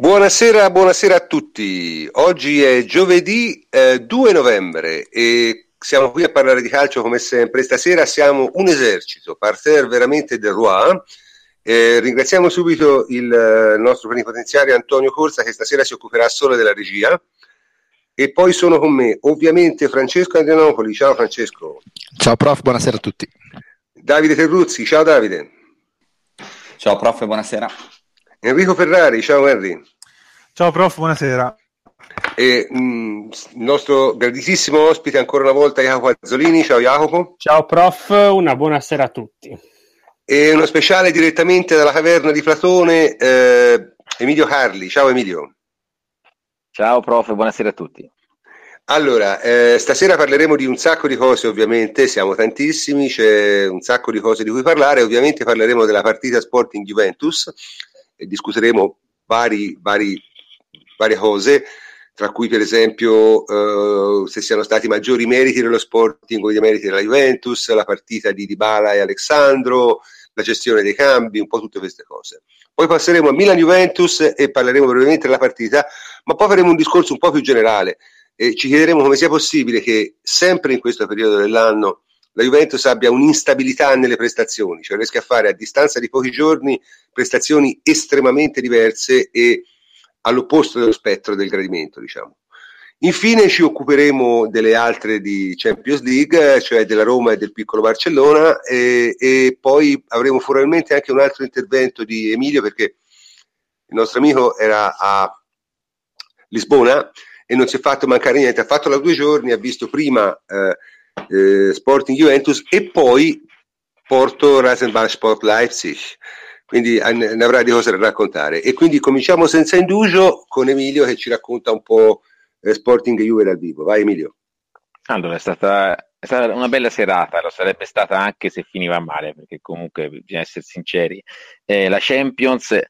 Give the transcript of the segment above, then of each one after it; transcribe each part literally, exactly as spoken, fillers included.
Buonasera, buonasera a tutti. Oggi è giovedì eh, due novembre e siamo qui a parlare di calcio come sempre. Stasera siamo un esercito, parterre veramente del Roi. Eh, ringraziamo subito il eh, nostro plenipotenziario Antonio Corsa, che stasera si occuperà solo della regia. E poi sono con me ovviamente Francesco Andrianopoli. Ciao Francesco. Ciao prof, buonasera a tutti. Davide Terruzzi, ciao Davide. Ciao prof, buonasera. Enrico Ferrari, ciao Henry. Ciao prof, buonasera. E mh, il nostro grandissimo ospite ancora una volta Jacopo Azzolini, ciao Jacopo. Ciao prof, una buonasera a tutti. E uno speciale direttamente dalla caverna di Platone, eh, Emilio Carli, ciao Emilio. Ciao prof, buonasera a tutti. Allora, eh, stasera parleremo di un sacco di cose ovviamente, siamo tantissimi, c'è un sacco di cose di cui parlare. Ovviamente parleremo della partita Sporting Juventus, e discuteremo vari, vari, varie cose, tra cui per esempio eh, se siano stati maggiori meriti dello Sporting o i meriti della Juventus, la partita di Dybala e Alex Sandro, la gestione dei cambi, un po' tutte queste cose. Poi passeremo a Milan-Juventus e parleremo brevemente della partita, ma poi faremo un discorso un po' più generale e ci chiederemo come sia possibile che sempre in questo periodo dell'anno la Juventus abbia un'instabilità nelle prestazioni, cioè riesca a fare a distanza di pochi giorni prestazioni estremamente diverse e all'opposto dello spettro del gradimento, diciamo. Infine ci occuperemo delle altre di Champions League, cioè della Roma e del piccolo Barcellona, e, e poi avremo probabilmente anche un altro intervento di Emilio, perché il nostro amico era a Lisbona e non si è fatto mancare niente, ha fatto la due giorni, ha visto prima eh, Eh, Sporting Juventus e poi Porto Rasenballsport Leipzig, quindi ne, ne avrà di cose da raccontare. E quindi cominciamo senza indugio con Emilio, che ci racconta un po' eh, Sporting e Juve dal vivo. Vai Emilio. Allora, è stata, è stata una bella serata, lo sarebbe stata anche se finiva male, perché comunque bisogna essere sinceri, eh, la Champions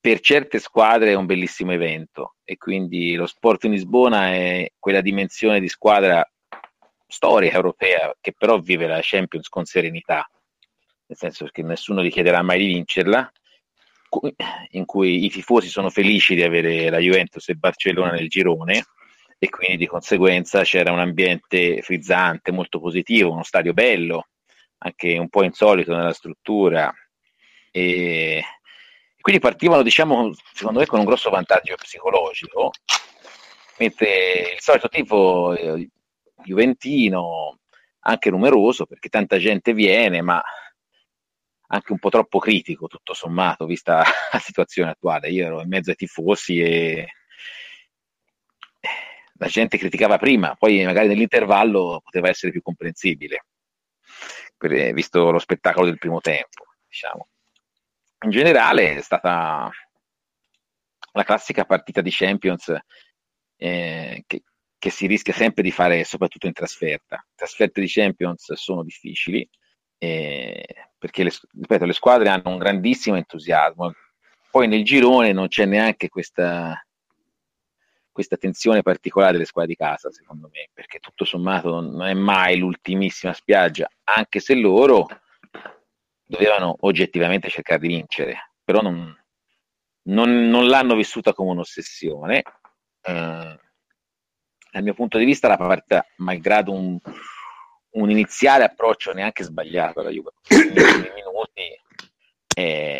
per certe squadre è un bellissimo evento, e quindi lo Sporting Lisbona è quella dimensione di squadra storica europea che però vive la Champions con serenità, nel senso che nessuno gli chiederà mai di vincerla, in cui i tifosi sono felici di avere la Juventus e Barcellona nel girone, e quindi di conseguenza c'era un ambiente frizzante, molto positivo, uno stadio bello, anche un po' insolito nella struttura, e quindi partivano, diciamo, secondo me con un grosso vantaggio psicologico, mentre il solito tipo juventino, anche numeroso, perché tanta gente viene, ma anche un po' troppo critico tutto sommato, vista la situazione attuale. Io ero in mezzo ai tifosi e la gente criticava prima, poi magari nell'intervallo poteva essere più comprensibile, visto lo spettacolo del primo tempo, diciamo. In generale è stata la classica partita di Champions eh, che che si rischia sempre di fare, soprattutto in trasferta. Trasferte di Champions sono difficili, eh, perché le, ripeto, le squadre hanno un grandissimo entusiasmo, poi nel girone non c'è neanche questa, questa tensione particolare delle squadre di casa, secondo me, perché tutto sommato non è mai l'ultimissima spiaggia, anche se loro dovevano oggettivamente cercare di vincere, però non, non, non l'hanno vissuta come un'ossessione. eh, Dal mio punto di vista la partita, malgrado un, un iniziale approccio neanche sbagliato alla Juve, in minuti è,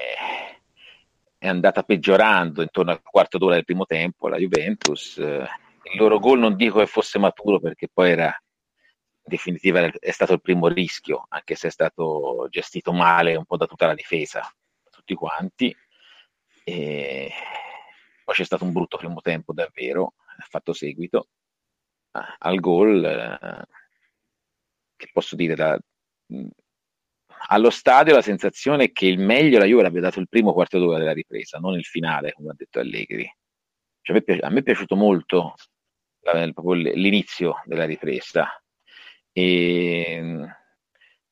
è andata peggiorando intorno al quarto d'ora del primo tempo la Juventus. Il loro gol non dico che fosse maturo, perché poi era, in definitiva è stato il primo rischio, anche se è stato gestito male un po' da tutta la difesa, da tutti quanti, e poi c'è stato un brutto primo tempo davvero, ha fatto seguito al gol, eh, che posso dire, da, mh, allo stadio la sensazione è che il meglio la Juve l'abbia dato il primo quarto d'ora della ripresa, non il finale, come ha detto Allegri. Cioè, a, me pi- a me è piaciuto molto la, proprio l'inizio della ripresa, e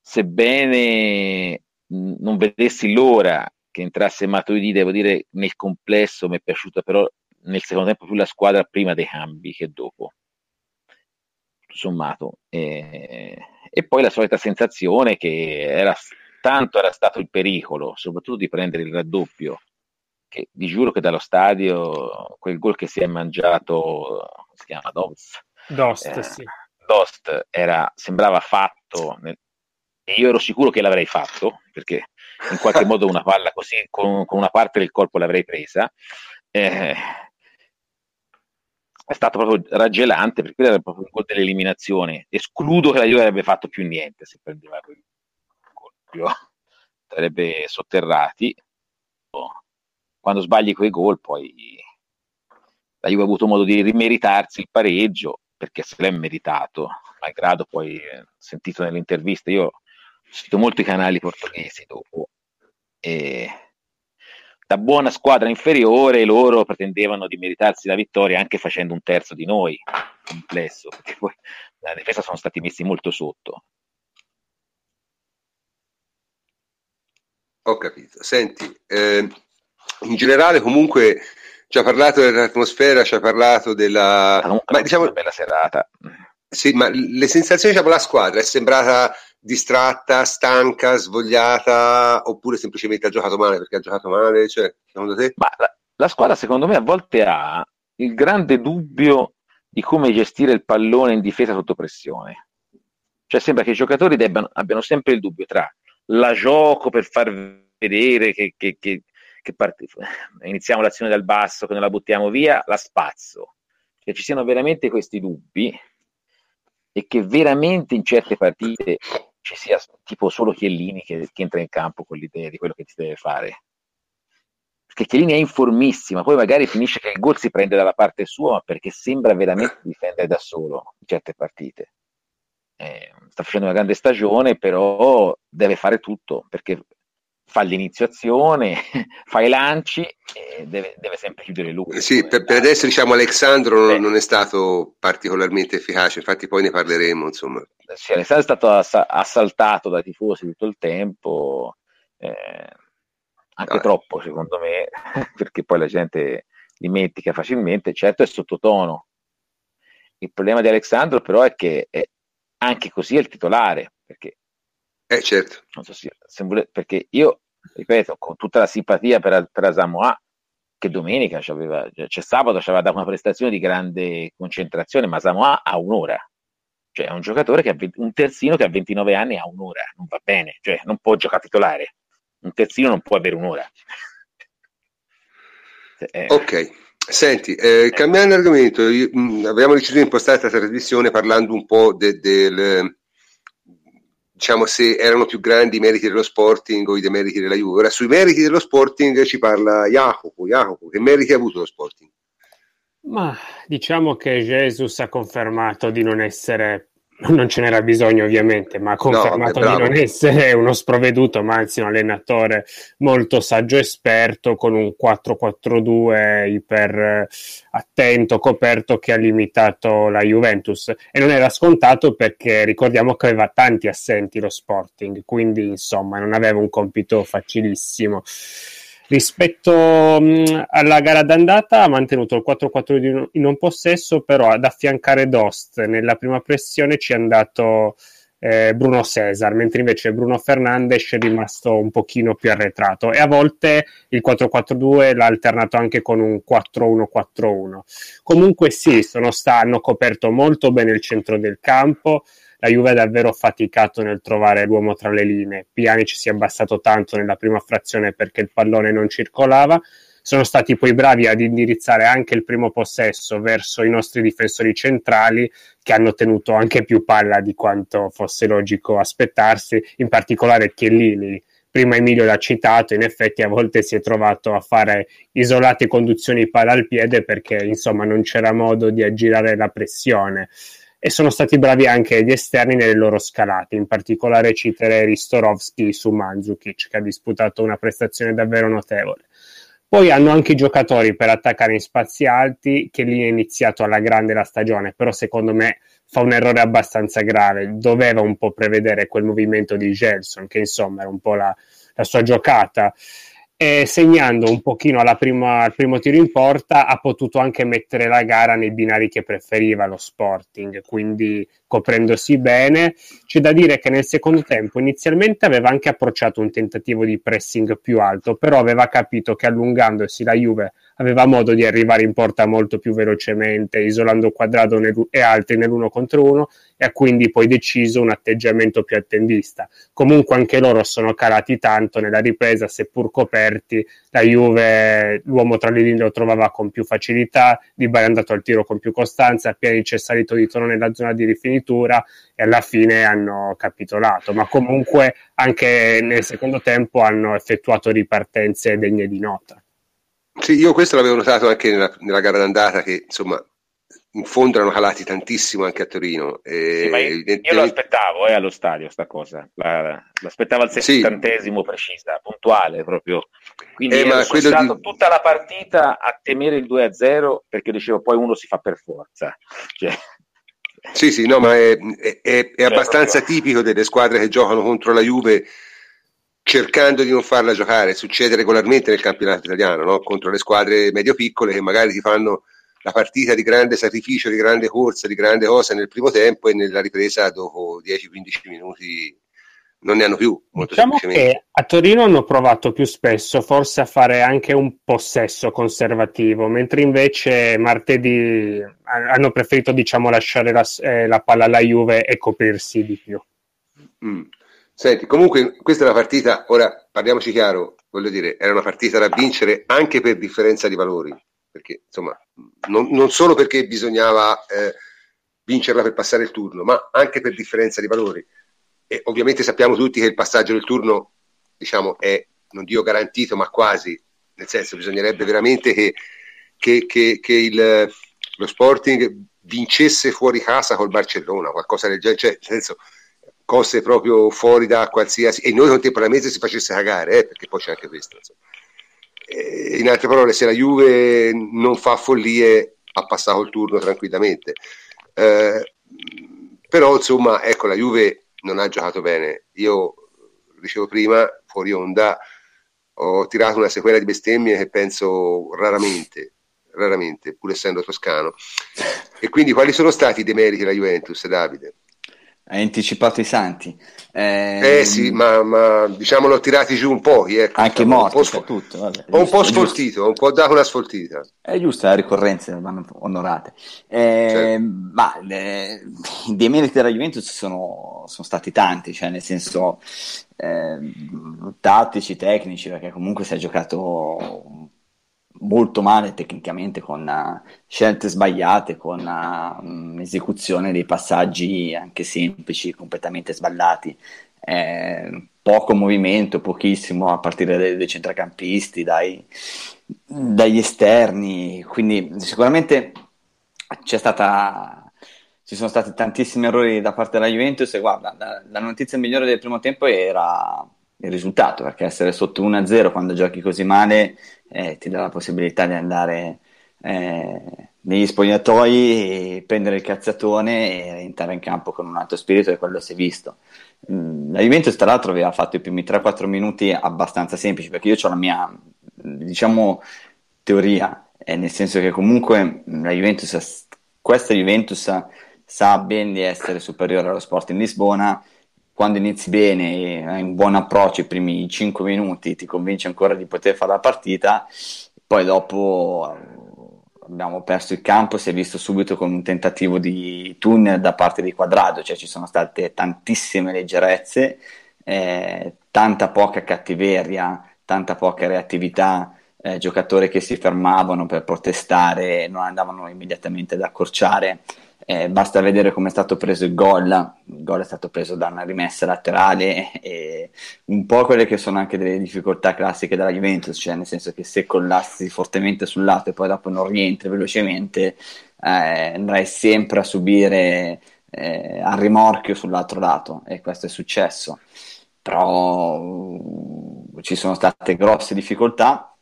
sebbene non vedessi l'ora che entrasse Matuidi, devo dire nel complesso mi è piaciuta però nel secondo tempo più la squadra prima dei cambi che dopo, sommato. E, e poi la solita sensazione che era, tanto era stato il pericolo, soprattutto di prendere il raddoppio, che vi giuro che dallo stadio quel gol che si è mangiato, si chiama Dost, Dost, eh, sì. Dost era, sembrava fatto nel, e io ero sicuro che l'avrei fatto, perché in qualche modo una palla così con, con una parte del corpo l'avrei presa, eh, è stato proprio raggelante, perché era proprio il gol dell'eliminazione. Escludo che la Juve avrebbe fatto più niente se prendeva quel colpo, sarebbe sotterrati. Quando sbagli quei gol, poi la Juve ha avuto modo di rimeritarsi il pareggio, perché se l'è meritato, malgrado poi eh, sentito nelle interviste, io ho sentito molti canali portoghesi dopo, e da buona squadra inferiore loro pretendevano di meritarsi la vittoria anche facendo un terzo di noi complesso, perché poi la difesa sono stati messi molto sotto. Ho capito. Senti, eh, in generale comunque ci ha parlato dell'atmosfera, ci ha parlato della... Ah, ma, diciamo, una bella serata. Sì, ma le sensazioni, diciamo, la squadra è sembrata distratta, stanca, svogliata, oppure semplicemente ha giocato male perché ha giocato male, cioè, secondo te? Ma la, la squadra secondo me a volte ha il grande dubbio di come gestire il pallone in difesa sotto pressione, cioè sembra che i giocatori debbano, abbiano sempre il dubbio tra la gioco per far vedere che, che, che, che part... iniziamo l'azione dal basso, che non la buttiamo via, la spazzo, che ci siano veramente questi dubbi, e che veramente in certe partite ci sia tipo solo Chiellini che, che entra in campo con l'idea di quello che si deve fare, perché Chiellini è informissima, poi magari finisce che il gol si prende dalla parte sua, ma perché sembra veramente difendere da solo in certe partite. Eh, sta facendo una grande stagione, però deve fare tutto, perché fa l'iniziazione, fa i lanci e deve, deve sempre chiudere lui. Sì, per, per adesso diciamo Alex Sandro non, non è stato particolarmente efficace, infatti poi ne parleremo, insomma. Sì, Alex Sandro è stato ass- assaltato dai tifosi tutto il tempo, eh, anche ah, troppo secondo me, perché poi la gente dimentica facilmente. Certo è sottotono, il problema di Alex Sandro però è che è, anche così è il titolare, perché Eh certo. Non so se, se volete, perché io ripeto, con tutta la simpatia per, per Asamoah, che domenica c'aveva, cioè sabato c'aveva dato una prestazione di grande concentrazione, ma Asamoah ha un'ora, cioè è un giocatore che ha un terzino che ha ventinove anni, ha un'ora, non va bene, cioè non può giocare titolare, un terzino non può avere un'ora. eh. Ok. Senti, eh, cambiando argomento, io, mh, abbiamo deciso di impostare questa trasmissione parlando un po' del de, de, diciamo se erano più grandi i meriti dello Sporting o i demeriti della Juve. Ora sui meriti dello Sporting ci parla Jacopo. Jacopo, che meriti ha avuto lo Sporting? Ma diciamo che Jesus ha confermato di non essere, non ce n'era bisogno ovviamente, ma ha confermato no, di non essere uno sprovveduto, ma anzi un allenatore molto saggio, esperto, con un quattro quattro due iper attento, coperto, che ha limitato la Juventus, e non era scontato perché ricordiamo che aveva tanti assenti lo Sporting, quindi insomma non aveva un compito facilissimo. Rispetto mh, alla gara d'andata ha mantenuto il quattro quattro di non, in non possesso, però ad affiancare Dost nella prima pressione ci è andato eh, Bruno Cesar, mentre invece Bruno Fernandes è rimasto un pochino più arretrato, e a volte il quattro quattro due l'ha alternato anche con un quattro uno quattro uno. Comunque sì, sono sta, hanno coperto molto bene il centro del campo. La Juve ha davvero faticato nel trovare l'uomo tra le linee. Pjanic si è abbassato tanto nella prima frazione perché il pallone non circolava. Sono stati poi bravi ad indirizzare anche il primo possesso verso i nostri difensori centrali, che hanno tenuto anche più palla di quanto fosse logico aspettarsi, in particolare Chiellini. Prima Emilio l'ha citato, in effetti a volte si è trovato a fare isolate conduzioni palla al piede perché insomma non c'era modo di aggirare la pressione. E sono stati bravi anche gli esterni nelle loro scalate, in particolare citerei Ristorowski su Mandžukić, che ha disputato una prestazione davvero notevole. Poi hanno anche i giocatori per attaccare in spazi alti, che lì è iniziato alla grande la stagione, però secondo me fa un errore abbastanza grave, doveva un po' prevedere quel movimento di Gelson, che insomma era un po' la, la sua giocata. e segnando un pochino alla prima, al primo tiro in porta ha potuto anche mettere la gara nei binari che preferiva lo Sporting, quindi coprendosi bene. C'è da dire che nel secondo tempo inizialmente aveva anche approcciato un tentativo di pressing più alto, però aveva capito che allungandosi la Juve aveva modo di arrivare in porta molto più velocemente, isolando Cuadrado nel, e altri nell'uno contro uno, e ha quindi poi deciso un atteggiamento più attendista. Comunque anche loro sono calati tanto nella ripresa, seppur coperti. La Juve l'uomo tra le linee lo trovava con più facilità, Dybala è andato al tiro con più costanza, Pjanic è salito di tono nella zona di rifinitura e alla fine hanno capitolato, ma comunque anche nel secondo tempo hanno effettuato ripartenze degne di nota. Sì, io questo l'avevo notato anche nella, nella gara d'andata, che insomma in fondo erano calati tantissimo anche a Torino e sì, ma io, evidentemente... io lo aspettavo eh, allo stadio sta cosa, la, l'aspettavo al sessantesimo sì. precisa, puntuale proprio, quindi eh, sono stato di... tutta la partita a temere il due a zero, perché dicevo poi uno si fa per forza, cioè... sì sì no ma è, è, è, è abbastanza proprio... tipico delle squadre che giocano contro la Juve cercando di non farla giocare. Succede regolarmente nel campionato italiano, no? Contro le squadre medio-piccole che magari ti fanno la partita di grande sacrificio, di grande corsa, di grande cosa nel primo tempo, e nella ripresa dopo dieci quindici minuti non ne hanno più. Molto diciamo che a Torino hanno provato più spesso forse a fare anche un possesso conservativo, mentre invece martedì hanno preferito diciamo lasciare la, eh, la palla alla Juve e coprirsi di più. Mm. Senti, comunque questa è una partita, ora parliamoci chiaro, voglio dire, era una partita da vincere anche per differenza di valori, perché insomma non, non solo perché bisognava eh, vincerla per passare il turno, ma anche per differenza di valori, e ovviamente sappiamo tutti che il passaggio del turno diciamo è, non dico garantito, ma quasi, nel senso bisognerebbe veramente che, che, che, che il, lo Sporting vincesse fuori casa col Barcellona, qualcosa del genere, cioè nel senso cose proprio fuori da qualsiasi, e noi contemporaneamente si facesse cagare, eh, perché poi c'è anche questo insomma. In altre parole, se la Juve non fa follie ha passato il turno tranquillamente, eh, però insomma ecco, la Juve non ha giocato bene. Io dicevo prima fuori onda, ho tirato una sequela di bestemmie che penso raramente raramente pur essendo toscano. E quindi quali sono stati i demeriti della Juventus, Davide? Hai anticipato i santi. Eh, eh sì, ma, ma diciamo l'ho tirati giù un po'. Ecco, anche morti, soprattutto. Ho giusto, un po' sfoltito, un po' dato una sfoltita. È giusto, le ricorrenze vanno onorate. Eh, certo. Ma eh, i demeriti della Juventus sono, sono stati tanti, cioè nel senso eh, tattici, tecnici, perché comunque si è giocato molto male tecnicamente, con uh, scelte sbagliate, con uh, mh, esecuzione dei passaggi anche semplici completamente sballati, eh, poco movimento, pochissimo a partire dai, dai centrocampisti, dai, dagli esterni, quindi sicuramente c'è stata ci sono stati tantissimi errori da parte della Juventus. E guarda, la, la notizia migliore del primo tempo era il risultato, perché essere sotto uno a zero quando giochi così male eh, ti dà la possibilità di andare eh, negli spogliatoi e prendere il cazziatone e entrare in campo con un altro spirito, e quello si è visto. Mm, la Juventus tra l'altro aveva fatto i primi tre quattro minuti abbastanza semplici, perché io ho la mia diciamo teoria, eh, nel senso che comunque la Juventus, questa Juventus sa ben di essere superiore allo Sporting Lisbona. Quando inizi bene, hai un buon approccio, i primi cinque minuti ti convince ancora di poter fare la partita, poi dopo abbiamo perso il campo, si è visto subito con un tentativo di tunnel da parte di Cuadrado, cioè ci sono state tantissime leggerezze, eh, tanta poca cattiveria, tanta poca reattività, eh, giocatori che si fermavano per protestare, non andavano immediatamente ad accorciare. Eh, basta vedere come è stato preso il gol. Il gol è stato preso da una rimessa laterale, e un po' quelle che sono anche delle difficoltà classiche della Juventus, cioè nel senso che se collassi fortemente sul lato e poi dopo non rientri velocemente, eh, andrai sempre a subire eh, a rimorchio sull'altro lato, e questo è successo. Però uh, ci sono state grosse difficoltà,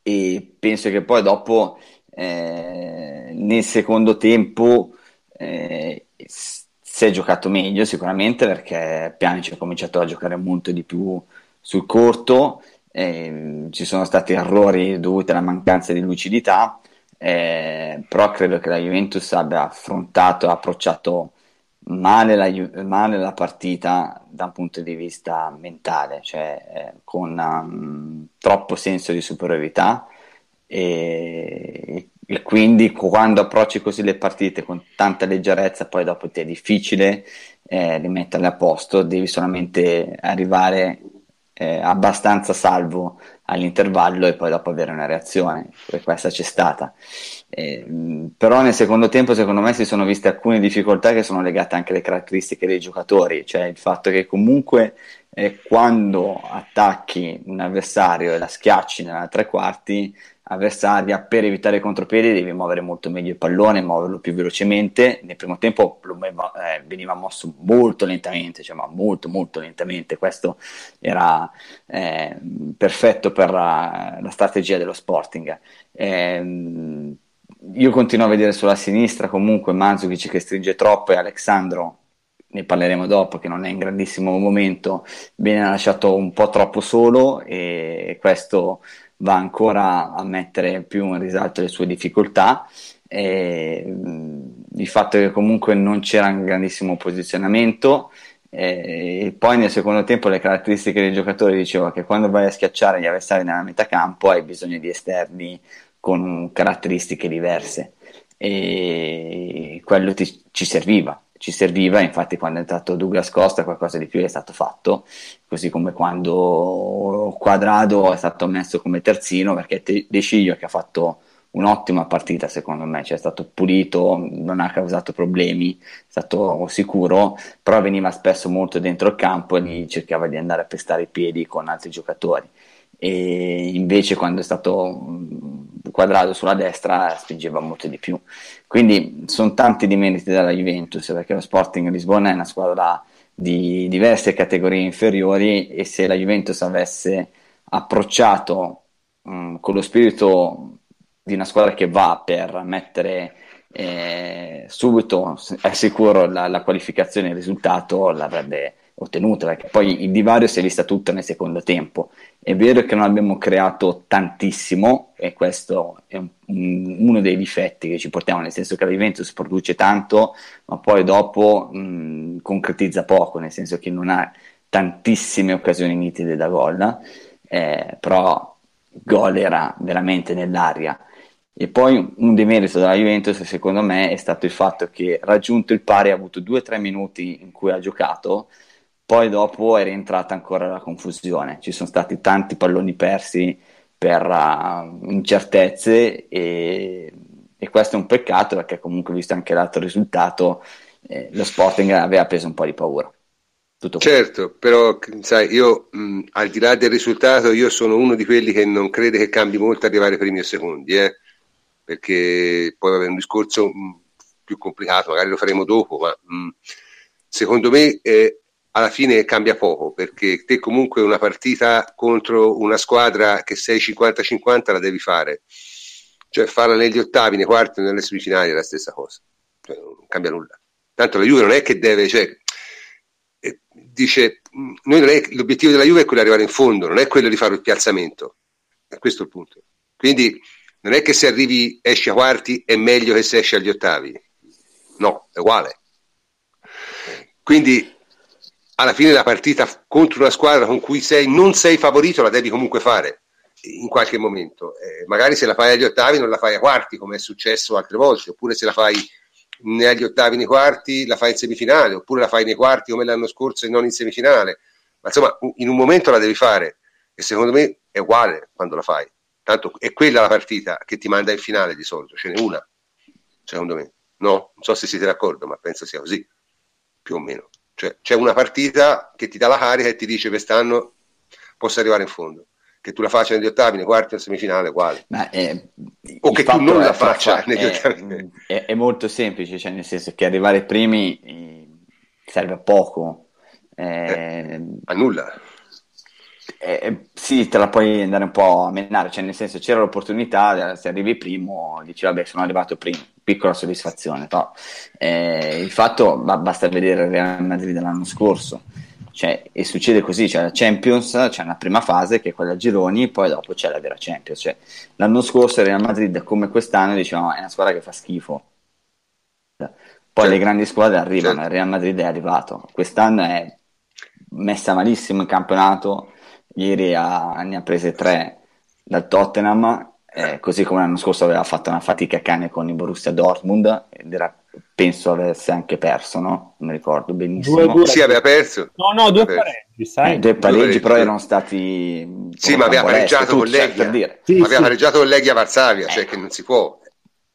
e penso che poi dopo eh, nel secondo tempo Eh, si è giocato meglio sicuramente, perché Pjanic ha cominciato a giocare molto di più sul corto, eh, ci sono stati errori dovuti alla mancanza di lucidità, eh, però credo che la Juventus abbia affrontato, approcciato male la, male la partita da un punto di vista mentale, cioè eh, con um, troppo senso di superiorità, e, e quindi quando approcci così le partite con tanta leggerezza, poi dopo ti è difficile eh, rimetterle a posto, devi solamente arrivare eh, abbastanza salvo all'intervallo e poi dopo avere una reazione, e questa c'è stata. Eh, però nel secondo tempo secondo me si sono viste alcune difficoltà che sono legate anche alle caratteristiche dei giocatori, cioè il fatto che comunque eh, quando attacchi un avversario e la schiacci nella tre quarti avversaria, per evitare i contropiedi devi muovere molto meglio il pallone, muoverlo più velocemente. Nel primo tempo lo, eh, veniva mosso molto lentamente, cioè, ma molto molto lentamente. Questo era eh, perfetto per la, la strategia dello Sporting. Eh, io continuo a vedere sulla sinistra comunque Mandžukić che stringe troppo, e Alex Sandro, ne parleremo dopo, che non è in grandissimo momento, viene lasciato un po' troppo solo, e questo va ancora a mettere più in risalto le sue difficoltà. E il fatto che comunque non c'era un grandissimo posizionamento, e, e poi nel secondo tempo le caratteristiche dei giocatori, dicevo, che quando vai a schiacciare gli avversari nella metà campo hai bisogno di esterni con caratteristiche diverse, e quello ti, ci serviva ci serviva, infatti quando è entrato Douglas Costa qualcosa di più è stato fatto, così come quando Cuadrado è stato messo come terzino, perché De Sciglio, che ha fatto un'ottima partita secondo me, cioè è stato pulito, non ha causato problemi, è stato sicuro, però veniva spesso molto dentro il campo e lì cercava di andare a pestare i piedi con altri giocatori, e invece quando è stato Cuadrado sulla destra spingeva molto di più. Quindi sono tanti i meriti della Juventus, perché lo Sporting Lisbona è una squadra di diverse categorie inferiori, e se la Juventus avesse approcciato mh, con lo spirito di una squadra che va per mettere eh, subito al sicuro la, la qualificazione e il risultato, l'avrebbe ottenuta, perché poi il divario si è vista tutto nel secondo tempo. È vero che non abbiamo creato tantissimo, e questo è un, un, uno dei difetti che ci portiamo, nel senso che la Juventus produce tanto ma poi dopo mh, concretizza poco, nel senso che non ha tantissime occasioni nitide da gol, eh, però il gol era veramente nell'aria. E poi un demerito della Juventus secondo me è stato il fatto che, raggiunto il pari, ha avuto due o tre minuti in cui ha giocato, poi dopo è rientrata ancora la confusione, ci sono stati tanti palloni persi per uh, incertezze, e, e questo è un peccato, perché comunque, visto anche l'altro risultato, eh, lo Sporting aveva preso un po' di paura. Tutto certo, però sai, io mh, al di là del risultato, io sono uno di quelli che non crede che cambi molto arrivare primi o secondi, eh? Perché poi vabbè, è un discorso mh, più complicato, magari lo faremo dopo, ma mh, secondo me eh, alla fine cambia poco, perché te comunque una partita contro una squadra che sei cinquanta cinquanta la devi fare, cioè farla negli ottavi, nei quarti, nelle semifinali è la stessa cosa, cioè, non cambia nulla. Tanto la Juve non è che deve, cioè eh, dice noi non è, l'obiettivo della Juve è quello di arrivare in fondo, non è quello di fare il piazzamento, è questo il punto. Quindi non è che se arrivi, esci a quarti è meglio che se esci agli ottavi, no, è uguale. Quindi alla fine la partita contro una squadra con cui sei, non sei favorito, la devi comunque fare in qualche momento. Eh, magari se la fai agli ottavi non la fai a quarti, come è successo altre volte, oppure se la fai né agli ottavi nei quarti la fai in semifinale, oppure la fai nei quarti come l'anno scorso e non in semifinale. Ma insomma, in un momento la devi fare, e secondo me è uguale quando la fai. Tanto è quella la partita che ti manda in finale di solito, ce n'è una, secondo me. No? Non so se siete d'accordo, ma penso sia così, più o meno. Cioè c'è una partita che ti dà la carica e ti dice quest'anno posso arrivare in fondo, che tu la faccia negli ottavi, nei quarti, in semifinale, uguale. Ma, eh, o che tu non la faccia negli è, ottavi. È, è molto semplice, cioè nel senso che arrivare primi eh, serve a poco. Eh, eh, a nulla. Eh, sì, te la puoi andare un po' a menare, cioè nel senso c'era l'opportunità, se arrivi primo dici vabbè sono arrivato primo, piccola soddisfazione, però eh, il fatto, basta vedere il Real Madrid dell'anno scorso, Cioè, e succede così, cioè la Champions, c'è una prima fase che è quella a gironi, poi dopo c'è la vera Champions. Cioè, l'anno scorso Real Madrid, come quest'anno, dicevamo è una squadra che fa schifo, poi certo. le grandi squadre arrivano, certo. il Real Madrid è arrivato, quest'anno è messa malissimo in campionato, ieri ha, ne ha prese tre dal Tottenham, eh, così come l'anno scorso aveva fatto una fatica a cane con il Borussia Dortmund, ed era, penso avesse anche perso, no? Non ricordo benissimo. Due, due, sì, aveva perso. No, no, due pareggi, sai? Eh, due pareggi, però erano stati... Sì, ma aveva pareggiato con l'Eghi. Aveva pareggiato con l'Eghi a Varsavia, eh. cioè che non si può.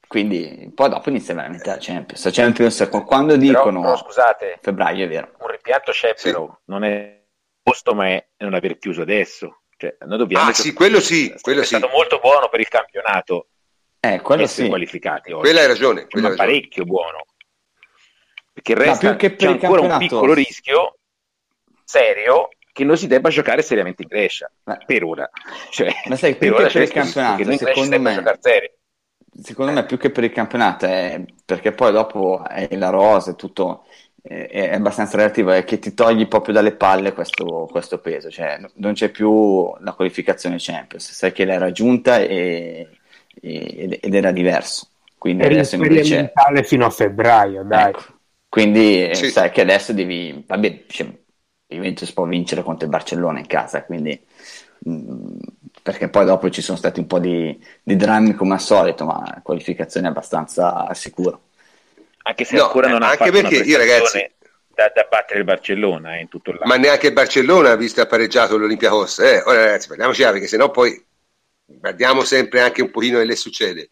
Quindi poi dopo inizia veramente la Champions. La Champions, quando dicono... Però, no, scusate. Febbraio, è vero. Un rimpianto c'è, sì. però non è posto, ma è non aver chiuso adesso. Cioè, noi dobbiamo... Ah, sì, quello sì, quello è sì. stato molto buono per il campionato. Eh, quello sì. qualificati oggi. Quella hai ragione. Quella ma parecchio ragione. buono. Perché resta più che per c'è ancora un piccolo rischio serio che non si debba giocare seriamente in Grecia. Beh, per ora. Cioè, ma sai, più per che per il campionato, secondo me, secondo me più che per il campionato, è perché poi dopo è la rosa e tutto... è abbastanza relativo, è che ti togli proprio dalle palle questo, questo peso, cioè non c'è più la qualificazione Champions, sai che l'hai raggiunta e, e, ed era diverso, quindi per adesso invece mentale fino a febbraio, dai. Ecco. Quindi sì. sai che adesso devi, vabbè, cioè, Juventus può vincere contro il Barcellona in casa, quindi mh, perché poi dopo ci sono stati un po' di, di drammi come al solito, ma la qualificazione è abbastanza sicura. Anche se no, ancora non ha anche fatto perché una io, ragazzi, da, da battere il Barcellona eh, in tutto l'anno. Ma neanche il Barcellona ha visto ha pareggiato l'Olympiacos. Eh, ora ragazzi, parliamoci, perché sennò poi guardiamo sempre anche un pochino che le succede.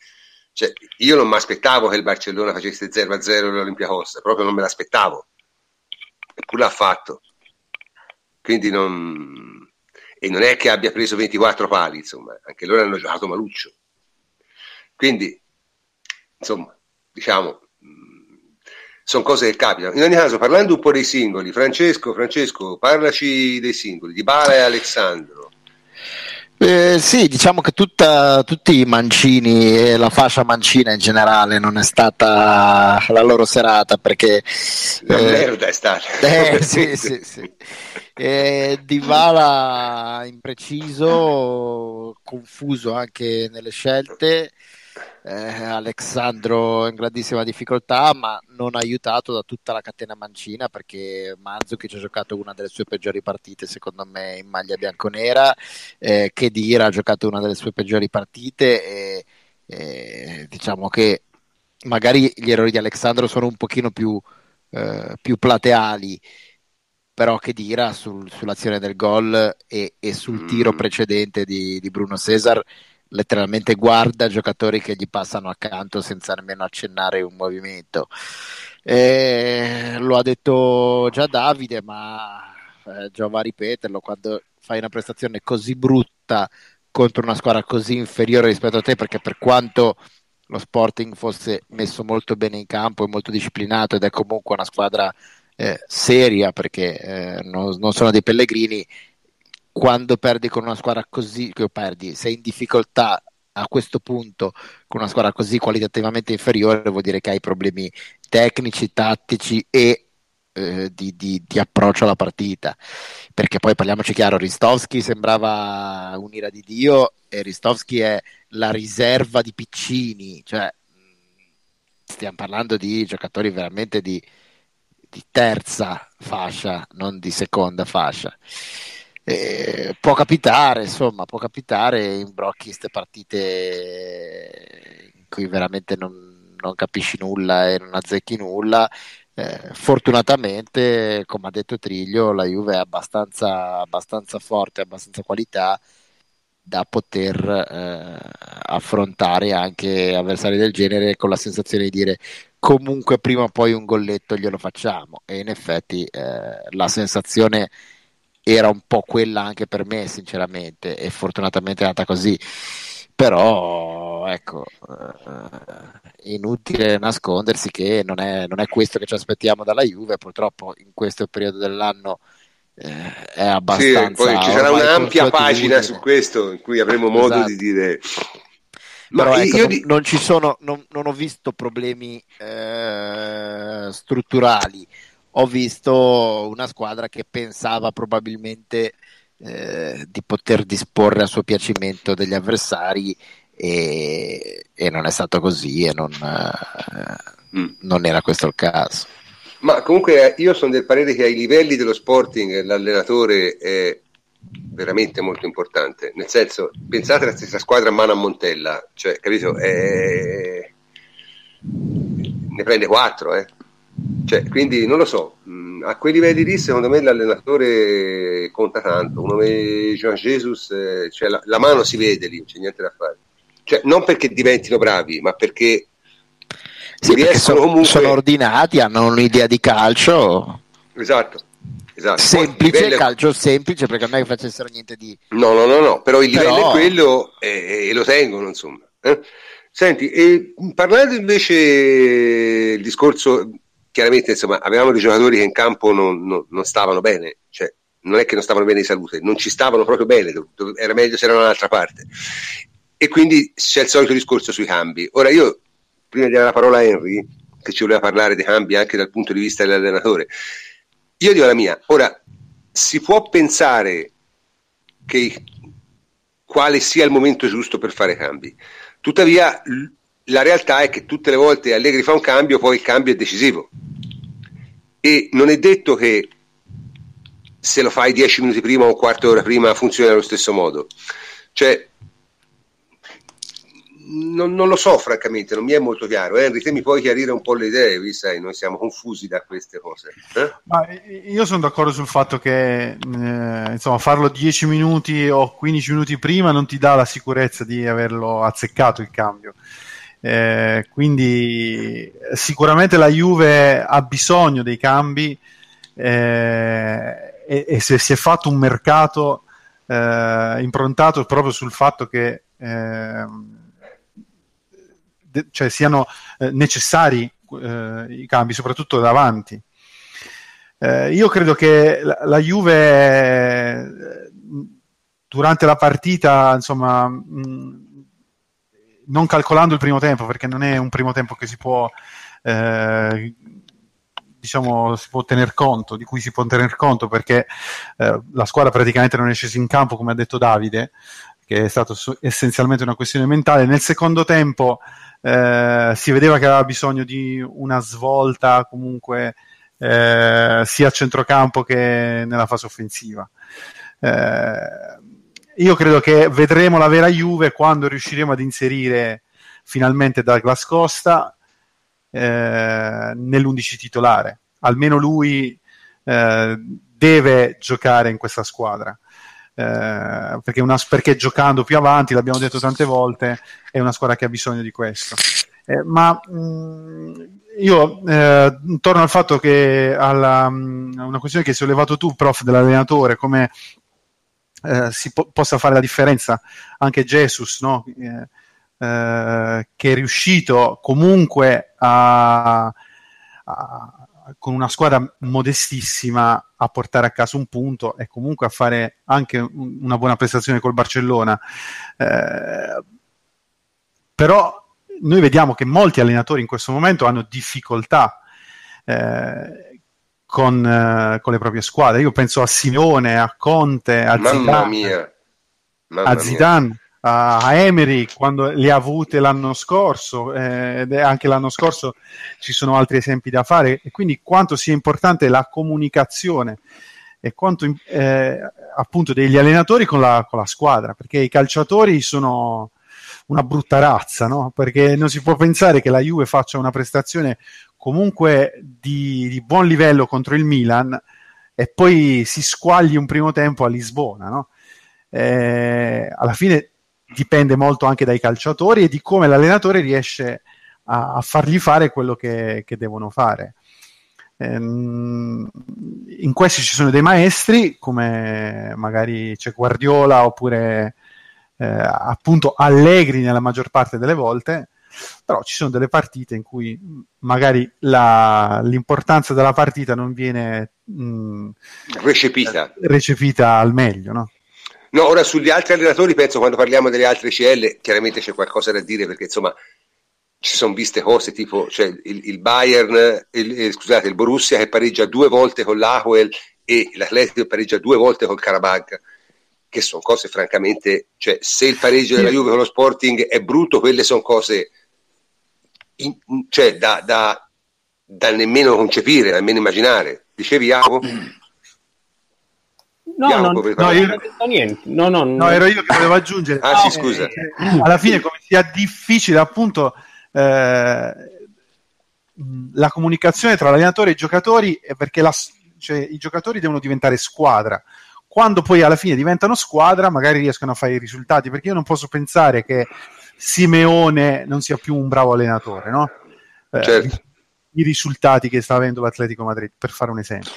Cioè, io non mi aspettavo che il Barcellona facesse zero a zero l'Olympiacos, proprio non me l'aspettavo. Eppure l'ha fatto. Quindi non... E non è che abbia preso ventiquattro pali, insomma. Anche loro hanno giocato maluccio. Quindi, insomma, diciamo... sono cose che capitano. In ogni caso, parlando un po' dei singoli, Francesco, Francesco, parlaci dei singoli, Dybala e Alex Sandro. Eh, sì, diciamo che tutta, tutti i mancini e la fascia mancina in generale non è stata la loro serata, perché la eh, merda è stata eh, sì, sì, sì. Eh, Dybala impreciso, confuso anche nelle scelte. Eh, Alex Sandro in grandissima difficoltà, ma non aiutato da tutta la catena mancina, perché Mandžukić ha giocato una delle sue peggiori partite secondo me in maglia bianconera, eh, Khedira ha giocato una delle sue peggiori partite e, e diciamo che magari gli errori di Alex Sandro sono un pochino più, eh, più plateali, però Khedira sul, sull'azione del gol e, e sul tiro precedente di, di Bruno Cesar letteralmente guarda giocatori che gli passano accanto senza nemmeno accennare un movimento. Eh, lo ha detto già Davide, ma eh, giova a ripeterlo: quando fai una prestazione così brutta contro una squadra così inferiore rispetto a te, perché per quanto lo Sporting fosse messo molto bene in campo e molto disciplinato ed è comunque una squadra eh, seria, perché eh, non, non sono dei pellegrini, quando perdi con una squadra così, che perdi, sei in difficoltà a questo punto con una squadra così qualitativamente inferiore, vuol dire che hai problemi tecnici, tattici e eh, di, di, di approccio alla partita, perché poi parliamoci chiaro, Ristovski sembrava un'ira di Dio e Ristovski è la riserva di Piccini, cioè stiamo parlando di giocatori veramente di, di terza fascia, non di seconda fascia. Eh, può capitare, insomma, può capitare in brocchi queste partite in cui veramente non, non capisci nulla e non azzecchi nulla. Eh, fortunatamente, come ha detto Triglio, la Juve è abbastanza, abbastanza forte, abbastanza qualità da poter eh, affrontare anche avversari del genere con la sensazione di dire comunque prima o poi un golletto glielo facciamo, e in effetti eh, la sensazione era un po' quella anche per me sinceramente, e fortunatamente è andata così, però ecco, inutile nascondersi che non è, non è questo che ci aspettiamo dalla Juve, purtroppo in questo periodo dell'anno eh, è abbastanza... Sì, poi ci sarà un'ampia pagina su questo in cui avremo modo esatto. di dire... Ma però ecco, io non, non ci sono, non, non ho visto problemi eh, strutturali, ho visto una squadra che pensava probabilmente eh, di poter disporre a suo piacimento degli avversari e, e non è stato così e non, eh, mm. non era questo il caso. Ma comunque io sono del parere che ai livelli dello Sporting l'allenatore è veramente molto importante, nel senso, pensate alla stessa squadra a mano a Montella, cioè, capito, è... ne prende quattro, eh. Cioè, quindi non lo so, a quei livelli lì secondo me l'allenatore conta tanto, come Juan Jesus, cioè, la, la mano si vede lì, non c'è niente da fare, cioè, non perché diventino bravi, ma perché sì, riescono, sono, comunque sono ordinati, hanno un'idea di calcio, esatto. Esatto. Semplice, livello... calcio semplice, perché non è che facessero niente di... No, no, no, no, però il livello però... è quello e, e lo tengono, insomma. Eh? Senti, e parlando invece il discorso, chiaramente, insomma, avevamo dei giocatori che in campo non, non, non stavano bene, cioè non è che non stavano bene di salute, non ci stavano proprio bene, era meglio se erano dall'altra parte. E quindi c'è il solito discorso sui cambi. Ora io, prima di dare la parola a Henry, che ci voleva parlare dei cambi anche dal punto di vista dell'allenatore, io dico la mia. Ora, si può pensare che quale sia il momento giusto per fare cambi, tuttavia la realtà è che tutte le volte Allegri fa un cambio, poi il cambio è decisivo e non è detto che se lo fai dieci minuti prima o un quarto d'ora prima funzioni allo stesso modo, cioè non, non lo so francamente, non mi è molto chiaro. Henry, eh, te mi puoi chiarire un po' le idee, sai, noi siamo confusi da queste cose, eh? Ma io sono d'accordo sul fatto che eh, insomma, farlo dieci minuti o quindici minuti prima non ti dà la sicurezza di averlo azzeccato il cambio, eh, quindi sicuramente la Juve ha bisogno dei cambi, eh, e, e se si è fatto un mercato eh, improntato proprio sul fatto che eh, cioè siano eh, necessari eh, i cambi, soprattutto davanti. Eh, io credo che la, la Juve eh, durante la partita, insomma, mh, non calcolando il primo tempo, perché non è un primo tempo che si può eh, diciamo si può tener conto, di cui si può tener conto, perché eh, la squadra praticamente non è scesa in campo, come ha detto Davide, che è stato su- essenzialmente una questione mentale. Nel secondo tempo Eh, si vedeva che aveva bisogno di una svolta comunque, eh, sia a centrocampo che nella fase offensiva. Eh, io credo che vedremo la vera Juve quando riusciremo ad inserire finalmente Douglas Costa eh, nell'undici titolare. Almeno lui eh, deve giocare in questa squadra. Eh, perché, una, perché giocando più avanti, l'abbiamo detto tante volte, è una squadra che ha bisogno di questo, eh, ma mh, io eh, torno al fatto che alla, mh, una questione che hai sollevato tu, prof, dell'allenatore, come eh, si po- possa fare la differenza anche Jesus, no? eh, eh, che è riuscito comunque a, a con una squadra modestissima a portare a casa un punto e comunque a fare anche un, una buona prestazione col Barcellona, eh, però noi vediamo che molti allenatori in questo momento hanno difficoltà eh, con, eh, con le proprie squadre. Io penso a Simeone, a Conte, a Mamma Zidane, mia. Mamma a Zidane mia. A Emery quando le ha avute l'anno scorso, eh, ed anche l'anno scorso ci sono altri esempi da fare, e quindi quanto sia importante la comunicazione e quanto eh, appunto degli allenatori con la, con la squadra, perché i calciatori sono una brutta razza, no? Perché non si può pensare che la Juve faccia una prestazione comunque di, di buon livello contro il Milan e poi si squagli un primo tempo a Lisbona, no? Eh, alla fine dipende molto anche dai calciatori e di come l'allenatore riesce a, a fargli fare quello che, che devono fare. Ehm, in questi ci sono dei maestri, come magari c'è Guardiola oppure eh, appunto Allegri nella maggior parte delle volte, però ci sono delle partite in cui magari la, l'importanza della partita non viene mh, recepita. recepita al meglio, no? No, ora sugli altri allenatori penso, quando parliamo delle altre C L chiaramente c'è qualcosa da dire, perché insomma ci sono viste cose tipo, cioè il, il Bayern, il, eh, scusate, il Borussia che pareggia due volte con l'Hapoel e l'Atletico che pareggia due volte col Karabakh, che sono cose francamente, cioè se il pareggio della Juve con lo Sporting è brutto, quelle sono cose in, cioè da, da, da nemmeno concepire, da nemmeno immaginare. Dicevi Iago? No, Iago, non, no, io, niente. No, no, no, ero io che volevo aggiungere. Ah, sì, scusa. Eh, alla fine come sia difficile appunto Eh, la comunicazione tra l'allenatore e i giocatori, è perché la, cioè, i giocatori devono diventare squadra. Quando poi alla fine diventano squadra magari riescono a fare i risultati, perché io non posso pensare che Simeone non sia più un bravo allenatore, no? Eh, certo. I risultati che sta avendo l'Atletico Madrid, per fare un esempio.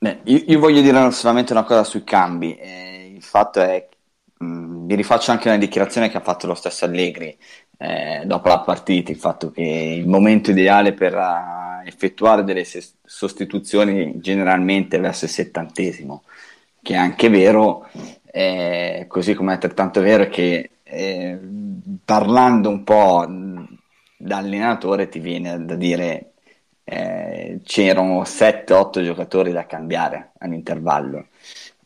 Beh, io, io voglio dire solamente una cosa sui cambi. Eh, il fatto è mh, mi rifaccio anche una dichiarazione che ha fatto lo stesso Allegri Eh, dopo la partita, il fatto che il momento ideale per uh, effettuare delle se- sostituzioni generalmente è verso il settantesimo, che è anche vero, eh, così come è altrettanto vero che eh, parlando un po' da allenatore ti viene da dire eh, c'erano sette otto giocatori da cambiare all'intervallo.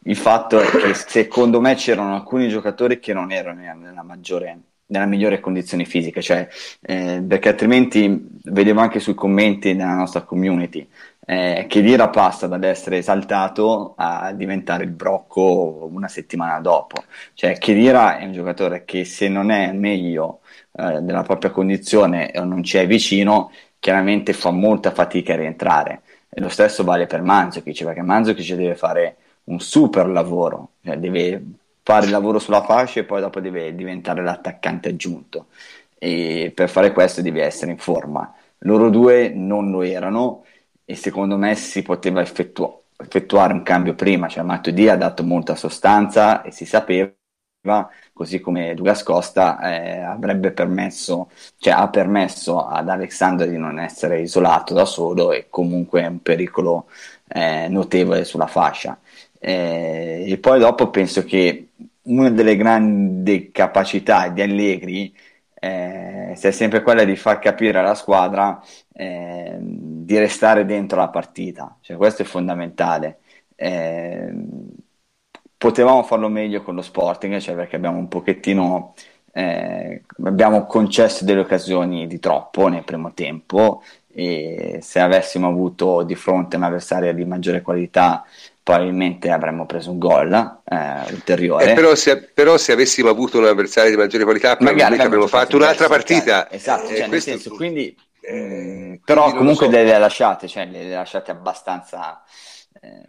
Il fatto è che secondo me c'erano alcuni giocatori che non erano nella maggiore nella migliore condizione fisica, cioè, eh, perché altrimenti vedevo anche sui commenti nella nostra community eh, che Khedira passa dall'essere esaltato a diventare il brocco una settimana dopo. Cioè Khedira è un giocatore che se non è meglio eh, della propria condizione o non ci è vicino, chiaramente fa molta fatica a rientrare, e lo stesso vale per Mandžukić, perché Mandžukić deve fare un super lavoro, cioè deve fare il lavoro sulla fascia e poi dopo deve diventare l'attaccante aggiunto, e per fare questo devi essere in forma. Loro due non lo erano e secondo me si poteva effettu- effettuare un cambio prima, cioè Matuidi ha dato molta sostanza e si sapeva, così come Douglas Costa eh, avrebbe permesso, cioè ha permesso ad Alex Sandro di non essere isolato da solo, e comunque è un pericolo eh, notevole sulla fascia. Eh, e poi dopo penso che una delle grandi capacità di Allegri eh, sia sempre quella di far capire alla squadra eh, di restare dentro la partita, cioè questo è fondamentale. Eh, potevamo farlo meglio con lo Sporting, cioè perché abbiamo un pochettino eh, abbiamo concesso delle occasioni di troppo nel primo tempo, e se avessimo avuto di fronte un avversario di maggiore qualità probabilmente avremmo preso un gol eh, ulteriore. Eh, però, se, però se avessimo avuto un avversario di maggiore qualità magari avremmo fatto un'altra partita. Esatto, eh, cioè, nel senso, tu... quindi eh, però quindi comunque so. le, le lasciate, cioè le, le lasciate abbastanza eh,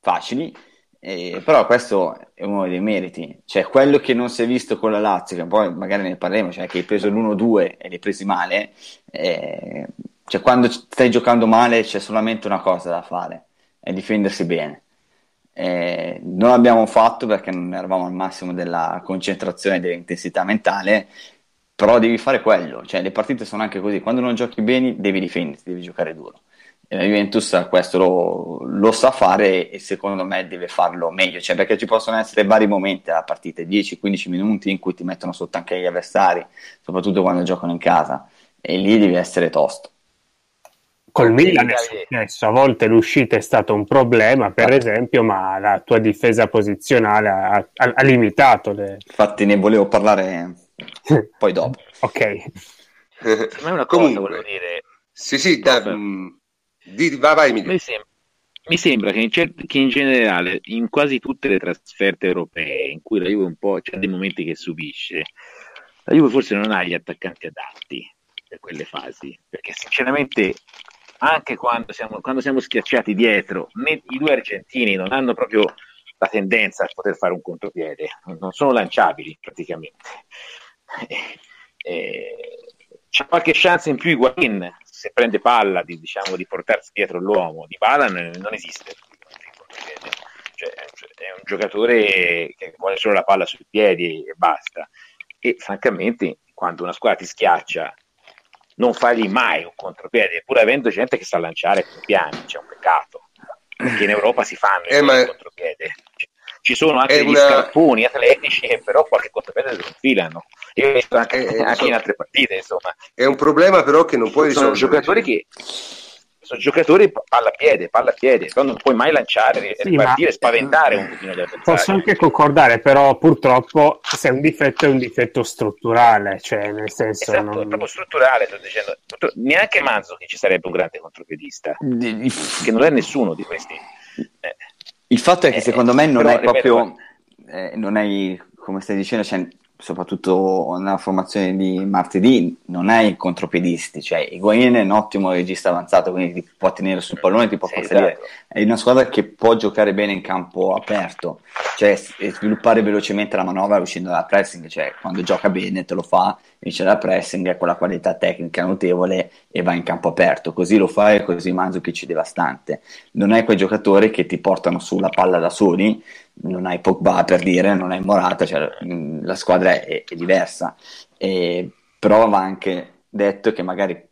facili, eh, però questo è uno dei meriti, cioè quello che non si è visto con la Lazio, che poi magari ne parleremo, cioè che hai preso l'uno due e l'hai presi male, eh, cioè quando stai giocando male c'è solamente una cosa da fare, è difendersi bene. Eh, non abbiamo fatto perché non eravamo al massimo della concentrazione e dell'intensità mentale, però devi fare quello, cioè le partite sono anche così, quando non giochi bene devi difenderti, devi giocare duro, e la Juventus questo lo, lo sa fare, e secondo me deve farlo meglio, cioè perché ci possono essere vari momenti alla partita, dieci quindici minuti in cui ti mettono sotto anche gli avversari, soprattutto quando giocano in casa, e lì devi essere tosto. Col Milan è successo, a volte l'uscita è stato un problema, per esempio, ma la tua difesa posizionale ha, ha, ha limitato le... Infatti ne volevo parlare poi dopo. Ok. Per me una cosa comunque, volevo dire... Sì, sì, da, mh, di, va, vai, mi, mi, sembra, mi sembra che in, cer- che in generale, in quasi tutte le trasferte europee, in cui la Juve un po' c'è dei momenti che subisce, la Juve forse non ha gli attaccanti adatti per quelle fasi, perché sinceramente... anche quando siamo, quando siamo schiacciati dietro, né, i due argentini non hanno proprio la tendenza a poter fare un contropiede, non sono lanciabili praticamente. Eh, eh, c'è qualche chance in più Higuaín, se prende palla, di, diciamo, di portarsi dietro l'uomo. Dybala non, non esiste, cioè, è un giocatore che vuole solo la palla sui piedi e basta, e francamente quando una squadra ti schiaccia non fargli mai un contropiede, pur avendo gente che sa lanciare più piani, c'è un peccato, perché in Europa si fanno eh, i ma... contropiede. ci sono anche degli una... scarponi atletici che però qualche cosa bene lo infilano, io visto anche, eh, anche so... in altre partite, insomma è un problema però che non puoi risolvere. Sono giocatori che sono giocatori palla piede, palla piede, però non puoi mai lanciare, sì, ripartire, ma... spaventare un pochino gli avversari. Posso anche concordare, però purtroppo se è un difetto è un difetto strutturale, cioè nel senso esatto, non... è proprio strutturale, sto dicendo. Neanche Mandžukić ci sarebbe un grande contropiedista, che non è nessuno di questi. Eh. Il fatto è che eh, secondo me non però, è proprio ripeto, eh, non hai, come stai dicendo, cioè, soprattutto nella formazione di martedì non hai contropiedisti, cioè Higuaín è un ottimo regista avanzato, quindi ti può tenere sul pallone, ti può far salire, esatto. È una squadra che può giocare bene in campo aperto, cioè sviluppare velocemente la manovra uscendo dal pressing, cioè quando gioca bene te lo fa, vince dal pressing, ha quella qualità tecnica notevole e va in campo aperto, così lo fa e così Mandžukić è devastante. Non hai quei giocatori che ti portano sulla palla da soli, non hai Pogba per dire, non hai Morata, cioè la squadra è, è diversa, e, però va anche detto che magari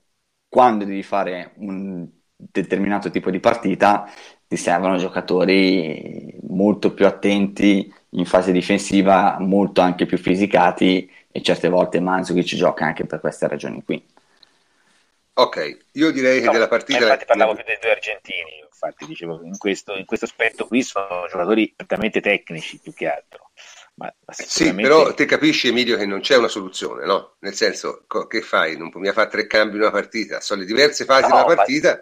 quando devi fare un determinato tipo di partita ti servono giocatori molto più attenti in fase difensiva, molto anche più fisicati, e certe volte Mandžukić ci gioca anche per queste ragioni qui. Ok, io direi no, che della partita... Infatti parlavo più dei due argentini, infatti dicevo che in questo, in questo aspetto qui sono giocatori prettamente tecnici più che altro. Ma, ma sicuramente... Sì, però te capisci Emilio che non c'è una soluzione, no? Nel senso, co- che fai? Non mi ha fatto tre cambi in una partita, sono le diverse fasi no, della partita, ma...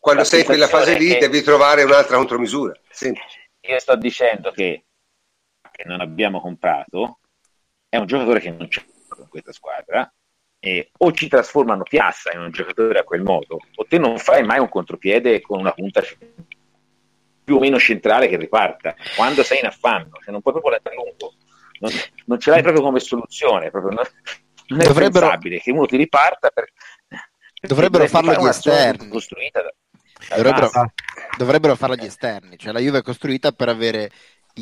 quando la sei in quella fase lì che... devi trovare un'altra contromisura. Semplice. Io sto dicendo che, che non abbiamo comprato, è un giocatore che non c'è in questa squadra, Eh, o ci trasformano Piazza in un giocatore a quel modo, o te non fai mai un contropiede con una punta più o meno centrale che riparta quando sei in affanno, se non puoi proprio andare a lungo, non, non ce l'hai proprio come soluzione, proprio non, non è dovrebbero, pensabile che uno ti riparta per, dovrebbero farlo gli esterni costruita da, da dovrebbero, dovrebbero farlo gli esterni, cioè la Juve è costruita per avere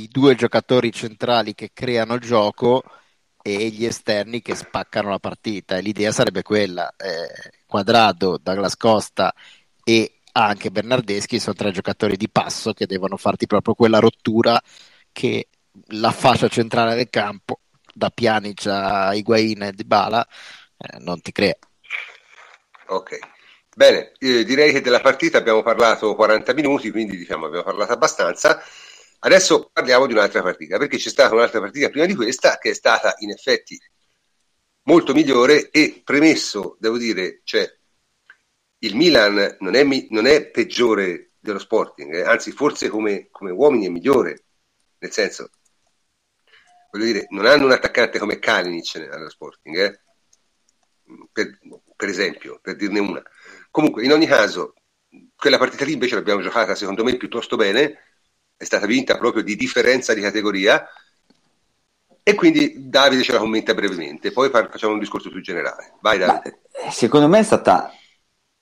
i due giocatori centrali che creano il gioco e gli esterni che spaccano la partita, e l'idea sarebbe quella. eh, Cuadrado, Douglas Costa e anche Bernardeschi sono tre giocatori di passo che devono farti proprio quella rottura che la fascia centrale del campo da Pjanic a Higuaín e Dybala eh, non ti crea. Ok, bene, eh, direi che della partita abbiamo parlato quaranta minuti, quindi diciamo abbiamo parlato abbastanza. Adesso parliamo di un'altra partita, perché c'è stata un'altra partita prima di questa che è stata in effetti molto migliore, e premesso, devo dire, cioè il Milan non è, non è peggiore dello Sporting, eh, anzi forse come, come uomini è migliore, nel senso, voglio dire, non hanno un attaccante come Kalinic nello Sporting, eh, per, per esempio, per dirne una. Comunque, in ogni caso, quella partita lì invece l'abbiamo giocata secondo me piuttosto bene, è stata vinta proprio di differenza di categoria, e quindi Davide ce la commenta brevemente, poi par- facciamo un discorso più generale. Vai Davide. Ma, secondo me è stata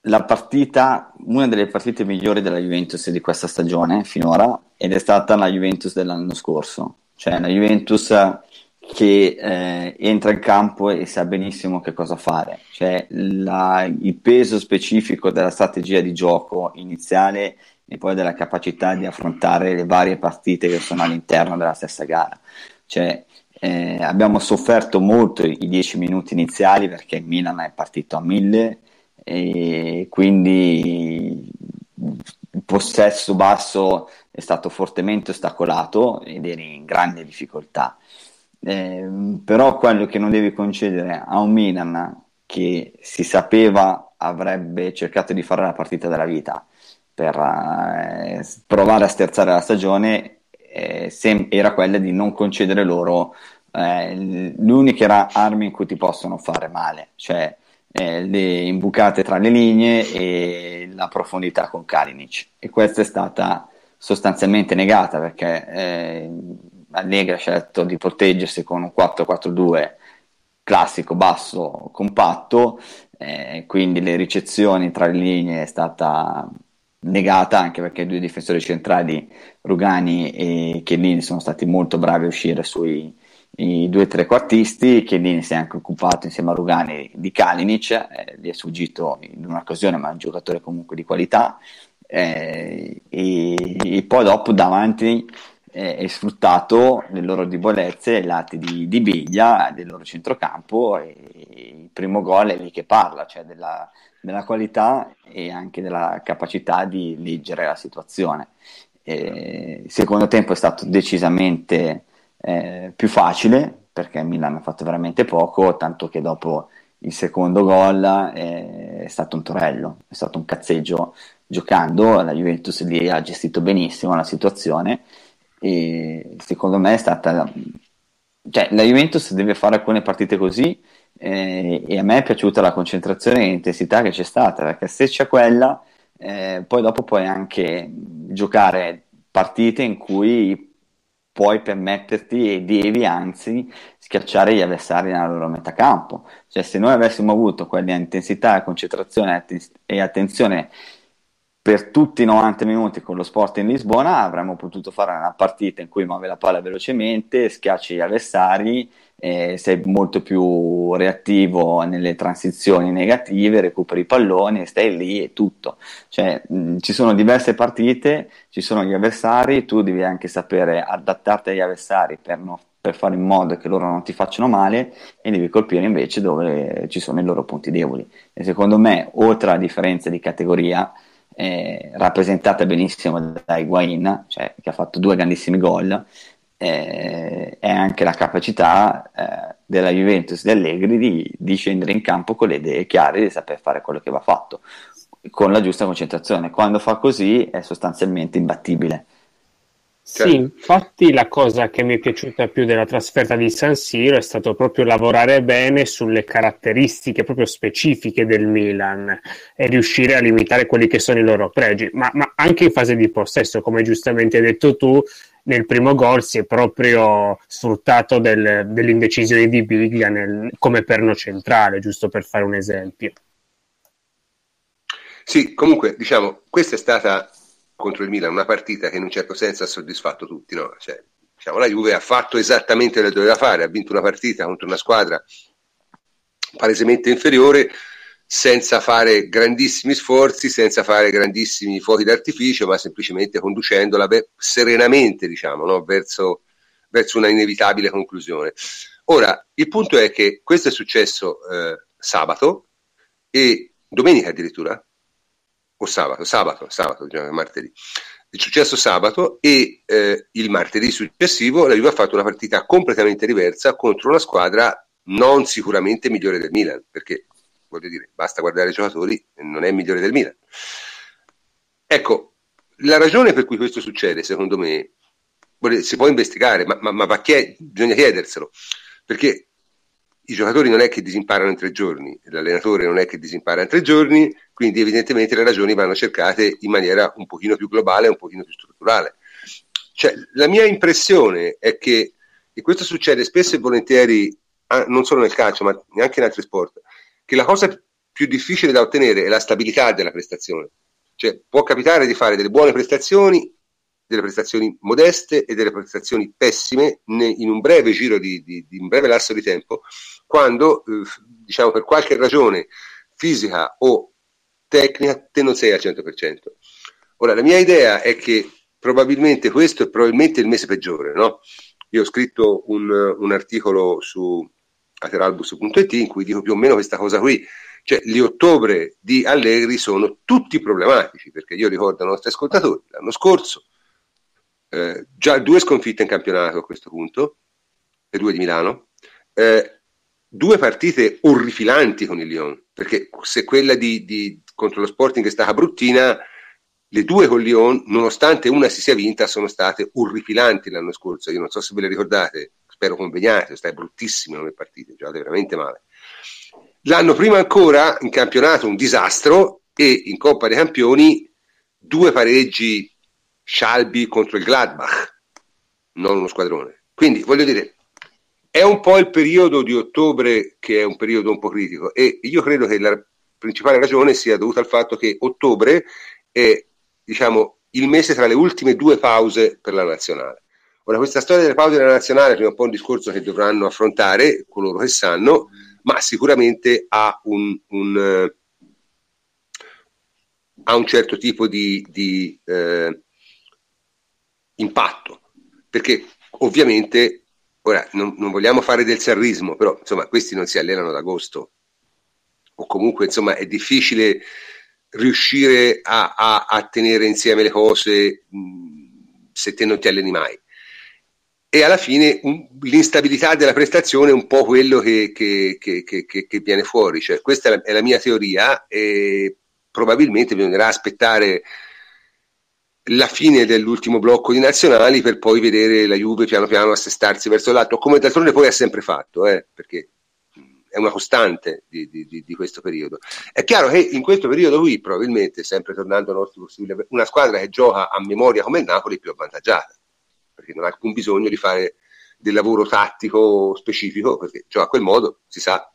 la partita, una delle partite migliori della Juventus di questa stagione finora, ed è stata la Juventus dell'anno scorso, cioè la Juventus che eh, entra in campo e sa benissimo che cosa fare, cioè la, il peso specifico della strategia di gioco iniziale e poi della capacità di affrontare le varie partite che sono all'interno della stessa gara. Cioè, eh, abbiamo sofferto molto i dieci minuti iniziali perché il Milan è partito a mille, e quindi il possesso basso è stato fortemente ostacolato ed eri in grande difficoltà. Eh, però quello che non devi concedere a un Milan che si sapeva avrebbe cercato di fare la partita della vita, per eh, provare a sterzare la stagione, eh, sem- era quella di non concedere loro eh, l'unica arma in cui ti possono fare male, cioè eh, le imbucate tra le linee e la profondità con Kalinic, e questa è stata sostanzialmente negata perché eh, Allegri ha scelto di proteggersi con un quattro quattro due classico, basso, compatto, eh, quindi le ricezioni tra le linee è stata negata, anche perché i due difensori centrali, Rugani e Chiellini, sono stati molto bravi a uscire sui i due trequartisti. Chiellini si è anche occupato insieme a Rugani di Kalinic, eh, gli è sfuggito in un'occasione, ma è un giocatore comunque di qualità, eh, e, e poi dopo davanti e sfruttato le loro debolezze, lati di, di biglia del loro centrocampo, e il primo gol è lì che parla, cioè della, della qualità e anche della capacità di leggere la situazione. E il secondo tempo è stato decisamente eh, più facile, perché Milan ha fatto veramente poco, tanto che dopo il secondo gol è stato un torello, è stato un cazzeggio giocando, la Juventus lì ha gestito benissimo la situazione. E secondo me è stata, cioè, la Juventus deve fare alcune partite così, eh, e a me è piaciuta la concentrazione e l'intensità che c'è stata, perché se c'è quella eh, poi dopo puoi anche giocare partite in cui puoi permetterti e devi anzi schiacciare gli avversari nella loro metà campo. Cioè, se noi avessimo avuto quella intensità, concentrazione e attenzione per tutti i novanta minuti con lo Sporting in Lisbona, avremmo potuto fare una partita in cui muove la palla velocemente, schiacci gli avversari, eh, sei molto più reattivo nelle transizioni negative, recuperi i palloni, stai lì e tutto. Cioè, mh, ci sono diverse partite, ci sono gli avversari, tu devi anche sapere adattarti agli avversari per, no, per fare in modo che loro non ti facciano male, e devi colpire invece dove ci sono i loro punti deboli. E secondo me, oltre alla differenza di categoria, Eh, rappresentata benissimo da Higuaín, cioè, che ha fatto due grandissimi gol, eh, è anche la capacità eh, della Juventus di Allegri di, di scendere in campo con le idee chiare, di saper fare quello che va fatto con la giusta concentrazione. Quando fa così è sostanzialmente imbattibile. Sì, infatti la cosa che mi è piaciuta più della trasferta di San Siro è stato proprio lavorare bene sulle caratteristiche proprio specifiche del Milan e riuscire a limitare quelli che sono i loro pregi, ma, ma anche in fase di possesso, come giustamente hai detto tu. Nel primo gol si è proprio sfruttato del, dell'indecisione di Biglia nel, come perno centrale, giusto per fare un esempio. Sì, comunque diciamo, questa è stata contro il Milan una partita che in un certo senso ha soddisfatto tutti, no? Cioè, diciamo, la Juve ha fatto esattamente quello che doveva fare, ha vinto una partita contro una squadra palesemente inferiore, senza fare grandissimi sforzi, senza fare grandissimi fuochi d'artificio, ma semplicemente conducendola be- serenamente, diciamo, no? verso, verso una inevitabile conclusione. Ora, il punto è che questo è successo eh, sabato e domenica addirittura, o sabato, sabato, sabato, diciamo, martedì. È successo sabato e eh, il martedì successivo la Juve ha fatto una partita completamente diversa contro una squadra non sicuramente migliore del Milan, perché, voglio dire, basta guardare i giocatori, non è migliore del Milan. Ecco, la ragione per cui questo succede, secondo me, si può investigare, ma, ma, ma va chied- bisogna chiederselo, perché i giocatori non è che disimparano in tre giorni, l'allenatore non è che disimpara in tre giorni, quindi evidentemente le ragioni vanno cercate in maniera un pochino più globale, un pochino più strutturale. Cioè, la mia impressione è che, e questo succede spesso e volentieri, non solo nel calcio, ma anche in altri sport, che la cosa più difficile da ottenere è la stabilità della prestazione. Cioè, può capitare di fare delle buone prestazioni, delle prestazioni modeste e delle prestazioni pessime in un breve giro di, di, di un breve lasso di tempo, quando eh, diciamo per qualche ragione fisica o tecnica te non sei al cento per cento. Ora, la mia idea è che probabilmente questo è probabilmente il mese peggiore, no? Io ho scritto un, un articolo su lateralbus punto it in cui dico più o meno questa cosa qui. Cioè, gli ottobre di Allegri sono tutti problematici, perché io ricordo ai nostri ascoltatori l'anno scorso Eh, già due sconfitte in campionato a questo punto, le due di Milano, eh, due partite orrifilanti con il Lyon, perché se quella di, di, contro lo Sporting è stata bruttina, le due con il Lyon, nonostante una si sia vinta, sono state orrifilanti l'anno scorso. Io non so se ve le ricordate, spero conveniate, state bruttissime come partite, giocate veramente male. L'anno prima ancora in campionato un disastro, e in Coppa dei Campioni due pareggi scialbi contro il Gladbach, non uno squadrone. Quindi, voglio dire, è un po' il periodo di ottobre che è un periodo un po' critico, e io credo che la principale ragione sia dovuta al fatto che ottobre è, diciamo, il mese tra le ultime due pause per la nazionale. Ora, questa storia delle pause della nazionale prima o poi è un discorso che dovranno affrontare coloro che sanno, ma sicuramente ha un, un, uh, ha un certo tipo di, di uh, impatto, perché ovviamente ora non, non vogliamo fare del sarrismo, però insomma questi non si allenano ad agosto, o comunque insomma è difficile riuscire a, a, a tenere insieme le cose mh, se te non ti alleni mai, e alla fine un, l'instabilità della prestazione è un po' quello che, che, che, che, che viene fuori, cioè questa è la, è la mia teoria, e probabilmente bisognerà aspettare la fine dell'ultimo blocco di nazionali per poi vedere la Juve piano piano assestarsi verso l'alto, come d'altronde poi ha sempre fatto, eh, perché è una costante di, di, di questo periodo. È chiaro che in questo periodo qui probabilmente, sempre tornando al nostro possibile, una squadra che gioca a memoria come il Napoli è più avvantaggiata, perché non ha alcun bisogno di fare del lavoro tattico specifico, perché cioè, a quel modo si sa,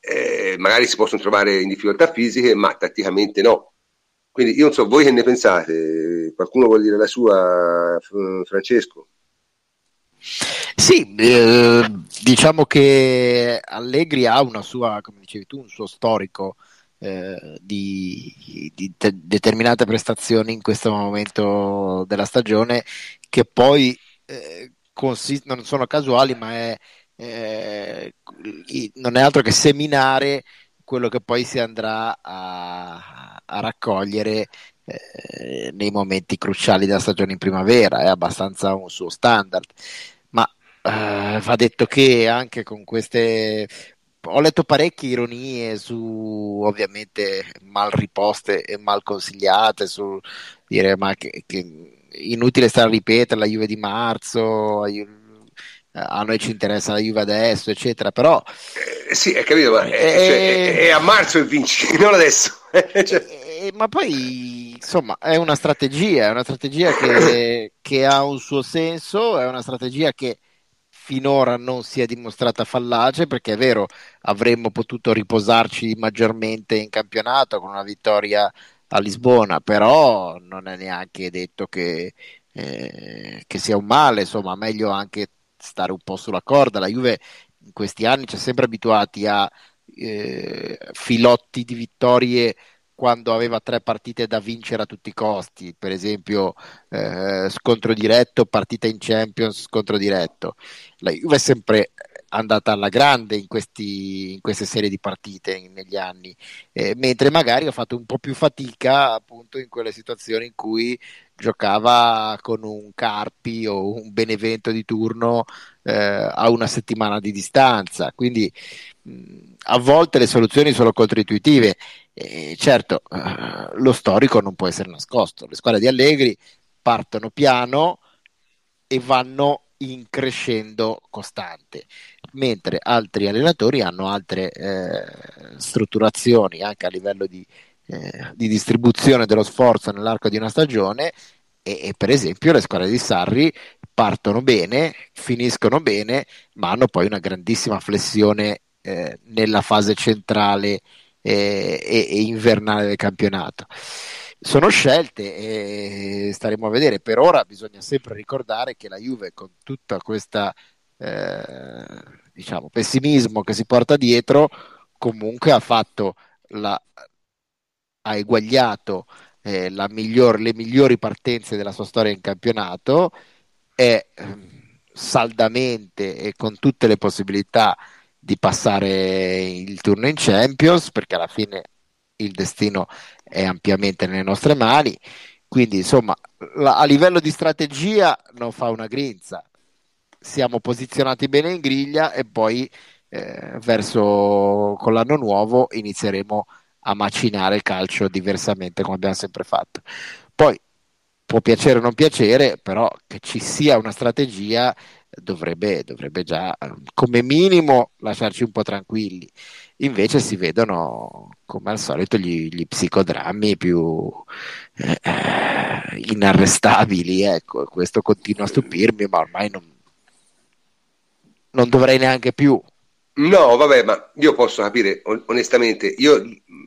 eh, magari si possono trovare in difficoltà fisiche ma tatticamente no. Quindi io non so voi che ne pensate, qualcuno vuol dire la sua, Francesco? Sì, eh, diciamo che Allegri ha una sua, come dicevi tu, un suo storico eh, di, di te- determinate prestazioni in questo momento della stagione, che poi eh, consist- non sono casuali, ma è, eh, non è altro che seminare quello che poi si andrà a, a raccogliere eh, nei momenti cruciali della stagione in primavera. È abbastanza un suo standard, ma eh, va detto che anche con queste, ho letto parecchie ironie su, ovviamente mal riposte e mal consigliate, su dire ma che, che inutile stare a ripetere la Juve di marzo, a noi ci interessa la Juve adesso, eccetera, però eh, sì, hai capito, ma è, eh, cioè, è, è a marzo e vinci, non adesso. cioè... eh, ma poi insomma è una strategia, è una strategia che, che ha un suo senso, è una strategia che finora non si è dimostrata fallace, perché è vero, avremmo potuto riposarci maggiormente in campionato con una vittoria a Lisbona, però non è neanche detto che, eh, che sia un male, insomma meglio anche stare un po' sulla corda. La Juve in questi anni ci ha sempre abituati a eh, filotti di vittorie quando aveva tre partite da vincere a tutti i costi, per esempio eh, scontro diretto, partita in Champions, scontro diretto. La Juve è sempre andata alla grande in, questi, in queste serie di partite in, negli anni, eh, mentre magari ha fatto un po' più fatica appunto in quelle situazioni in cui giocava con un Carpi o un Benevento di turno eh, a una settimana di distanza. Quindi mh, a volte le soluzioni sono controintuitive, e certo eh, lo storico non può essere nascosto. Le squadre di Allegri partono piano e vanno in crescendo costante, mentre altri allenatori hanno altre eh, strutturazioni anche a livello di, eh, di distribuzione dello sforzo nell'arco di una stagione, e, e per esempio le squadre di Sarri partono bene, finiscono bene, ma hanno poi una grandissima flessione eh, nella fase centrale eh, e, e invernale del campionato. Sono scelte e staremo a vedere. Per ora bisogna sempre ricordare che la Juve, con tutta questa eh, diciamo pessimismo che si porta dietro, comunque ha fatto la, ha eguagliato eh, la miglior, le migliori partenze della sua storia in campionato, è eh, saldamente e con tutte le possibilità di passare il turno in Champions, perché alla fine il destino è ampiamente nelle nostre mani. Quindi insomma la, a livello di strategia non fa una grinza, siamo posizionati bene in griglia, e poi eh, verso con l'anno nuovo inizieremo a macinare il calcio diversamente, come abbiamo sempre fatto. Poi può piacere o non piacere, però che ci sia una strategia dovrebbe, dovrebbe già come minimo lasciarci un po' tranquilli. Invece si vedono come al solito gli, gli psicodrammi più eh, inarrestabili, ecco. Questo continua a stupirmi, ma ormai non, non dovrei neanche più. No, vabbè, ma io posso capire, on- onestamente, io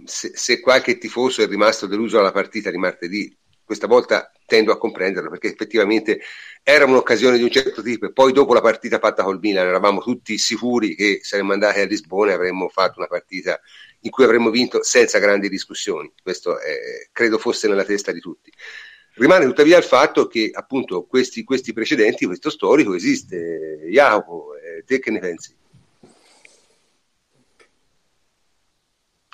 se, se qualche tifoso è rimasto deluso alla partita di martedì, questa volta tendo a comprenderlo, perché effettivamente era un'occasione di un certo tipo, e poi dopo la partita fatta col Milan eravamo tutti sicuri che saremmo andati a Lisbona e avremmo fatto una partita in cui avremmo vinto senza grandi discussioni. Questo è, credo fosse nella testa di tutti. Rimane tuttavia il fatto che appunto questi, questi precedenti, questo storico esiste. Jacopo, eh, te che ne pensi?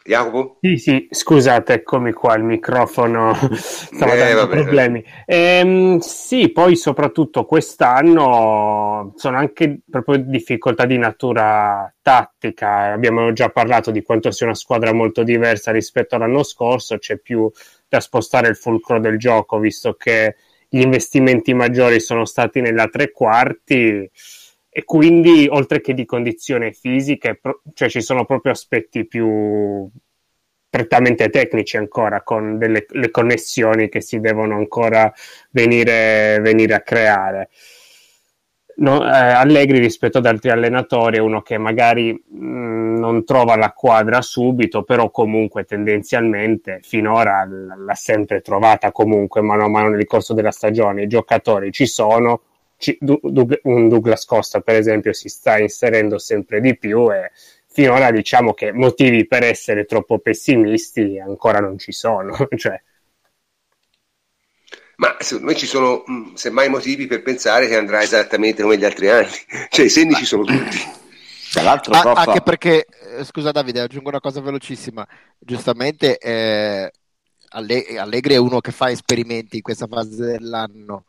Jacopo? Sì, sì, scusate, eccomi qua, il microfono stava eh, dando vabbè, problemi. Ehm, sì, poi soprattutto quest'anno sono anche proprio difficoltà di natura tattica. Abbiamo già parlato di quanto sia una squadra molto diversa rispetto all'anno scorso, c'è più da spostare il fulcro del gioco, visto che gli investimenti maggiori sono stati nella tre quarti, e quindi oltre che di condizione fisica, cioè ci sono proprio aspetti più prettamente tecnici ancora, con delle le connessioni che si devono ancora venire, venire a creare. No, eh, Allegri rispetto ad altri allenatori è uno che magari mh, non trova la quadra subito, però comunque tendenzialmente finora l- l'ha sempre trovata, comunque mano a mano nel corso della stagione i giocatori ci sono. Un Douglas Costa per esempio si sta inserendo sempre di più, e finora diciamo che motivi per essere troppo pessimisti ancora non ci sono, cioè. Ma secondo me ci sono semmai motivi per pensare che andrà esattamente come gli altri anni, cioè i segni ci sono tutti. L'altro A- troppo... anche perché, scusa Davide, aggiungo una cosa velocissima, giustamente eh, Alleg- Allegri è uno che fa esperimenti in questa fase dell'anno.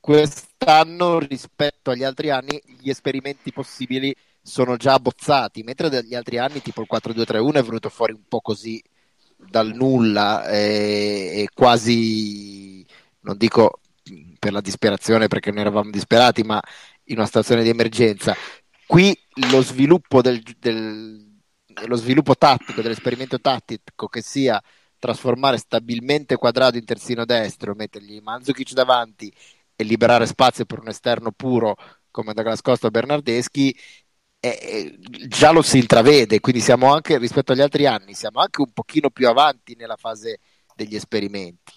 Quest'anno rispetto agli altri anni gli esperimenti possibili sono già bozzati, mentre dagli altri anni tipo il quattro due tre uno è venuto fuori un po' così dal nulla, e, e quasi, non dico per la disperazione perché noi eravamo disperati, ma in una situazione di emergenza. Qui lo sviluppo del, del lo sviluppo tattico, dell'esperimento tattico, che sia trasformare stabilmente Cuadrado in terzino destro, mettergli Mandžukić davanti e liberare spazio per un esterno puro come Douglas Costa o Bernardeschi, eh, già lo si intravede, quindi siamo anche, rispetto agli altri anni, siamo anche un pochino più avanti nella fase degli esperimenti.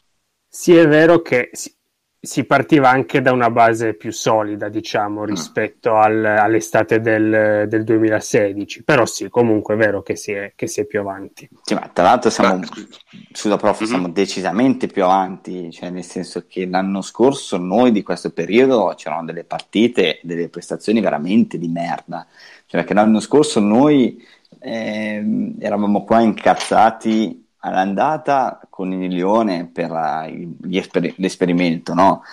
Sì, è vero che si, si partiva anche da una base più solida, diciamo, rispetto al, all'estate del, del duemilasedici, però sì, comunque è vero che si è, che si è più avanti. Sì, ma tra l'altro siamo... Ma... Scusa prof, mm-hmm. siamo decisamente più avanti, cioè nel senso che l'anno scorso noi di questo periodo c'erano delle partite, delle prestazioni veramente di merda, cioè perché l'anno scorso noi eh, eravamo qua incazzati all'andata con il Lione per la, gli esper- l'esperimento, no?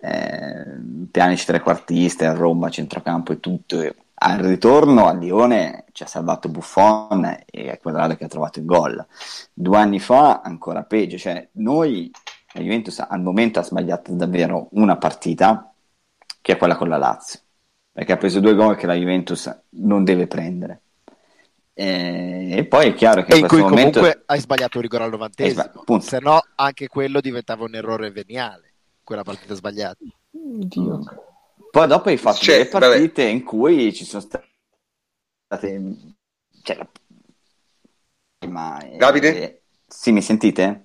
Eh, Pjanic trequartista, Roma centrocampo e tutto, e al ritorno a Lione ci ha salvato Buffon e è Cuadrado che ha trovato il gol. Due anni fa ancora peggio, cioè noi, la Juventus al momento ha sbagliato davvero una partita, che è quella con la Lazio, perché ha preso due gol che la Juventus non deve prendere, e, e poi è chiaro che e in, in cui momento... comunque hai sbagliato un rigore al novantesimo, sbag... se no anche quello diventava un errore veniale, quella partita sbagliata. Dio. Poi dopo hai fatto cioè, delle partite vabbè. in cui ci sono state, cioè, la... ma Davide? Eh... Sì, mi sentite?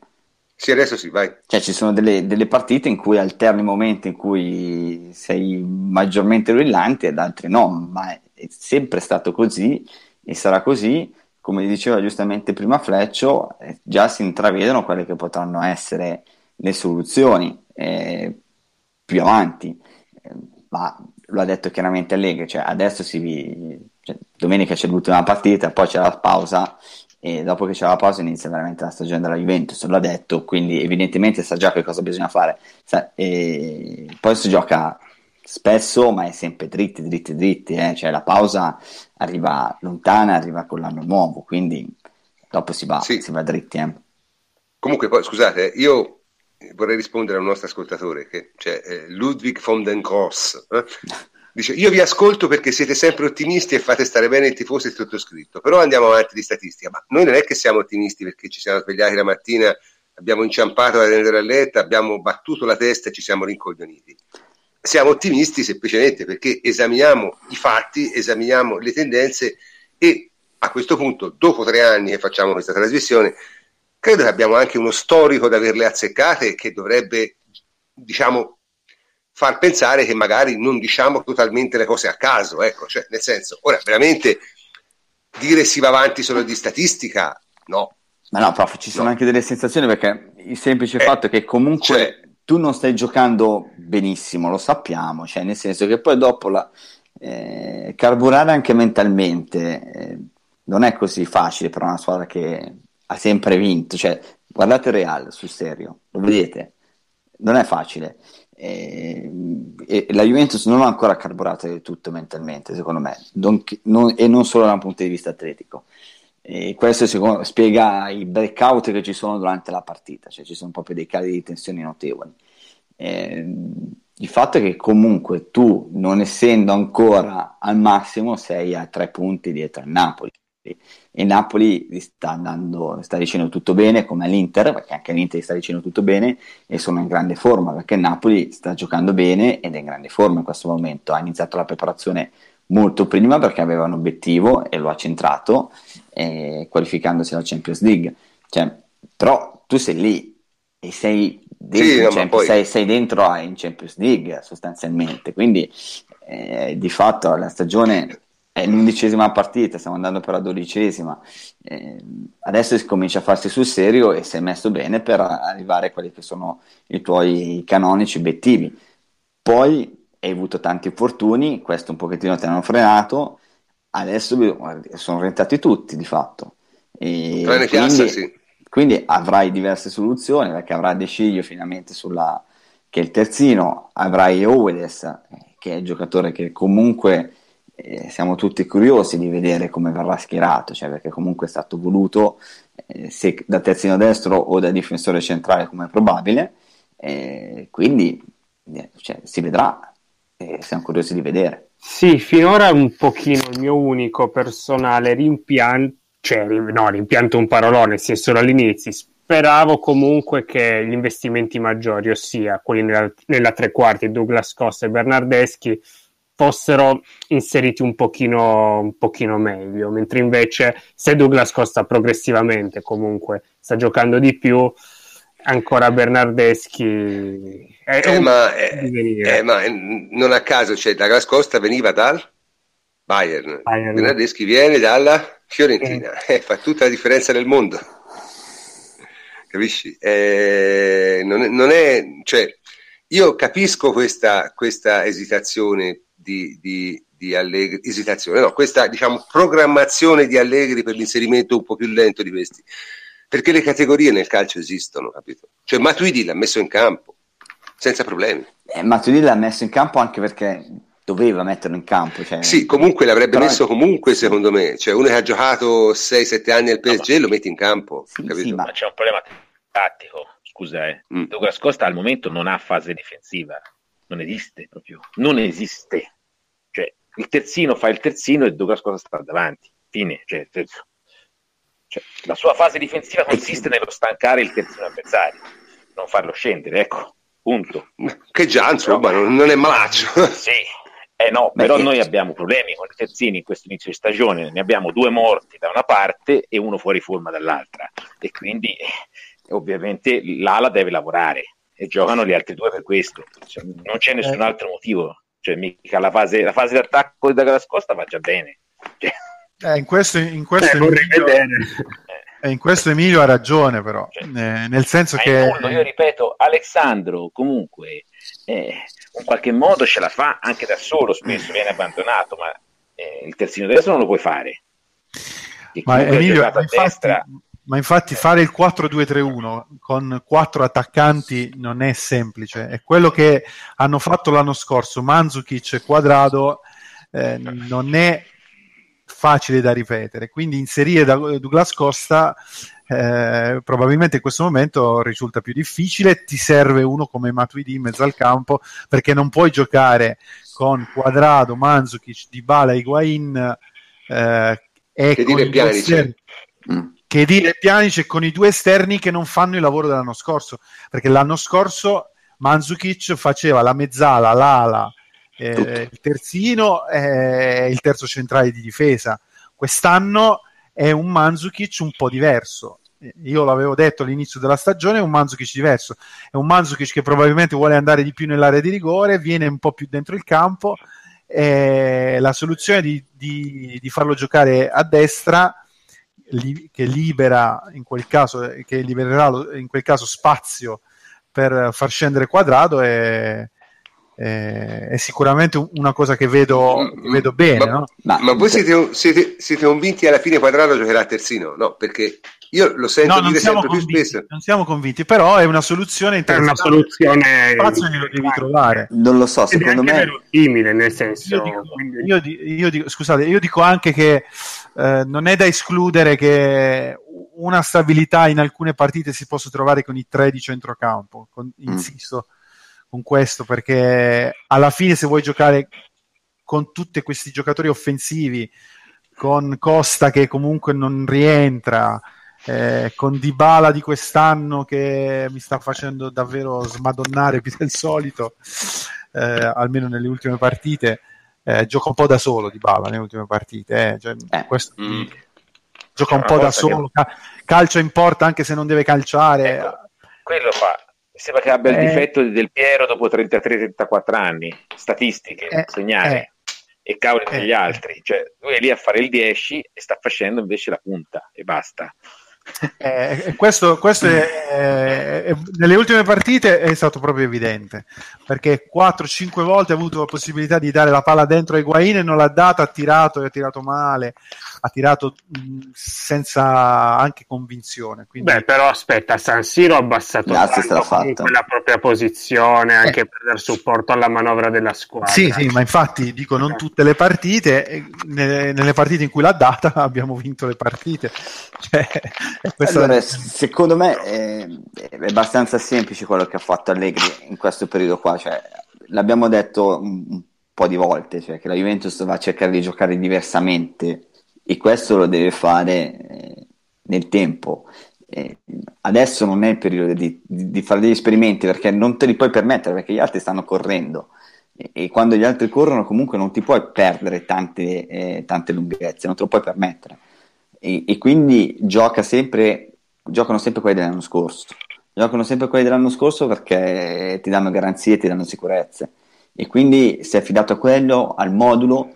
Sì, adesso sì, vai. Cioè ci sono delle, delle partite in cui alterni momenti in cui sei maggiormente brillante ed altri no, ma è, è sempre stato così e sarà così. Come diceva giustamente prima Fleccio, eh, già si intravedono quelle che potranno essere le soluzioni eh, più avanti. Ma lo ha detto chiaramente Allegri, cioè adesso si cioè, domenica c'è l'ultima partita, poi c'è la pausa e dopo che c'è la pausa inizia veramente la stagione della Juventus, l'ha detto, quindi evidentemente sa già che cosa bisogna fare. Sa, e poi si gioca spesso ma è sempre dritti dritti dritti eh? Cioè la pausa arriva lontana, arriva con l'anno nuovo, quindi dopo si va, sì. si va dritti eh? Comunque poi scusate, io vorrei rispondere a un nostro ascoltatore che cioè, eh, Ludwig von den Kors eh? dice: io vi ascolto perché siete sempre ottimisti e fate stare bene il tifoso e il sottoscritto, però andiamo avanti di statistica, ma noi non è che siamo ottimisti perché ci siamo svegliati la mattina, abbiamo inciampato la tenda a letta, abbiamo battuto la testa e ci siamo rincoglioniti. Siamo ottimisti semplicemente perché esaminiamo i fatti, esaminiamo le tendenze, e a questo punto, dopo tre anni che facciamo questa trasmissione, credo che abbiamo anche uno storico da averle azzeccate che dovrebbe, diciamo, far pensare che magari non diciamo totalmente le cose a caso, ecco, cioè nel senso, ora veramente dire si va avanti solo di statistica, no. Ma no, prof, ci sono no. anche delle sensazioni, perché il semplice eh, fatto è che comunque cioè, tu non stai giocando benissimo, lo sappiamo, cioè nel senso che poi dopo la, eh, carburare anche mentalmente eh, non è così facile per una squadra che ha sempre vinto, cioè guardate il Real sul serio, lo vedete, non è facile. E, e la Juventus non ha ancora carburato del tutto mentalmente, secondo me, non, non, e non solo da un punto di vista atletico, e questo secondo, spiega i breakout che ci sono durante la partita, cioè ci sono proprio dei cali di tensione notevoli. E, il fatto è che comunque tu, non essendo ancora al massimo, sei a tre punti dietro a Napoli, e Napoli sta andando, sta dicendo tutto bene, come l'Inter, perché anche l'Inter sta dicendo tutto bene e sono in grande forma, perché Napoli sta giocando bene ed è in grande forma in questo momento, ha iniziato la preparazione molto prima perché aveva un obiettivo e lo ha centrato, eh, qualificandosi alla Champions League, cioè, però tu sei lì e sei dentro, sì, poi... sei, sei dentro a, in Champions League sostanzialmente, quindi eh, di fatto la stagione è l'undicesima partita, stiamo andando per la dodicesima, eh, adesso si comincia a farsi sul serio e si è messo bene per arrivare a quelli che sono i tuoi canonici obiettivi. Poi hai avuto tanti infortuni, questo un pochettino ti hanno frenato, adesso sono rientrati tutti di fatto e quindi, piazza, sì. Quindi avrai diverse soluzioni, perché avrai De Sciglio finalmente sulla, che è il terzino, avrai Owedes che è il giocatore che comunque Eh, siamo tutti curiosi di vedere come verrà schierato, cioè perché comunque è stato voluto eh, se da terzino destro o da difensore centrale, come è probabile, eh, quindi eh, cioè, si vedrà, eh, siamo curiosi di vedere. Sì, finora un pochino il mio unico personale rimpianto, cioè no, rimpianto un parolone, si è solo all'inizio, speravo comunque che gli investimenti maggiori, ossia quelli nella, nella tre quarti, Douglas Costa e Bernardeschi, fossero inseriti un pochino, un pochino meglio, mentre invece se Douglas Costa progressivamente comunque sta giocando di più, ancora Bernardeschi è eh, un... ma, eh, eh, ma non a caso, cioè, Douglas Costa veniva dal Bayern, Bayern. Bernardeschi viene dalla Fiorentina, eh. Eh, fa tutta la differenza del mondo, capisci? Eh, non, è, non è, cioè, io capisco questa, questa esitazione Di, di, di Allegri, esitazione, no, questa diciamo programmazione di Allegri per l'inserimento un po' più lento di questi, perché le categorie nel calcio esistono, capito? Cioè Matuidi l'ha messo in campo senza problemi, eh, Matuidi l'ha messo in campo anche perché doveva metterlo in campo, cioè... sì, comunque l'avrebbe però... messo comunque, secondo me, cioè uno che ha giocato sei sette anni al P S G, no, ma... lo metti in campo, sì, capito? Sì, ma... ma c'è un problema tattico, scusa, eh. mm. Douglas Costa al momento non ha fase difensiva, non esiste proprio, non esiste, cioè il terzino fa il terzino e Douglas Costa sta davanti, fine, cioè, cioè la sua fase difensiva consiste nello stancare il terzino avversario, non farlo scendere, ecco, punto. Che già insomma però, non è malaccio, sì, eh no, però noi abbiamo problemi con i terzini in questo inizio di stagione, ne abbiamo due morti da una parte e uno fuori forma dall'altra, e quindi eh, ovviamente l'ala deve lavorare e giocano gli altri due per questo, cioè, non c'è nessun altro motivo, cioè mica la fase, la fase d'attacco di Douglas Costa va già bene, cioè... eh, in questo, in questo eh, Emilio, bene. Eh, in questo Emilio ha ragione, però cioè, eh, nel senso che mondo, io ripeto, Alex Sandro comunque eh, in qualche modo ce la fa anche da solo, spesso viene abbandonato, ma eh, il terzino destro non lo puoi fare, ma Emilio, infatti, destra, ma infatti fare il quattro due tre uno con quattro attaccanti non è semplice, è quello che hanno fatto l'anno scorso Mandžukić e Cuadrado, eh, non è facile da ripetere, quindi inserire Douglas Costa eh, probabilmente in questo momento risulta più difficile, ti serve uno come Matuidi in mezzo al campo, perché non puoi giocare con Cuadrado, Mandžukić, Dybala, Higuaín eh, e che dire Pjanic che dire Pjanic con i due esterni che non fanno il lavoro dell'anno scorso, perché l'anno scorso Mandžukić faceva la mezzala, l'ala, eh, il terzino e eh, il terzo centrale di difesa. Quest'anno è un Mandžukić un po' diverso, io l'avevo detto all'inizio della stagione, è un Mandžukić diverso, è un Mandžukić che probabilmente vuole andare di più nell'area di rigore, viene un po' più dentro il campo, eh, la soluzione di, di, di farlo giocare a destra che libera in quel caso, che libererà in quel caso spazio per far scendere Cuadrado e Eh, è sicuramente una cosa che vedo, che vedo bene, ma, no? ma, ma voi siete, siete, siete convinti alla fine Cuadrado giocherà terzino? No, perché io lo sento no, dire sempre convinti, più spesso non siamo convinti, però è una soluzione interessante, è una soluzione spazio che lo devi trovare, non lo so, secondo me è simile, nel senso io dico, quindi... io, dico, io dico scusate, io dico anche che eh, non è da escludere che una stabilità in alcune partite si possa trovare con i tre di centrocampo, con, insisto mm. con questo, perché alla fine se vuoi giocare con tutti questi giocatori offensivi, con Costa che comunque non rientra, eh, con Dybala di quest'anno che mi sta facendo davvero smadonnare più del solito, eh, almeno nelle ultime partite, eh, gioca un po' da solo Dybala nelle ultime partite, eh. Cioè, eh. Questo, mm. gioca un po' da solo, che... calcia in porta anche se non deve calciare. Ecco, quello fa. Mi sembra che abbia il eh, difetto del Piero dopo trentatré trentaquattro anni, statistiche, eh, segnali, eh, e cavoli degli eh, altri. Cioè, lui è lì a fare il dieci e sta facendo invece la punta, e basta. Eh, questo questo è, è, nelle ultime partite è stato proprio evidente, perché quattro cinque volte ha avuto la possibilità di dare la palla dentro a Higuaín e non l'ha data, ha tirato e ha tirato male, ha tirato senza anche convinzione. Quindi... Beh, però aspetta, San Siro ha abbassato tanto la propria posizione anche eh. per dar supporto alla manovra della squadra. Sì, sì, ma infatti dico, non tutte le partite, nelle, nelle partite in cui l'ha data abbiamo vinto le partite. Cioè, allora, è... secondo me è, è abbastanza semplice quello che ha fatto Allegri in questo periodo qua, cioè, l'abbiamo detto un po' di volte, cioè, che la Juventus va a cercare di giocare diversamente e questo lo deve fare eh, nel tempo. Eh, adesso non è il periodo di, di, di fare degli esperimenti, perché non te li puoi permettere, perché gli altri stanno correndo e, e quando gli altri corrono comunque non ti puoi perdere tante, eh, tante lunghezze, non te lo puoi permettere, e, e quindi gioca sempre giocano sempre quelli dell'anno scorso giocano sempre quelli dell'anno scorso perché ti danno garanzie, ti danno sicurezze, e quindi si è affidato a quello, al modulo.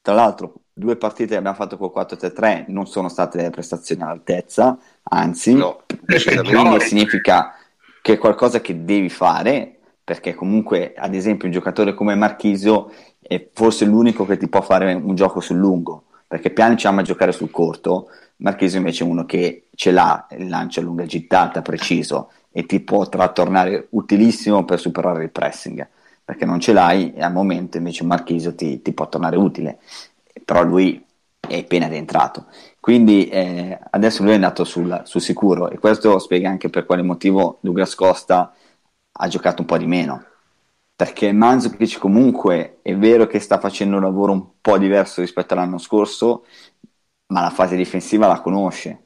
Tra l'altro due partite che abbiamo fatto col quattro tre tre non sono state prestazioni all'altezza, anzi, no, quindi significa che è qualcosa che devi fare, perché comunque ad esempio un giocatore come Marchisio è forse l'unico che ti può fare un gioco sul lungo, perché Pjanic ama giocare sul corto, Marchisio invece è uno che ce l'ha, lancia lunga gittata, preciso, e ti può tornare utilissimo per superare il pressing, perché non ce l'hai, e al momento invece Marchisio ti, ti può tornare utile, però lui è appena rientrato, quindi eh, adesso lui è andato sul, sul sicuro, e questo spiega anche per quale motivo Douglas Costa ha giocato un po' di meno, perché Mandžukić comunque è vero che sta facendo un lavoro un po' diverso rispetto all'anno scorso, ma la fase difensiva la conosce,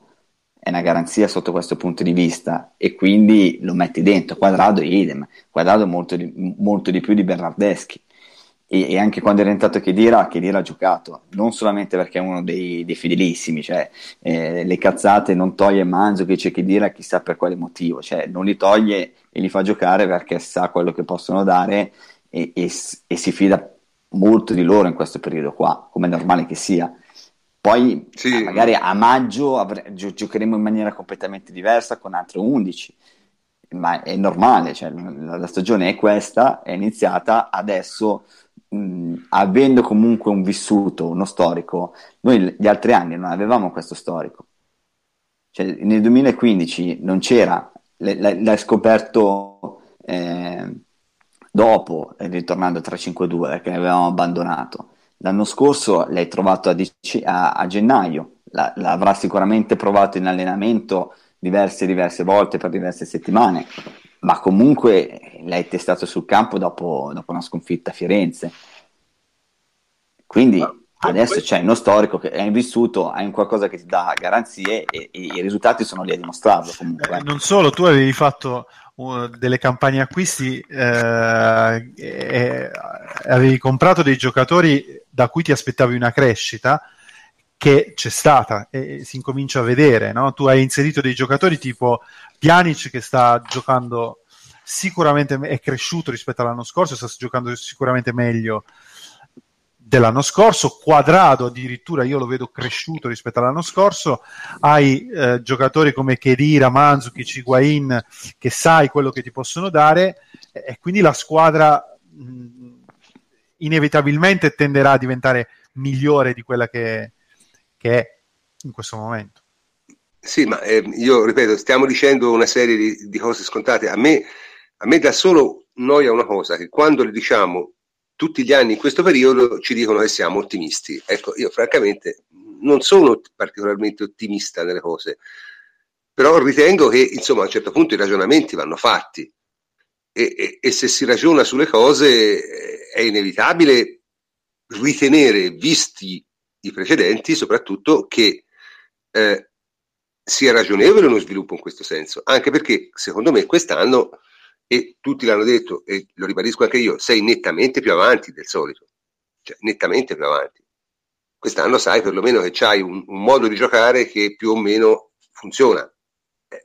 è una garanzia sotto questo punto di vista, e quindi lo metti dentro. Cuadrado è idem, Cuadrado molto di, molto di più di Bernardeschi, e anche quando è rientrato Khedira, Khedira ha giocato, non solamente perché è uno dei, dei fedelissimi, cioè eh, le cazzate non toglie Mandžukić, Khedira chissà per quale motivo, cioè non li toglie e li fa giocare perché sa quello che possono dare, e, e, e si fida molto di loro in questo periodo qua, come è normale che sia. Poi sì, magari a maggio avre- gio- giocheremo in maniera completamente diversa con altri undici, ma è normale, cioè, la, la stagione è questa, è iniziata adesso. Mh, avendo comunque un vissuto, uno storico, noi gli altri anni non avevamo questo storico, cioè, nel duemilaquindici non c'era, l- l- l'hai scoperto eh, dopo, ritornando tra cinque due perché l'avevamo abbandonato. L'anno scorso l'hai trovato a, dic- a-, a gennaio, la- l'avrà sicuramente provato in allenamento diverse diverse volte per diverse settimane, ma comunque l'hai testato sul campo dopo, dopo una sconfitta a Firenze, quindi adesso c'è uno storico che hai vissuto, hai un qualcosa che ti dà garanzie, e, e i risultati sono lì a dimostrarlo comunque. Eh, non solo, tu avevi fatto uh, delle campagne acquisti, eh, e avevi comprato dei giocatori da cui ti aspettavi una crescita, che c'è stata e si incomincia a vedere, no? Tu hai inserito dei giocatori tipo Pjanic, che sta giocando sicuramente, è cresciuto rispetto all'anno scorso, sta giocando sicuramente meglio, dell'anno scorso. Cuadrado addirittura io lo vedo cresciuto rispetto all'anno scorso. Hai eh, giocatori come Khedira, Mandžukić, Higuaín, che sai quello che ti possono dare, e, e quindi la squadra mh, inevitabilmente tenderà a diventare migliore di quella che, che è in questo momento. Sì, ma eh, io ripeto, stiamo dicendo una serie di, di cose scontate. A me, a me dà solo noia una cosa, che quando le diciamo tutti gli anni in questo periodo ci dicono che siamo ottimisti. Ecco, io francamente non sono particolarmente ottimista nelle cose, però ritengo che insomma a un certo punto i ragionamenti vanno fatti, e, e, e se si ragiona sulle cose è inevitabile ritenere, visti i precedenti soprattutto, che eh, sia ragionevole uno sviluppo in questo senso, anche perché secondo me quest'anno, e tutti l'hanno detto e lo ribadisco anche io, sei nettamente più avanti del solito, cioè nettamente più avanti quest'anno. Sai perlomeno che c'hai un, un modo di giocare che più o meno funziona. Eh,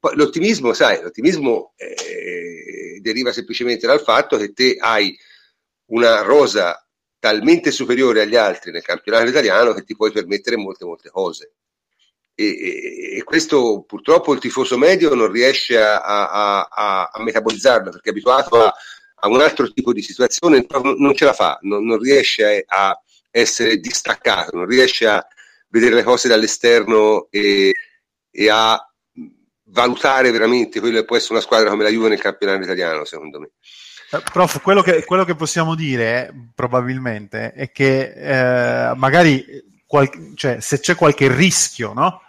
poi l'ottimismo, sai, l'ottimismo eh, deriva semplicemente dal fatto che te hai una rosa talmente superiore agli altri nel campionato italiano che ti puoi permettere molte molte cose. E, e, e questo purtroppo il tifoso medio non riesce a, a, a, a metabolizzarlo, perché è abituato a, a un altro tipo di situazione, non ce la fa, non, non riesce a, a essere distaccato, non riesce a vedere le cose dall'esterno e, e a valutare veramente quello che può essere una squadra come la Juve nel campionato italiano, secondo me. Eh, prof, quello che, quello che possiamo dire eh, probabilmente è che eh, magari qual- cioè, se c'è qualche rischio, no?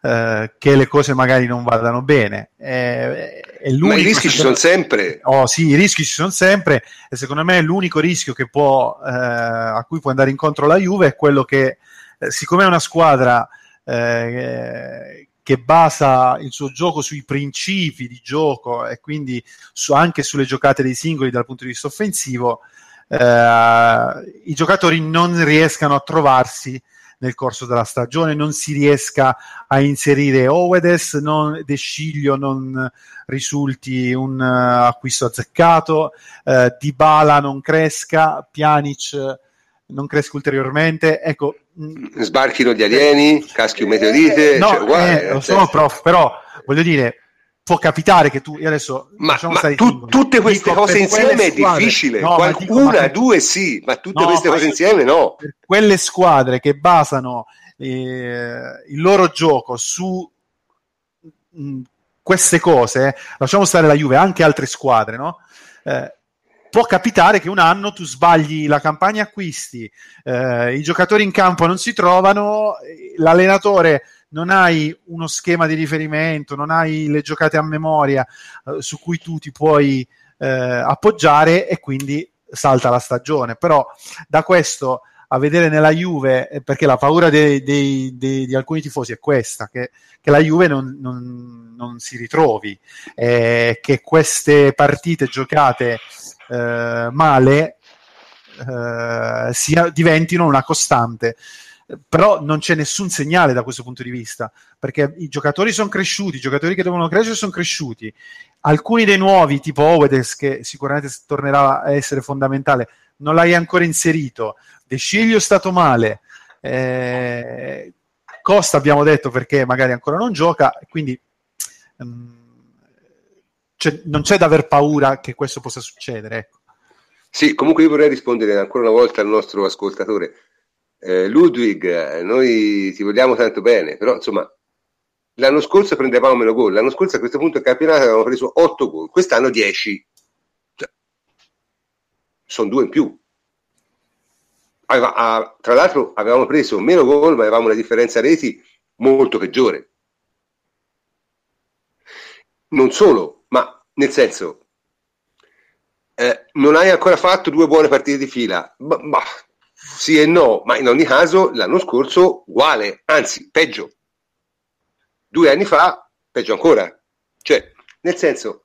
Eh, che le cose magari non vadano bene, eh, è l'unico. Ma i rischi ci sono sempre. Oh sì, i rischi ci sono sempre, e secondo me l'unico rischio che può, eh, a cui può andare incontro la Juve è quello che, eh, siccome è una squadra eh, che basa il suo gioco sui principi di gioco e quindi su, anche sulle giocate dei singoli dal punto di vista offensivo, eh, i giocatori non riescano a trovarsi nel corso della stagione, non si riesca a inserire Oedes, non De Sciglio non risulti un uh, acquisto azzeccato, uh, Dybala non cresca, Pjanic non cresca ulteriormente, ecco, sbarchino gli alieni, caschi un meteorite, eh, no, cioè, wow, eh, lo so prof, però voglio dire, può capitare che tu, io adesso ma, diciamo ma tu, tutte queste dico, cose insieme è difficile, no, Qual- dico, una, ma, due sì, ma tutte no, queste ma cose insieme no. Per quelle squadre che basano eh, il loro gioco su mh, queste cose, lasciamo stare la Juve, anche altre squadre, no? Eh, può capitare che un anno tu sbagli la campagna acquisti, eh, i giocatori in campo non si trovano, l'allenatore, non hai uno schema di riferimento, non hai le giocate a memoria eh, su cui tu ti puoi eh, appoggiare, e quindi salta la stagione. Però da questo a vedere nella Juve, perché la paura dei, dei, dei, di alcuni tifosi è questa, che, che la Juve non, non, non si ritrovi, eh, che queste partite giocate eh, male eh, sia, diventino una costante. Però non c'è nessun segnale da questo punto di vista, perché i giocatori sono cresciuti, i giocatori che devono crescere sono cresciuti, alcuni dei nuovi tipo Oedes, che sicuramente tornerà a essere fondamentale, non l'hai ancora inserito, De Sciglio è stato male, eh, Costa abbiamo detto perché magari ancora non gioca, quindi um, c'è, non c'è da aver paura che questo possa succedere, ecco. Sì, comunque io vorrei rispondere ancora una volta al nostro ascoltatore. Eh, Ludwig, noi ti vogliamo tanto bene, però insomma l'anno scorso prendevamo meno gol, l'anno scorso a questo punto del campionato avevamo preso otto gol, quest'anno dieci, cioè, sono due in più. Aveva, a, tra l'altro avevamo preso meno gol ma avevamo una differenza reti molto peggiore, non solo, ma nel senso eh, non hai ancora fatto due buone partite di fila, ma, ma sì e no, ma in ogni caso l'anno scorso uguale, anzi peggio, due anni fa peggio ancora, cioè nel senso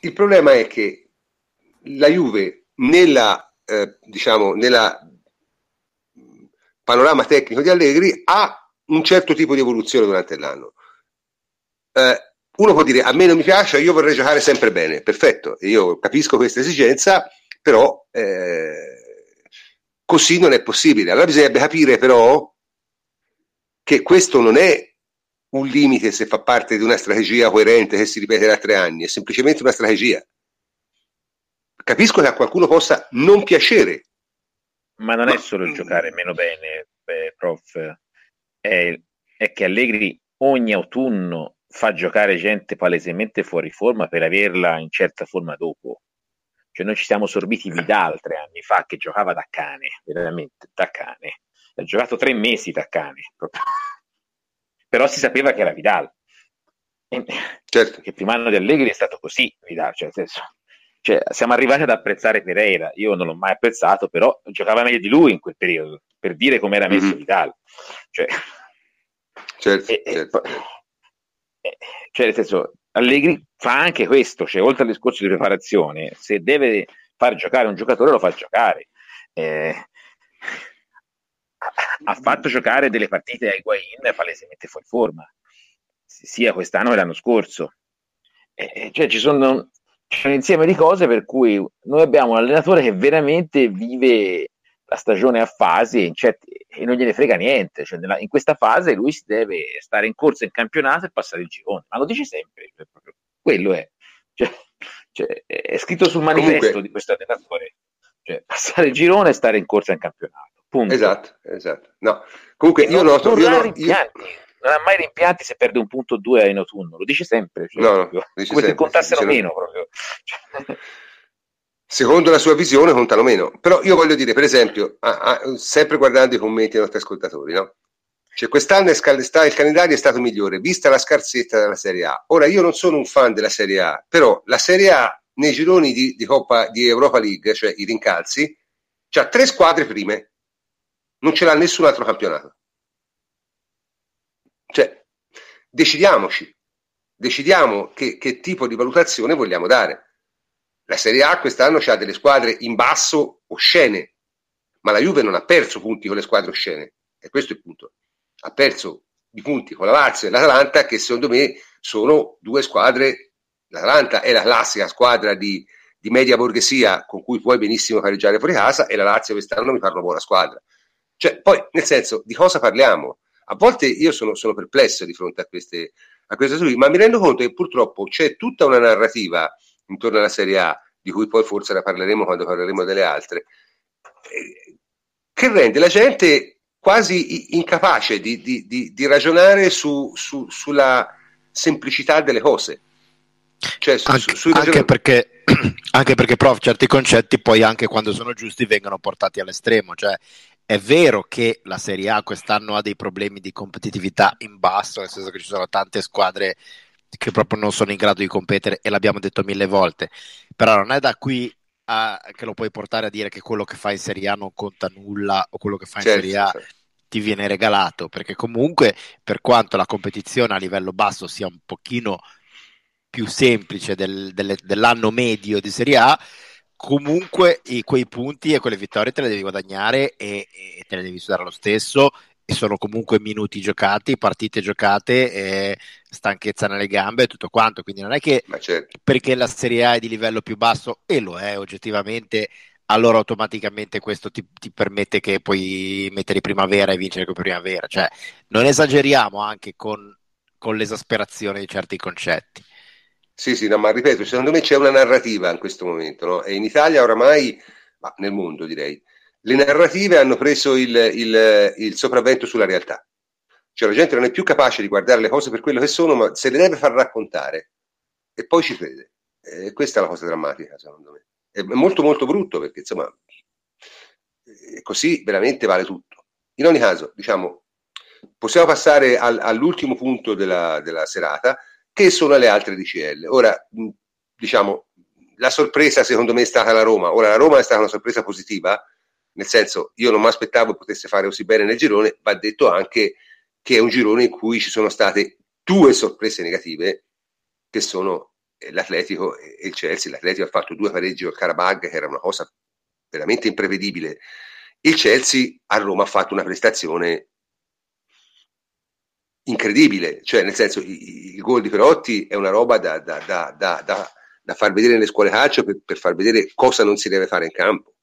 il problema è che la Juve nella eh, diciamo nella panorama tecnico di Allegri ha un certo tipo di evoluzione durante l'anno. eh, uno può dire a me non mi piace, io vorrei giocare sempre bene, perfetto, io capisco questa esigenza, però eh, Così non è possibile. Allora bisognerebbe capire però che questo non è un limite se fa parte di una strategia coerente che si ripete da tre anni, è semplicemente una strategia. Capisco che a qualcuno possa non piacere. Ma non ma... è solo il giocare meno bene, eh, prof. È, è che Allegri ogni autunno fa giocare gente palesemente fuori forma per averla in certa forma dopo. Cioè noi ci siamo sorbiti Vidal tre anni fa che giocava da cane, veramente da cane. Ha giocato tre mesi da cane, proprio. Però si sapeva che era Vidal. Certo. Che il primo anno di Allegri è stato così, Vidal, cioè, nel senso, cioè siamo arrivati ad apprezzare Pereira, io non l'ho mai apprezzato, però giocava meglio di lui in quel periodo, per dire come era messo mm-hmm. Vidal. Cioè, certo, e, certo. E, cioè nel senso, Allegri fa anche questo, cioè oltre al discorso di preparazione, se deve far giocare un giocatore lo fa giocare. Eh, ha fatto giocare delle partite a Higuaín palesemente fuori forma, sia quest'anno che l'anno scorso. Eh, cioè ci sono c'è un insieme di cose per cui noi abbiamo un allenatore che veramente vive la stagione a fasi, cioè, e non gliene frega niente, cioè nella, in questa fase lui si deve stare in corsa in campionato e passare il girone, ma lo dice sempre, quello è, cioè, cioè, è scritto sul manifesto. Comunque, di questo allenatore, cioè, passare il girone e stare in corsa in campionato, punto. Esatto, esatto. No. Comunque io non, noto, non, io ha no, rimpianti, io... non ha mai rimpianti se perde un punto o due in autunno, lo dice sempre, cioè, no, no, dice come sempre, se contassero se meno non... proprio. Cioè, secondo la sua visione contano meno, però io voglio dire, per esempio, a, a, sempre guardando i commenti dei nostri ascoltatori, no? Cioè, quest'anno è scal- sta, il calendario è stato migliore, vista la scarsezza della Serie A. Ora, io non sono un fan della Serie A, però la Serie A nei gironi di, di Coppa di Europa League, cioè i rincalzi, c'ha tre squadre prime, non ce l'ha nessun altro campionato. Cioè, decidiamoci, decidiamo che, che tipo di valutazione vogliamo dare. La Serie A quest'anno c'ha delle squadre in basso oscene, ma la Juve non ha perso punti con le squadre oscene, e questo è il punto. Ha perso i punti con la Lazio e l'Atalanta, che secondo me sono due squadre. L'Atalanta è la classica squadra di, di media borghesia con cui puoi benissimo pareggiare fuori casa, e la Lazio quest'anno mi parla buona squadra. Cioè, poi, nel senso, di cosa parliamo? A volte io sono, sono perplesso di fronte a queste a queste sue, ma mi rendo conto che purtroppo c'è tutta una narrativa intorno alla Serie A, di cui poi forse la parleremo quando parleremo delle altre, che rende la gente quasi incapace di, di, di, di ragionare su, su, sulla semplicità delle cose, cioè su, anche, su, anche perché anche perché prof, certi concetti poi anche quando sono giusti vengono portati all'estremo. Cioè è vero che la Serie A quest'anno ha dei problemi di competitività in basso, nel senso che ci sono tante squadre che proprio non sono in grado di competere, e l'abbiamo detto mille volte, però non è da qui a, che lo puoi portare a dire che quello che fa in Serie A non conta nulla, o quello che fa in certo, Serie A certo. ti viene regalato, perché comunque, per quanto la competizione a livello basso sia un pochino più semplice del, delle, dell'anno medio di Serie A, comunque i, quei punti e quelle vittorie te le devi guadagnare, e, e te le devi sudare lo stesso, e sono comunque minuti giocati, partite giocate, e stanchezza nelle gambe e tutto quanto. Quindi non è che certo. perché la Serie A è di livello più basso, e lo è oggettivamente, allora automaticamente questo ti, ti permette che puoi mettere primavera e vincere con primavera. Cioè non esageriamo anche con, con l'esasperazione di certi concetti. Sì sì, no, ma ripeto, secondo me c'è una narrativa in questo momento, no? E in Italia oramai, ma nel mondo direi, le narrative hanno preso il, il, il sopravvento sulla realtà. Cioè la gente non è più capace di guardare le cose per quello che sono, ma se le deve far raccontare, e poi ci crede. E questa è la cosa drammatica, secondo me. È molto molto brutto, perché insomma così veramente vale tutto. In ogni caso, diciamo, possiamo passare al, all'ultimo punto della, della serata, che sono le altre D C L. Ora, diciamo, la sorpresa secondo me è stata la Roma. Ora, la Roma è stata una sorpresa positiva, nel senso, io non mi aspettavo potesse fare così bene nel girone. Va detto anche che è un girone in cui ci sono state due sorprese negative, che sono l'Atletico e il Chelsea. L'Atletico ha fatto due pareggi al Karabag, che era una cosa veramente imprevedibile. Il Chelsea a Roma ha fatto una prestazione incredibile, cioè nel senso, il gol di Perotti è una roba da, da, da, da, da, da far vedere nelle scuole calcio, per, per far vedere cosa non si deve fare in campo.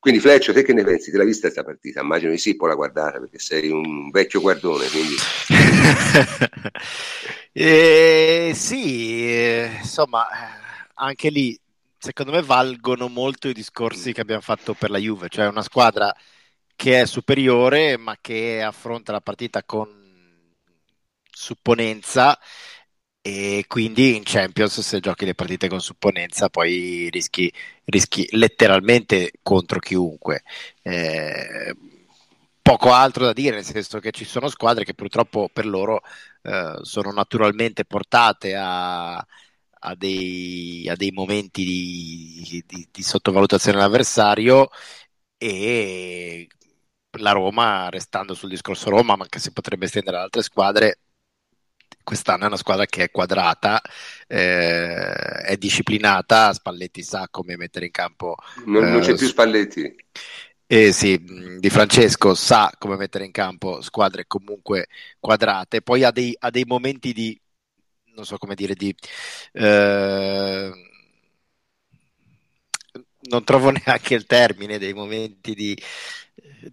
Quindi Fleccio, te che ne pensi? Te l'hai vista questa partita? Immagino di sì, poi la guardata, perché sei un vecchio guardone, quindi... eh, sì, eh, insomma, anche lì secondo me valgono molto i discorsi che abbiamo fatto per la Juve, cioè una squadra che è superiore ma che affronta la partita con supponenza, e quindi in Champions se giochi le partite con supponenza poi rischi, rischi letteralmente contro chiunque. Eh, poco altro da dire, nel senso che ci sono squadre che purtroppo per loro eh, sono naturalmente portate a... A dei, a dei momenti di, di, di sottovalutazione dell'avversario, e la Roma, restando sul discorso Roma, ma che si potrebbe estendere ad altre squadre, quest'anno è una squadra che è quadrata, eh, è disciplinata, Spalletti sa come mettere in campo, non, eh, non c'è più Spalletti, eh, sì, Di Francesco sa come mettere in campo squadre comunque quadrate, poi ha dei, ha dei momenti di, non so come dire, di eh, non trovo neanche il termine, dei momenti di,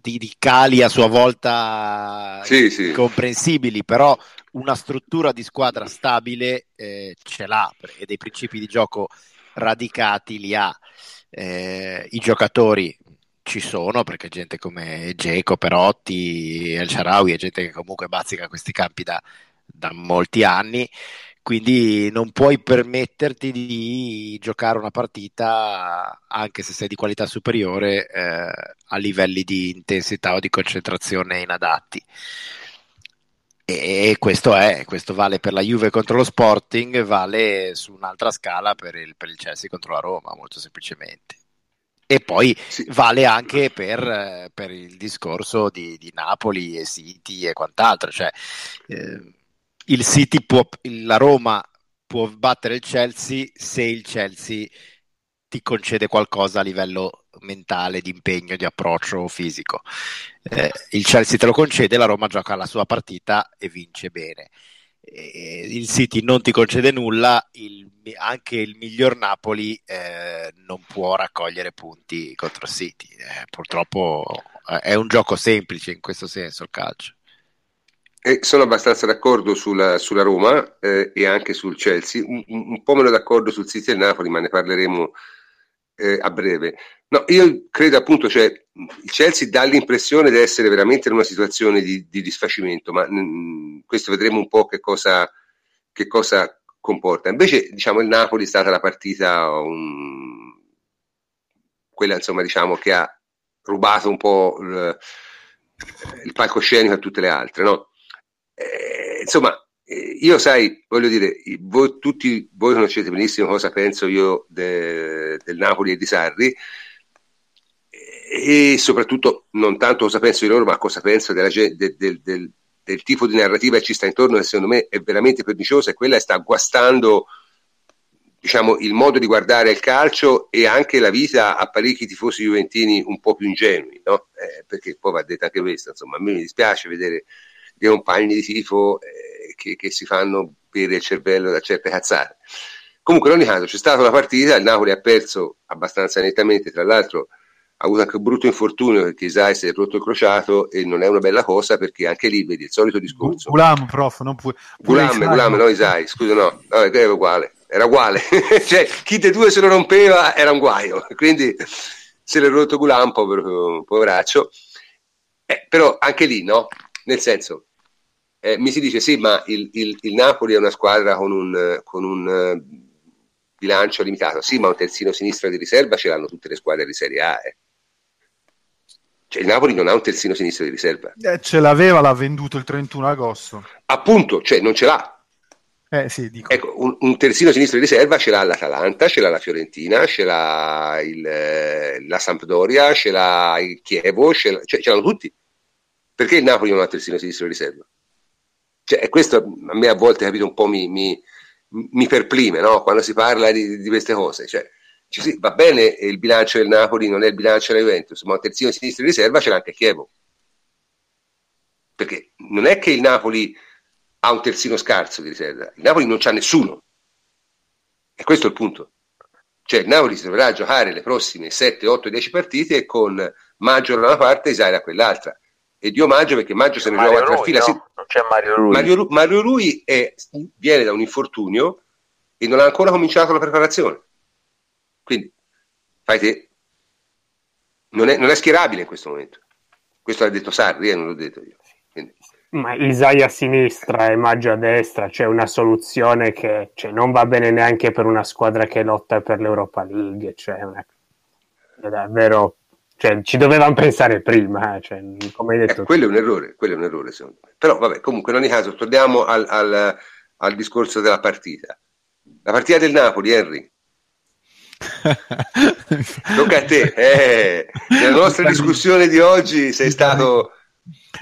di, di cali a sua volta sì, comprensibili, sì. Però una struttura di squadra stabile eh, ce l'ha, e dei principi di gioco radicati li ha. Eh, i giocatori ci sono, perché gente come Dzeko, Perotti, El Shaarawy è gente che comunque bazzica questi campi da, da molti anni. Quindi non puoi permetterti di giocare una partita, anche se sei di qualità superiore, eh, a livelli di intensità o di concentrazione inadatti. E questo è, questo vale per la Juve contro lo Sporting, vale su un'altra scala per il, per il Chelsea contro la Roma, molto semplicemente. E poi sì, vale anche per, per il discorso di, di Napoli e City e quant'altro, cioè... Eh, Il City può, la Roma può battere il Chelsea se il Chelsea ti concede qualcosa a livello mentale, di impegno, di approccio fisico. Eh, il Chelsea te lo concede, la Roma gioca la sua partita e vince bene. Eh, il City non ti concede nulla, il, anche il miglior Napoli eh, non può raccogliere punti contro City. Eh, purtroppo è un gioco semplice in questo senso il calcio. Eh, sono abbastanza d'accordo sulla, sulla Roma eh, e anche sul Chelsea, un, un po' meno d'accordo sul City e il Napoli, ma ne parleremo eh, a breve. No, io credo appunto, cioè, il Chelsea dà l'impressione di essere veramente in una situazione di, di disfacimento, ma mh, questo vedremo un po' che cosa, che cosa comporta. Invece diciamo il Napoli è stata la partita, um, quella insomma diciamo che ha rubato un po' il, il palcoscenico a tutte le altre, no? Eh, insomma, eh, io sai, voglio dire, voi tutti voi conoscete benissimo cosa penso io de, del Napoli e di Sarri, e, e soprattutto non tanto cosa penso di loro, ma cosa penso della, de, de, del, del tipo di narrativa che ci sta intorno, che secondo me è veramente perniciosa, e quella sta guastando, diciamo, il modo di guardare il calcio e anche la vita a parecchi tifosi juventini un po' più ingenui, no? Eh, perché poi va detto anche questo, insomma, a me mi dispiace vedere dei compagni di tifo eh, che, che si fanno bere il cervello da certe cazzate. Comunque in ogni caso c'è stata una partita, il Napoli ha perso abbastanza nettamente, tra l'altro ha avuto anche un brutto infortunio perché Isai si è rotto il crociato, e non è una bella cosa perché anche lì vedi il solito discorso. Goulam, prof, non puoi Goulam, Goulam, no Isai, scusa no, no era uguale, era uguale. Cioè chi dei due se lo rompeva era un guaio, quindi se l'è rotto Goulam, povero, poveraccio. Eh, però anche lì, no? Nel senso, eh, mi si dice sì, ma il, il, il Napoli è una squadra con un, con un uh, bilancio limitato. Sì, ma un terzino sinistro di riserva ce l'hanno tutte le squadre di Serie A. Eh. Cioè il Napoli non ha un terzino sinistro di riserva. Eh, ce l'aveva, l'ha venduto il trentuno agosto. Appunto, cioè non ce l'ha. Eh, sì, dico. Ecco, un, un terzino sinistro di riserva ce l'ha l'Atalanta, ce l'ha la Fiorentina, ce l'ha il, eh, la Sampdoria, ce l'ha il Chievo, ce, l'ha, cioè, ce l'hanno tutti. Perché il Napoli non ha terzino sinistro di riserva? Cioè, questo a me a volte, capito, un po' mi, mi, mi perplime, no? Quando si parla di, di queste cose. Cioè, ci, sì, va bene il bilancio del Napoli, non è il bilancio della Juventus, ma un terzino sinistro di riserva ce l'ha anche Chievo. Perché non è che il Napoli ha un terzino scarso di riserva, il Napoli non c'ha nessuno. E questo è il punto. Cioè il Napoli si dovrà giocare le prossime sette, otto, dieci partite con Maggio da una parte e Isai da quell'altra. E Dio Maggio, perché Maggio se ne gioca tra fila. No? Si... Non c'è Mario Rui. Mario, Mario Rui è, viene da un infortunio e non ha ancora cominciato la preparazione. Quindi, fai te, non è, non è schierabile in questo momento. Questo l'ha detto Sarri, eh, non l'ho detto io. Quindi. Ma Isai a sinistra e Maggio a destra, c'è cioè una soluzione che cioè, non va bene neanche per una squadra che lotta per l'Europa League, cioè una... è davvero, cioè, ci dovevamo pensare prima, cioè, come hai detto. Eh, quello è un errore, quello è un errore secondo me. Però vabbè, comunque in ogni caso torniamo al, al, al discorso della partita. La partita del Napoli, Henry. Tocca a te, eh. Nella nostra discussione di oggi sei stato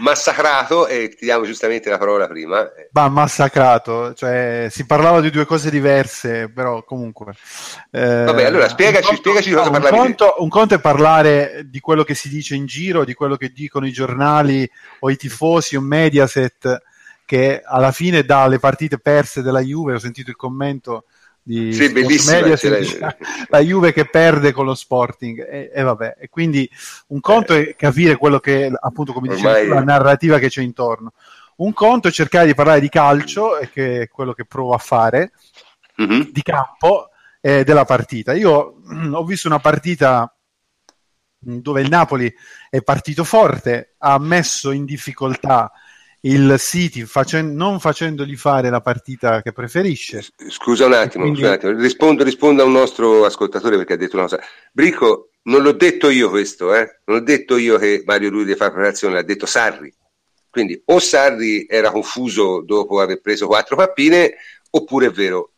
massacrato e ti diamo giustamente la parola prima. Ma massacrato, cioè si parlava di due cose diverse, però comunque eh, vabbè, allora spiegaci, conto, spiegaci di cosa no, parlavi. Un conto, un conto è parlare di quello che si dice in giro, di quello che dicono i giornali o i tifosi o Mediaset, che alla fine dà le partite perse della Juve. Ho sentito il commento di sì, Mediaset, la, la Juve che perde con lo Sporting e, e vabbè, e quindi un conto eh. è capire quello che appunto, come dicevi, la narrativa che c'è intorno, un conto è cercare di parlare di calcio, e che è quello che provo a fare, mm-hmm. di campo e eh, della partita. Io mh, ho visto una partita dove il Napoli è partito forte, ha messo in difficoltà il City facen- non facendogli fare la partita che preferisce. Scusa un attimo, quindi... scusa un attimo. Rispondo, rispondo a un nostro ascoltatore perché ha detto una cosa. Brico, non l'ho detto io questo, eh? Non ho detto io che Mario Rui deve fare preparazione, l'ha detto Sarri. Quindi o Sarri era confuso dopo aver preso quattro pappine, oppure è vero.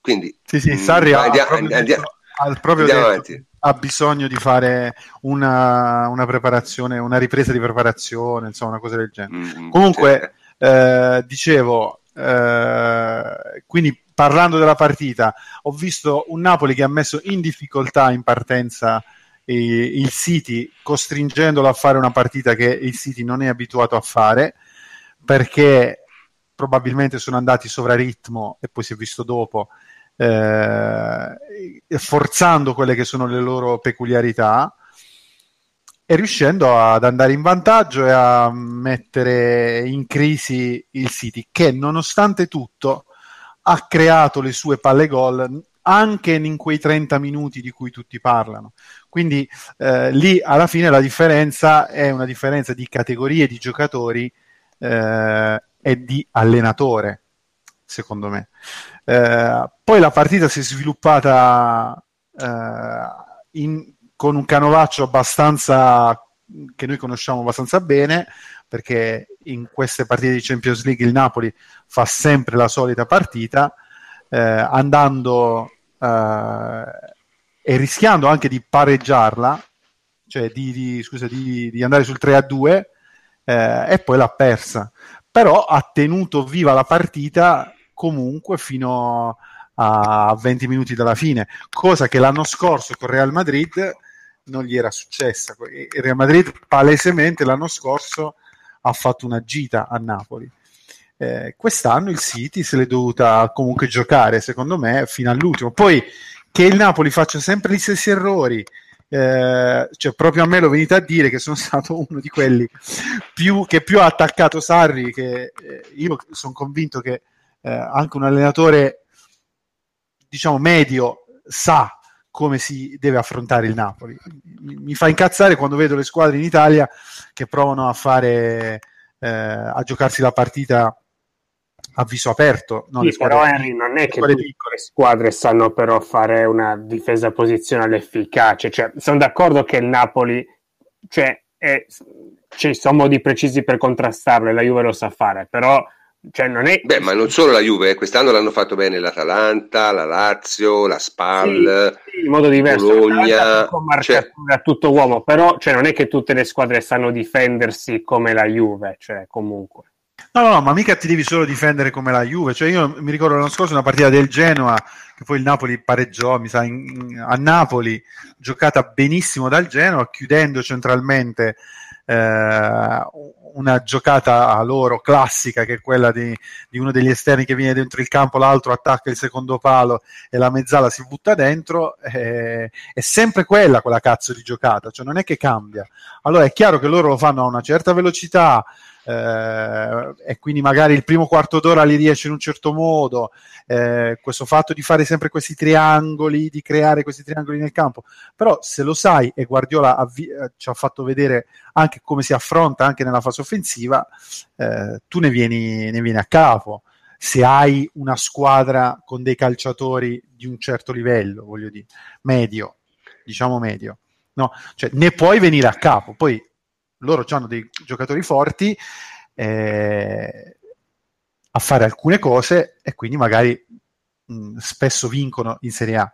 Quindi sì, sì, Sarri mh, ha, andia- proprio andia- detto, ha proprio detto avanti. Ha bisogno di fare una, una preparazione, una ripresa di preparazione, insomma, una cosa del genere. Mm-hmm. Comunque, eh, dicevo, eh, quindi parlando della partita, ho visto un Napoli che ha messo in difficoltà in partenza eh, il City, costringendolo a fare una partita che il City non è abituato a fare, perché probabilmente sono andati sovraritmo e poi si è visto dopo. Eh, forzando quelle che sono le loro peculiarità e riuscendo ad andare in vantaggio e a mettere in crisi il City, che nonostante tutto ha creato le sue palle gol anche in quei trenta minuti di cui tutti parlano. Quindi eh, lì alla fine la differenza è una differenza di categorie di giocatori eh, e di allenatore, secondo me. Eh, poi la partita si è sviluppata eh, in, con un canovaccio abbastanza che noi conosciamo abbastanza bene, perché in queste partite di Champions League il Napoli fa sempre la solita partita, eh, andando eh, e rischiando anche di pareggiarla, cioè di, di, scusa, di, di andare sul tre a due eh, e poi l'ha persa, però ha tenuto viva la partita comunque fino a venti minuti dalla fine, cosa che l'anno scorso con Real Madrid non gli era successa. Il Real Madrid palesemente l'anno scorso ha fatto una gita a Napoli, eh, quest'anno il City se l'è dovuta comunque giocare, secondo me, fino all'ultimo. Poi che il Napoli faccia sempre gli stessi errori, eh, cioè proprio a me lo venite a dire, che sono stato uno di quelli più, che più ha attaccato Sarri, che eh, io sono convinto che Eh, anche un allenatore diciamo medio sa come si deve affrontare il Napoli. Mi, mi fa incazzare quando vedo le squadre in Italia che provano a fare eh, a giocarsi la partita a viso aperto, no, sì, le squadre, però Henry, non è che le piccole squadre sanno però fare una difesa posizionale efficace, cioè, sono d'accordo che il Napoli cioè, è, cioè, sono modi precisi per contrastarlo e la Juve lo sa fare, però cioè non è... Beh, ma non solo la Juve, eh. Quest'anno l'hanno fatto bene l'Atalanta, la Lazio, la Spal, sì, sì, in modo diverso, Bologna, con marcatura a tutto uomo, però cioè, non è che tutte le squadre sanno difendersi come la Juve, cioè comunque. No, no, no, ma mica ti devi solo difendere come la Juve, cioè io mi ricordo l'anno scorso una partita del Genoa, che poi il Napoli pareggiò, mi sa, in, a Napoli, giocata benissimo dal Genoa, chiudendo centralmente eh, una giocata a loro classica, che è quella di, di uno degli esterni che viene dentro il campo, l'altro attacca il secondo palo e la mezzala si butta dentro, eh, è sempre quella quella cazzo di giocata, cioè non è che cambia. Allora è chiaro che loro lo fanno a una certa velocità, eh, e quindi magari il primo quarto d'ora li riesce in un certo modo, eh, questo fatto di fare sempre questi triangoli, di creare questi triangoli nel campo, però se lo sai, e Guardiola avvi- ci ha fatto vedere anche come si affronta anche nella fase offensiva, eh, tu ne vieni, ne vieni a capo se hai una squadra con dei calciatori di un certo livello, voglio dire, medio, diciamo medio, no? Cioè, ne puoi venire a capo. Poi loro hanno dei giocatori forti, eh, a fare alcune cose, e quindi magari mh, spesso vincono in Serie A.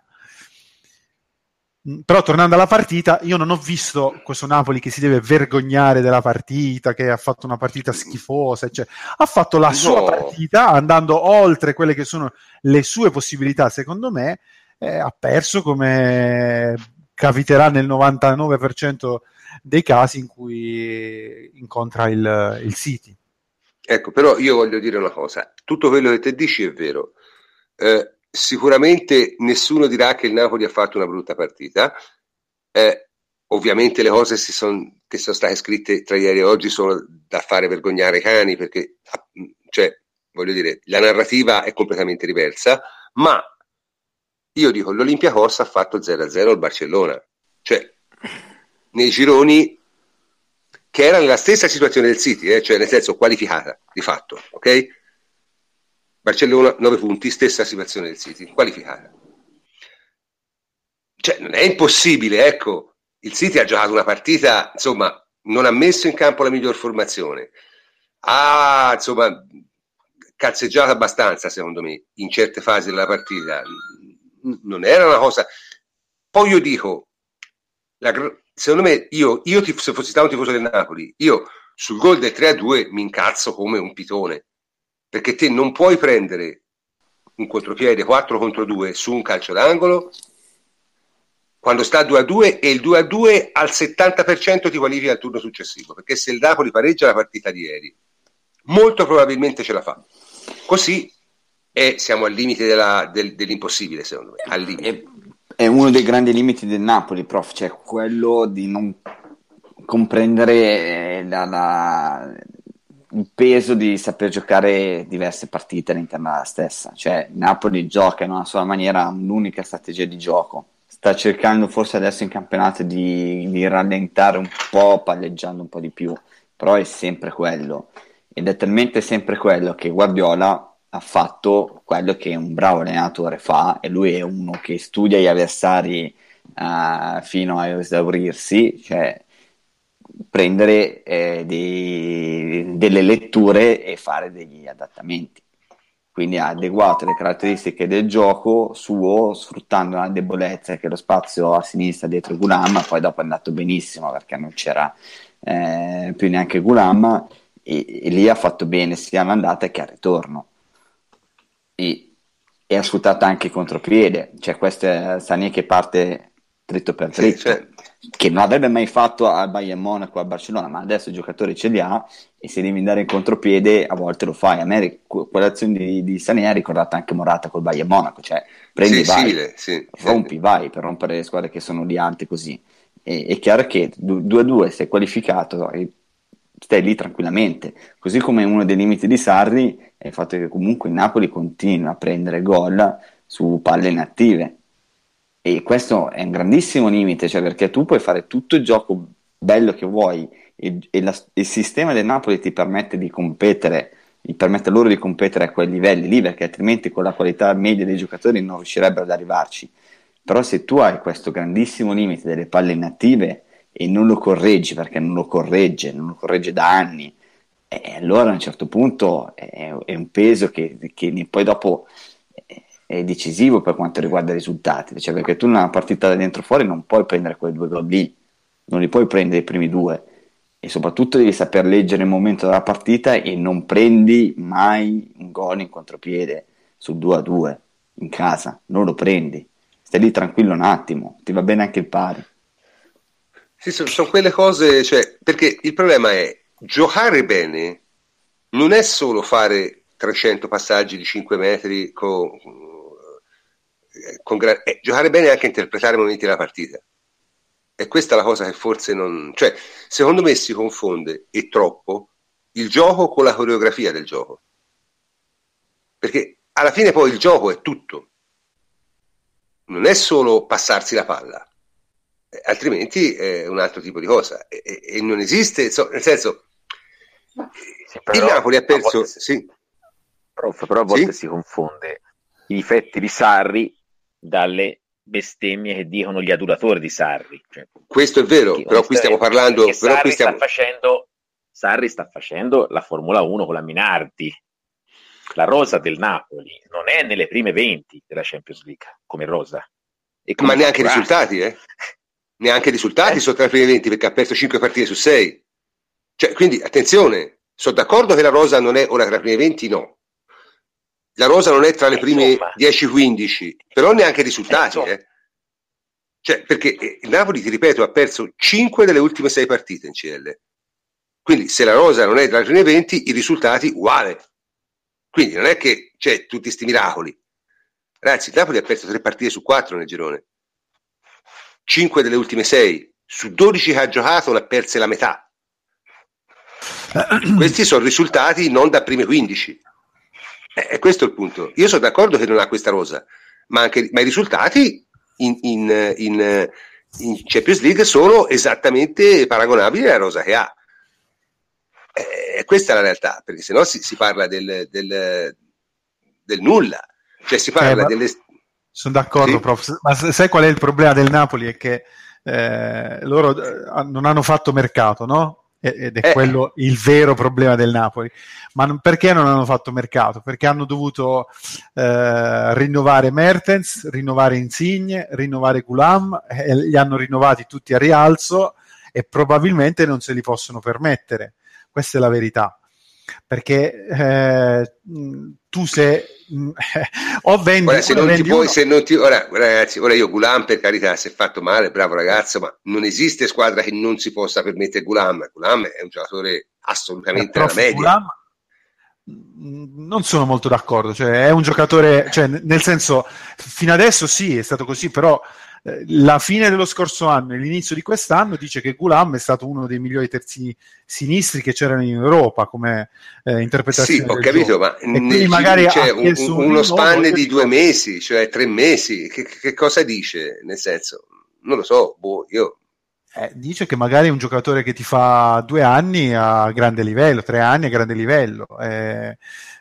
Mh, però tornando alla partita, io non ho visto questo Napoli che si deve vergognare della partita, che ha fatto una partita schifosa, cioè, ha fatto la no. sua partita andando oltre quelle che sono le sue possibilità, secondo me, eh, ha perso come capiterà nel novantanove per cento dei casi in cui incontra il, il City. Ecco, però io voglio dire una cosa, tutto quello che te dici è vero, eh, sicuramente nessuno dirà che il Napoli ha fatto una brutta partita, eh, ovviamente le cose si son, che sono state scritte tra ieri e oggi sono da fare vergognare i cani, perché cioè, voglio dire, la narrativa è completamente diversa, ma io dico, l'Olympiacos ha fatto zero a zero al Barcellona, cioè nei gironi, che era nella stessa situazione del City, eh? Cioè nel senso qualificata di fatto, ok? Barcellona nove punti, stessa situazione del City, qualificata. Cioè non è impossibile, ecco, il City ha giocato una partita, insomma, non ha messo in campo la miglior formazione, ha insomma cazzeggiato abbastanza, secondo me, in certe fasi della partita, non era una cosa. Poi io dico, la secondo me, io, io tif- se fossi stato un tifoso del Napoli, io sul gol del tre a due mi incazzo come un pitone, perché te non puoi prendere un contropiede quattro contro due su un calcio d'angolo quando sta due a due, e il due a due al settanta per cento ti qualifica al turno successivo, perché se il Napoli pareggia la partita di ieri molto probabilmente ce la fa, così è, siamo al limite della, del, dell'impossibile, secondo me, al limite. È uno dei grandi limiti del Napoli, prof, cioè quello di non comprendere la, la, il peso di saper giocare diverse partite all'interno della stessa. Cioè Napoli gioca in una sola maniera, un'unica strategia di gioco. Sta cercando forse adesso in campionato di, di rallentare un po', palleggiando un po' di più, però è sempre quello. Ed è talmente sempre quello che Guardiola ha fatto quello che un bravo allenatore fa, e lui è uno che studia gli avversari uh, fino a esaurirsi, cioè prendere eh, dei, delle letture e fare degli adattamenti. Quindi ha adeguato le caratteristiche del gioco suo, sfruttando una debolezza che è lo spazio a sinistra dietro Goulam, poi dopo è andato benissimo perché non c'era eh, più neanche Goulam, e, e lì ha fatto bene sia all'andata che al ritorno. E ha sfruttato anche il contropiede, cioè questo è Sané che parte dritto per dritto, sì, certo, che non avrebbe mai fatto al Bayern Monaco, a Barcellona, ma adesso i giocatori ce li ha, e se devi andare in contropiede a volte lo fai. A me quell'azione di, di Sané ha ricordato anche Morata col Bayern Monaco, cioè prendi, sì, vai, simile, sì, rompi, sì, vai, per rompere le squadre che sono lì alte così. E, è chiaro che due a due sei qualificato e stai lì tranquillamente, così come uno dei limiti di Sarri è il fatto che comunque il Napoli continua a prendere gol su palle inattive, e questo è un grandissimo limite, cioè perché tu puoi fare tutto il gioco bello che vuoi, e, e la, il sistema del Napoli ti permette di competere, ti permette loro di competere a quei livelli lì, perché altrimenti con la qualità media dei giocatori non riuscirebbero ad arrivarci. Però se tu hai questo grandissimo limite delle palle inattive e non lo correggi, perché non lo corregge, non lo corregge da anni, e allora a un certo punto è, è un peso che, che poi dopo è decisivo per quanto riguarda i risultati, cioè perché tu in una partita da dentro fuori non puoi prendere quei due gol lì, non li puoi prendere i primi due, e soprattutto devi saper leggere il momento della partita, e non prendi mai un gol in contropiede sul due a due in casa, non lo prendi, stai lì tranquillo un attimo, ti va bene anche il pari. Sì, sono, sono quelle cose, cioè, perché il problema è giocare bene non è solo fare trecento passaggi di cinque metri con, con gran, eh, giocare bene è anche interpretare i momenti della partita, e questa è la cosa che forse non, cioè secondo me si confonde, e troppo, il gioco con la coreografia del gioco, perché alla fine poi il gioco è tutto, non è solo passarsi la palla, eh, altrimenti è un altro tipo di cosa, e, e, e non esiste, so, nel senso sì, però, il Napoli ha perso, sì. Prof, però a volte sì? Si confonde i difetti di Sarri dalle bestemmie che dicono gli adulatori di Sarri, cioè, questo è vero, però qui stiamo parlando, però Sarri, qui stiamo... sta facendo, Sarri sta facendo la Formula uno con la Minardi. La rosa del Napoli non è nelle prime venti della Champions League come rosa, e come ma neanche curati. risultati eh? neanche risultati eh? Sono tra le prime venti perché ha perso cinque partite su sei, cioè, quindi attenzione, sono d'accordo che la rosa non è ora tra le prime venti, no, la rosa non è tra le prime dieci quindici, però neanche risultati eh? Cioè, perché il Napoli, ti ripeto, ha perso cinque delle ultime sei partite in C L, quindi se la rosa non è tra le prime venti, i risultati uguale. Quindi non è che c'è, cioè, tutti sti miracoli. Ragazzi, il Napoli ha perso tre partite su quattro nel girone. Cinque delle ultime sei. Su dodici che ha giocato, ne ha perse la metà. Questi sono risultati non da prime quindici. E eh, questo è il punto. Io sono d'accordo che non ha questa rosa, ma, anche, ma i risultati in, in, in, in Champions League sono esattamente paragonabili alla rosa che ha. Eh, questa è la realtà, perché sennò si, si parla del, del, del nulla, cioè si parla eh, delle... Sono d'accordo, sì? Prof, ma sai qual è il problema del Napoli? È che eh, loro non hanno fatto mercato, no? Ed è eh. quello il vero problema del Napoli. Ma non, perché non hanno fatto mercato? Perché hanno dovuto eh, rinnovare Mertens, rinnovare Insigne, rinnovare Goulam, eh, li hanno rinnovati tutti a rialzo e probabilmente non se li possono permettere. Questa è la verità, perché eh, tu se mh, o vendi, ora, se, non vendi ti puoi, se non ti ora ragazzi, ora io Goulam, per carità, si è fatto male, bravo ragazzo, ma non esiste squadra che non si possa permettere Goulam. Goulam è un giocatore assolutamente alla media. Goulam, non sono molto d'accordo, cioè è un giocatore, cioè, nel senso, fino adesso sì, è stato così, però la fine dello scorso anno e l'inizio di quest'anno dice che Goulam è stato uno dei migliori terzi sinistri che c'erano in Europa come eh, interpretazione. Sì, ho capito, gioco. Ma nel magari c'è un, un, uno span di due mesi, cioè tre mesi, che, che cosa dice? Nel senso, non lo so, boh, io... Eh, dice che magari è un giocatore che ti fa due anni a grande livello, tre anni a grande livello, eh,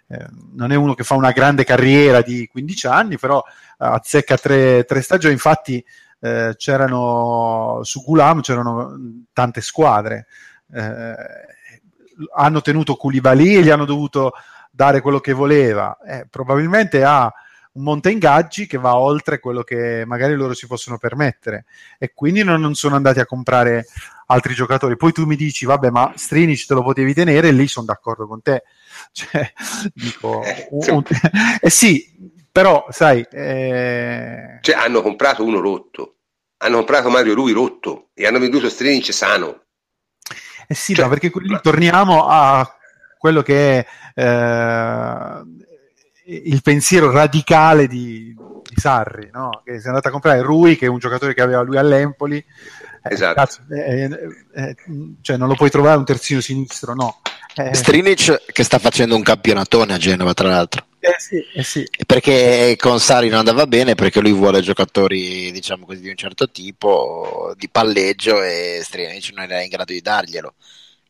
eh, non è uno che fa una grande carriera di quindici anni, però azzecca tre, tre stagioni. Infatti eh, c'erano su Goulam c'erano tante squadre, eh, hanno tenuto Koulibaly e gli hanno dovuto dare quello che voleva, eh, probabilmente ha un monte ingaggi che va oltre quello che magari loro si possono permettere, e quindi non, non sono andati a comprare altri giocatori. Poi tu mi dici vabbè, ma Strinic te lo potevi tenere, e lì sono d'accordo con te, cioè, dico, eh, un... eh sì, però sai eh... cioè, hanno comprato uno rotto, hanno comprato Mario Rui rotto e hanno venduto Strinic sano, eh sì, cioè, ma perché lì torniamo a quello che è eh... il pensiero radicale di, di Sarri, no? Che si è andato a comprare Rui, che è un giocatore che aveva lui all'Empoli, esatto. eh, cazzo, eh, eh, cioè non lo puoi trovare un terzino sinistro, no? Eh, Strinic che sta facendo un campionatone a Genova, tra l'altro, eh sì, eh sì. Perché con Sarri non andava bene, perché lui vuole giocatori, diciamo così, di un certo tipo di palleggio, e Strinic non era in grado di darglielo,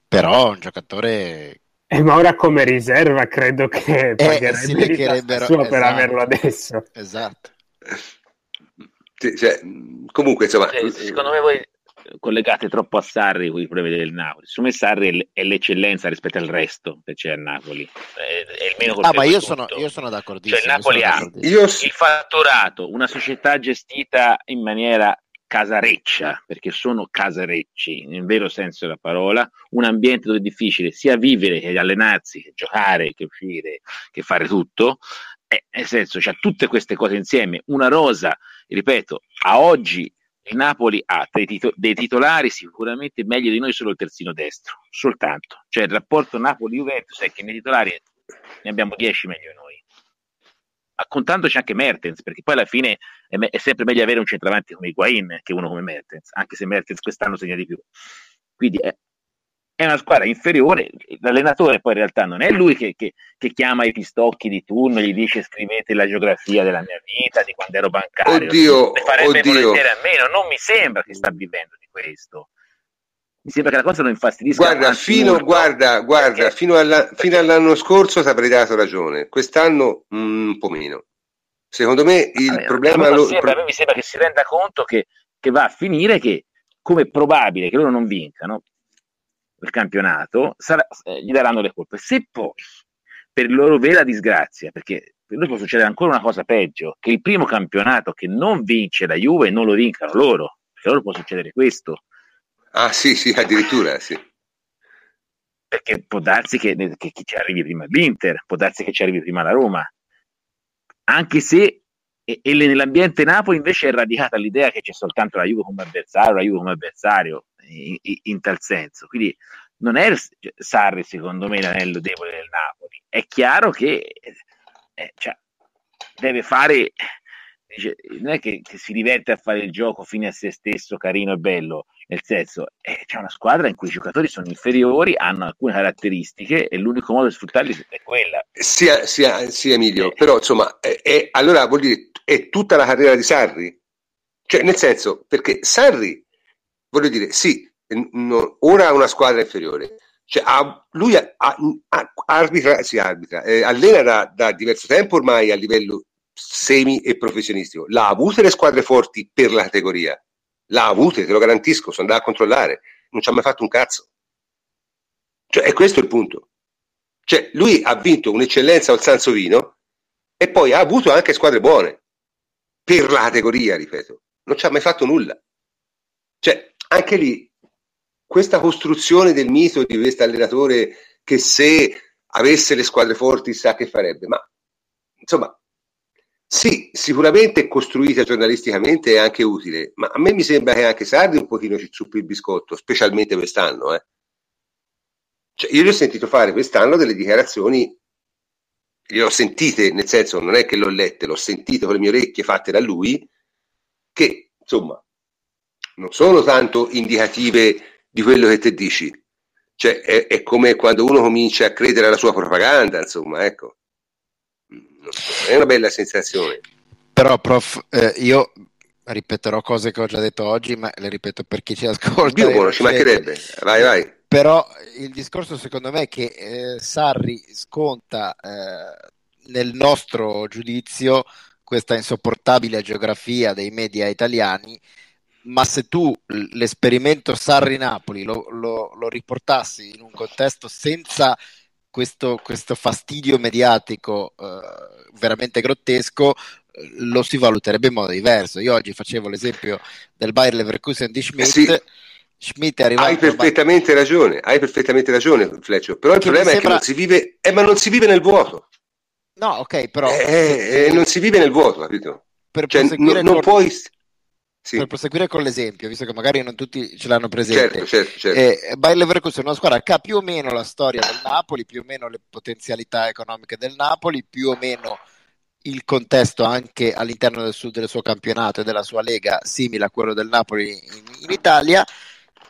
però è un giocatore... Eh, ma ora come riserva credo che pagherebbero eh, solo per esatto. averlo adesso. Esatto. Cioè, comunque, insomma... Cioè, secondo me voi collegate troppo a Sarri con i problemi del Napoli. Secondo me Sarri è l'eccellenza rispetto al resto che c'è a Napoli. È, è il meno ah, ma io sono, io sono d'accordissimo. Cioè, il Napoli ha io... il fatturato, una società gestita in maniera... casareccia, perché sono casarecci nel vero senso della parola, un ambiente dove è difficile sia vivere che allenarsi, che giocare, che uscire, che fare tutto, eh, nel senso c'ha tutte queste cose insieme, una rosa, ripeto, a oggi il Napoli ha tre tito- dei titolari sicuramente meglio di noi solo il terzino destro, soltanto, cioè il rapporto Napoli-Juventus è che nei titolari ne abbiamo dieci meglio di noi, ma contandoci anche Mertens, perché poi alla fine è, me- è sempre meglio avere un centravanti come Higuaín che uno come Mertens, anche se Mertens quest'anno segna di più, quindi è, è una squadra inferiore. L'allenatore poi in realtà non è lui che, che, che chiama i pistocchi di turno, gli dice scrivete la geografia della mia vita, di quando ero bancario, oddio, ne farebbe oddio. volentieri a meno, non mi sembra che sta vivendo di questo, mi sembra che la cosa non infastidisca. Guarda, fino, molto, guarda, guarda perché, fino, alla, fino all'anno scorso ti avrei dato ragione, quest'anno mh, un po' meno. Secondo me il allora, problema... Lo, sembra, pro- a me mi sembra che si renda conto che, che va a finire che, come è probabile che loro non vincano il campionato, sarà, eh, gli daranno le colpe. Se poi, per loro vera disgrazia, perché per noi può succedere ancora una cosa peggio, che il primo campionato che non vince la Juve non lo vincano loro, perché loro può succedere questo. Ah sì, sì, addirittura sì. Perché può darsi che, che, che ci arrivi prima l'Inter, può darsi che ci arrivi prima la Roma, anche se e, e nell'ambiente Napoli invece è radicata l'idea che c'è soltanto la Juve come avversario, la Juve come avversario, in, in tal senso. Quindi non è Sarri secondo me l'anello debole del Napoli, è chiaro che eh, cioè, deve fare, dice, non è che, che si diverte a fare il gioco fine a se stesso carino e bello, nel senso eh, c'è una squadra in cui i giocatori sono inferiori, hanno alcune caratteristiche e l'unico modo di sfruttarli è quella. Sia, sia, sia Emilio, eh. però insomma è, è, allora vuol dire è tutta la carriera di Sarri, cioè nel senso, perché Sarri, voglio dire, sì, no, ora è una squadra inferiore, cioè, ha, lui ha, ha, arbitra, si arbitra, eh, allena da, da diverso tempo ormai a livello semi e professionistico, l'ha avute le squadre forti per la categoria, l'ha avute, te lo garantisco, sono andato a controllare, non ci ha mai fatto un cazzo, cioè è questo il punto, cioè lui ha vinto un'eccellenza al Sansovino e poi ha avuto anche squadre buone, per la categoria, ripeto, non ci ha mai fatto nulla, cioè anche lì questa costruzione del mito di questo allenatore che se avesse le squadre forti sa che farebbe, ma insomma sì, sicuramente costruita giornalisticamente è anche utile, ma a me mi sembra che anche Sarri un pochino ci zuppi il biscotto, specialmente quest'anno eh. Cioè, io gli ho sentito fare quest'anno delle dichiarazioni, le ho sentite, nel senso non è che l'ho lette, l'ho sentite con le mie orecchie fatte da lui, che insomma non sono tanto indicative di quello che te dici, cioè è, è come quando uno comincia a credere alla sua propaganda, insomma, ecco, non so, è una bella sensazione. Però prof, eh, io ripeterò cose che ho già detto oggi, ma le ripeto per chi ci ascolta. Dio buono, ci mancherebbe, vai vai. Però il discorso secondo me è che eh, Sarri sconta eh, nel nostro giudizio questa insopportabile geografia dei media italiani, ma se tu l'esperimento Sarri-Napoli lo, lo, lo riportassi in un contesto senza questo, questo fastidio mediatico eh, veramente grottesco, lo si valuterebbe in modo diverso. Io oggi facevo l'esempio del Bayer Leverkusen di Schmidt. Sì. Schmidt è arrivato. Hai perfettamente a... ragione, hai perfettamente ragione, Fleccio. Però il che problema sembra... è che non si vive, eh, ma non si vive nel vuoto. No, ok, però eh, eh, non si vive nel vuoto, capito? Per cioè, non, non con... puoi. Sì. Per proseguire con l'esempio, visto che magari non tutti ce l'hanno presente, certo, certo, certo. Eh, Bayer Leverkusen è una squadra che ha più o meno la storia del Napoli, più o meno le potenzialità economiche del Napoli, più o meno il contesto anche all'interno del suo, del suo campionato e della sua lega simile a quello del Napoli in, in Italia.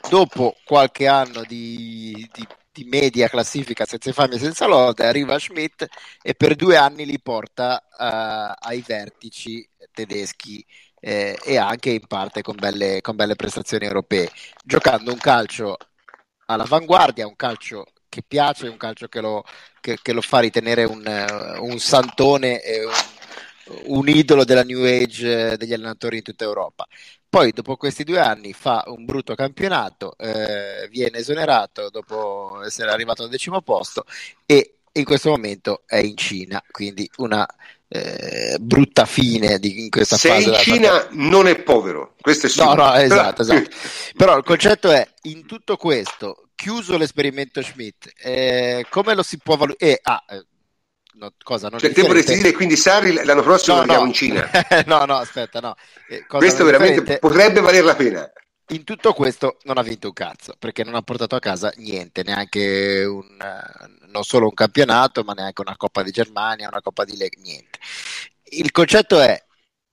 Dopo qualche anno di, di, di media classifica senza fame e senza lode, arriva Schmidt e per due anni li porta uh, ai vertici tedeschi. Eh, e anche in parte con belle, con belle prestazioni europee, giocando un calcio all'avanguardia, un calcio che piace, un calcio che lo, che, che lo fa ritenere un, un santone e un, un idolo della New Age degli allenatori in tutta Europa. Poi dopo questi due anni fa un brutto campionato, eh, viene esonerato dopo essere arrivato al decimo posto e in questo momento è in Cina, quindi una eh, brutta fine di in questa se fase. Se in Cina parte... non è povero, questo è sicuro. No, no, esatto, esatto. Però il concetto è, in tutto questo, chiuso l'esperimento Schmidt, eh, come lo si può valutare? Eh, ah, no, cosa non cioè, devo dire, quindi Sarri l'anno prossimo no, andiamo no. in Cina. no, no, aspetta, no. Eh, cosa questo veramente potrebbe valer la pena. In tutto questo non ha vinto un cazzo, perché non ha portato a casa niente, neanche un, non solo un campionato, ma neanche una Coppa di Germania, una Coppa di Lega, niente. Il concetto è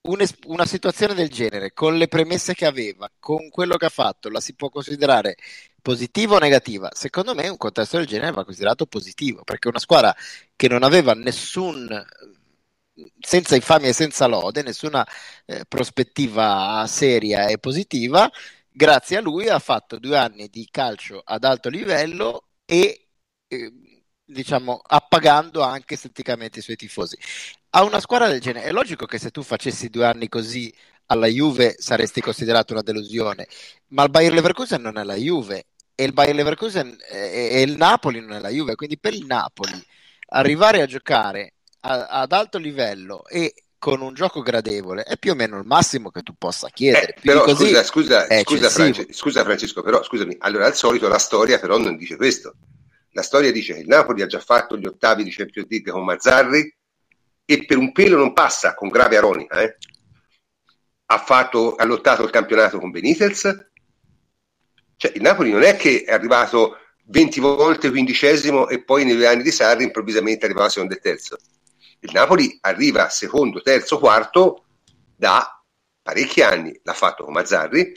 una situazione del genere, con le premesse che aveva, con quello che ha fatto, la si può considerare positiva o negativa? Secondo me un contesto del genere va considerato positivo, perché una squadra che non aveva nessun, senza infamia e senza lode, nessuna eh, prospettiva seria e positiva, grazie a lui ha fatto due anni di calcio ad alto livello e eh, diciamo appagando anche esteticamente i suoi tifosi. A una squadra del genere è logico che se tu facessi due anni così alla Juve saresti considerato una delusione, ma il Bayer Leverkusen non è la Juve e il Bayer Leverkusen e il Napoli non è la Juve, quindi per il Napoli arrivare a giocare a, ad alto livello e con un gioco gradevole è più o meno il massimo che tu possa chiedere. Eh, però così, scusa, scusa, scusa, Franci, scusa Francesco, però scusami, allora al solito la storia però non dice questo. La storia dice che il Napoli ha già fatto gli ottavi di Champions League con Mazzarri e per un pelo non passa, con grave ironica, eh? ha, fatto, ha lottato il campionato con Benitez. Cioè il Napoli non è che è arrivato venti volte quindicesimo e poi nei due anni di Sarri improvvisamente arrivava secondo e terzo. Il Napoli arriva secondo, terzo, quarto da parecchi anni. L'ha fatto con Mazzarri,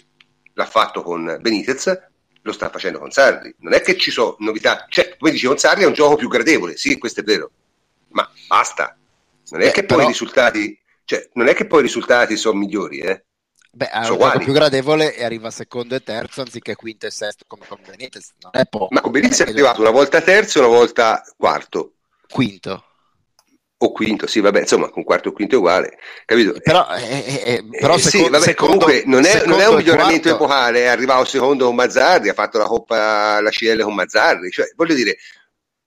l'ha fatto con Benitez, lo sta facendo con Sarri. Non è che ci sono novità, cioè come dicevo, Sarri è un gioco più gradevole, sì, questo è vero, ma basta. Non è beh, che poi però... i risultati, cioè non è che poi i risultati sono migliori, eh? Beh, ha so un gioco più gradevole e arriva secondo e terzo anziché quinto e sesto come con Benitez, non è poco. Ma con Benitez è arrivato una volta terzo, una volta quarto. Quinto. O quinto, sì, vabbè, insomma, con quarto o quinto è uguale, capito? Però, eh, eh, però eh, secondo, sì, vabbè, secondo, comunque non è, non è un miglioramento quarto. Epocale, è arrivato secondo con Mazzarri, ha fatto la Coppa, la C L con Mazzarri, cioè, voglio dire,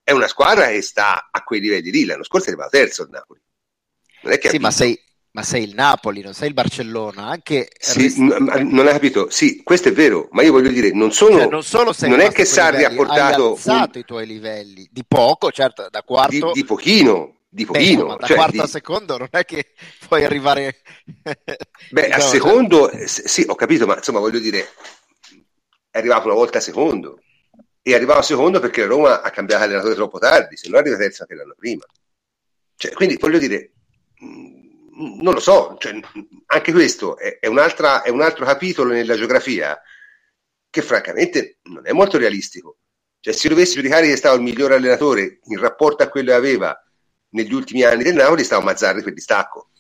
è una squadra che sta a quei livelli lì, l'anno scorso è arrivato terzo il Napoli. Non è che sì, ma sei, ma sei il Napoli, non sei il Barcellona, anche... Sì, rest- n- non hai capito, sì, questo è vero, ma io voglio dire, non sono... Cioè, non solo sei non è che Sarri livelli, ha portato... Hai alzato un... i tuoi livelli, di poco, certo, da quarto... Di, di pochino... Di pochino, beh, da cioè, quarto di... a secondo non è che puoi arrivare beh no, a secondo cioè... sì ho capito, ma insomma voglio dire è arrivato una volta a secondo e è arrivato a secondo perché la Roma ha cambiato allenatore troppo tardi, se no arriva terza anche l'anno prima, cioè quindi voglio dire non lo so, cioè, anche questo è, è, un'altra, è un altro capitolo nella geografia che francamente non è molto realistico, cioè se dovessi giudicare che stava il miglior allenatore in rapporto a quello che aveva negli ultimi anni del Napoli stava Mazzarri per distacco,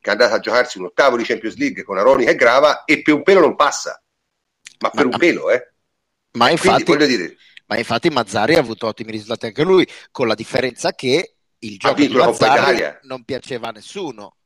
che è andato a giocarsi un ottavo di Champions League con Aronica e Grava e per un pelo non passa, ma per ma, un pelo eh ma infatti, quindi, voglio dire, ma infatti Mazzarri ha avuto ottimi risultati anche lui, con la differenza che il gioco di Mazzarri non piaceva a nessuno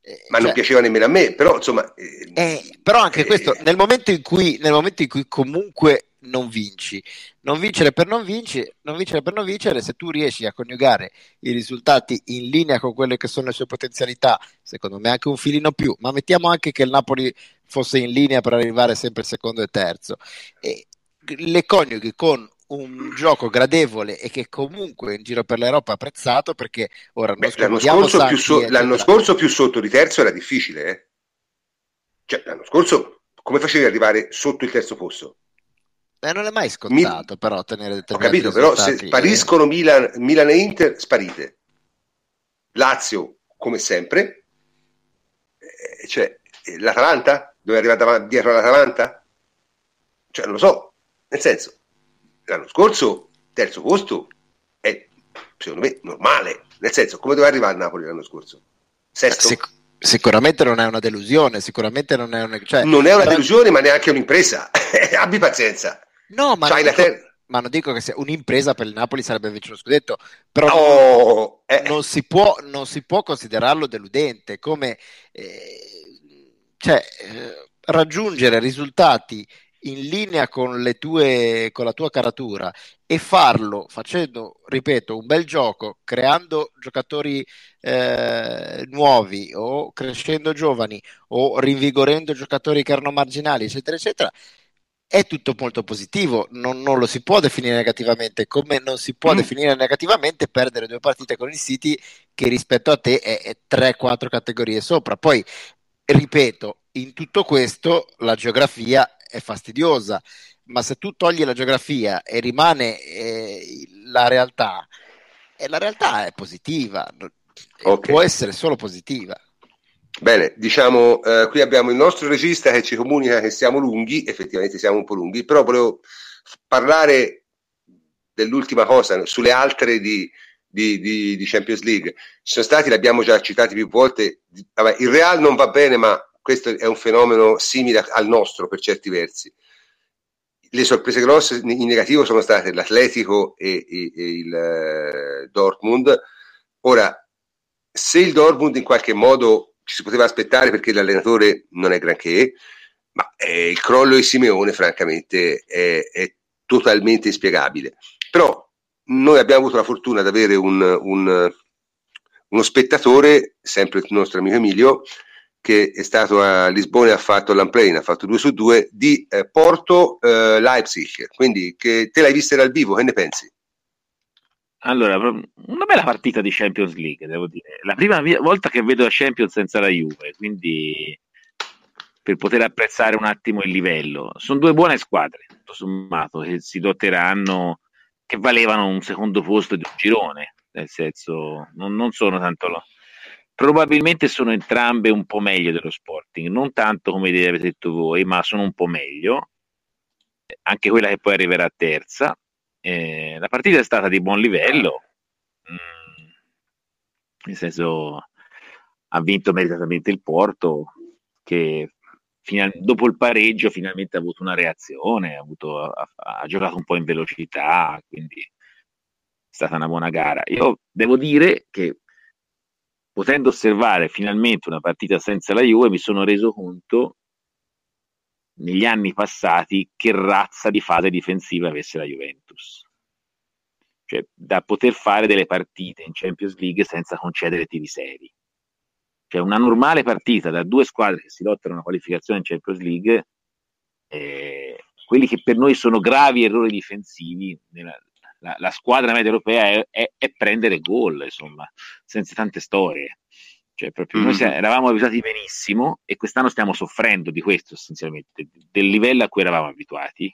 eh, ma cioè, non piaceva nemmeno a me, però insomma eh, eh, però anche eh, questo nel momento in cui nel momento in cui comunque non vinci, non vincere per non vincere, non vincere per non vincere, se tu riesci a coniugare i risultati in linea con quelle che sono le sue potenzialità, secondo me anche un filino più, ma mettiamo anche che il Napoli fosse in linea per arrivare sempre secondo e terzo, e le coniughi con un gioco gradevole e che comunque in giro per l'Europa ha apprezzato, perché ora Beh, l'anno, scorso più, so- l'anno scorso più sotto di terzo era difficile, eh? Cioè l'anno scorso come facevi ad arrivare sotto il terzo posto? Eh, non è mai scontato Mi... però tenere ho capito, però se spariscono eh... Milan, Milan e Inter sparite, Lazio come sempre eh, cioè l'Atalanta dove è arrivata dietro l'Atalanta, cioè non lo so, nel senso l'anno scorso terzo posto è secondo me normale, nel senso come doveva arrivare Napoli l'anno scorso sesto? Sic- sicuramente non è una delusione, sicuramente non è una, cioè, non è una però... delusione, ma neanche un'impresa abbi pazienza. No, ma, cioè, non dico, ter- ma non dico che sia un'impresa per il Napoli, sarebbe vincere lo scudetto, però oh, eh. non, si può, non si può considerarlo deludente, come eh, cioè, eh, raggiungere risultati in linea con le tue, con la tua caratura e farlo facendo, ripeto, un bel gioco, creando giocatori eh, nuovi o crescendo giovani o rinvigorendo giocatori che erano marginali, eccetera, eccetera. è tutto molto positivo, non, non lo si può definire negativamente, come non si può mm. definire negativamente perdere due partite con il City che rispetto a te è, è tre quattro categorie sopra. Poi ripeto, in tutto questo la geografia è fastidiosa, ma se tu togli la geografia e rimane eh, la realtà, e la realtà è positiva, okay. Può essere solo positiva. Bene, diciamo, eh, qui abbiamo il nostro regista che ci comunica che siamo lunghi, effettivamente siamo un po' lunghi, però volevo parlare dell'ultima cosa, sulle altre di, di, di, di Champions League. Ci sono stati, l'abbiamo già citati più volte, il Real non va bene, ma questo è un fenomeno simile al nostro per certi versi. Le sorprese grosse in negativo sono state l'Atletico e, e, e il Dortmund. Ora, se il Dortmund in qualche modo ci si poteva aspettare perché l'allenatore non è granché, ma eh, il crollo di Simeone francamente è, è totalmente inspiegabile. Però noi abbiamo avuto la fortuna di avere un, un, uno spettatore, sempre il nostro amico Emilio, che è stato a Lisbona e ha fatto l'unplane, ha fatto due su due di eh, Porto eh, Leipzig, quindi che te l'hai vista dal vivo, che ne pensi? Allora, una bella partita di Champions League, devo dire, la prima volta che vedo la Champions senza la Juve, quindi per poter apprezzare un attimo il livello. Sono due buone squadre, tutto sommato, che si dotteranno, che valevano un secondo posto di un girone, nel senso non, non sono tanto... Lo... probabilmente sono entrambe un po' meglio dello Sporting, non tanto come avete detto voi, ma sono un po' meglio, anche quella che poi arriverà terza. Eh, la partita è stata di buon livello, mm, nel senso ha vinto meritatamente il Porto, che fino a, dopo il pareggio finalmente ha avuto una reazione, ha, avuto, ha, ha giocato un po' in velocità, quindi è stata una buona gara. Io devo dire che potendo osservare finalmente una partita senza la Juve, mi sono reso conto negli anni passati che razza di fase difensiva avesse la Juventus. Cioè, da poter fare delle partite in Champions League senza concedere tiri seri. Cioè, una normale partita da due squadre che si lottano una qualificazione in Champions League, eh, quelli che per noi sono gravi errori difensivi nella La, la squadra media europea è, è, è prendere gol, insomma, senza tante storie. Cioè, proprio mm. noi siamo, eravamo abituati benissimo e quest'anno stiamo soffrendo di questo, essenzialmente, del livello a cui eravamo abituati.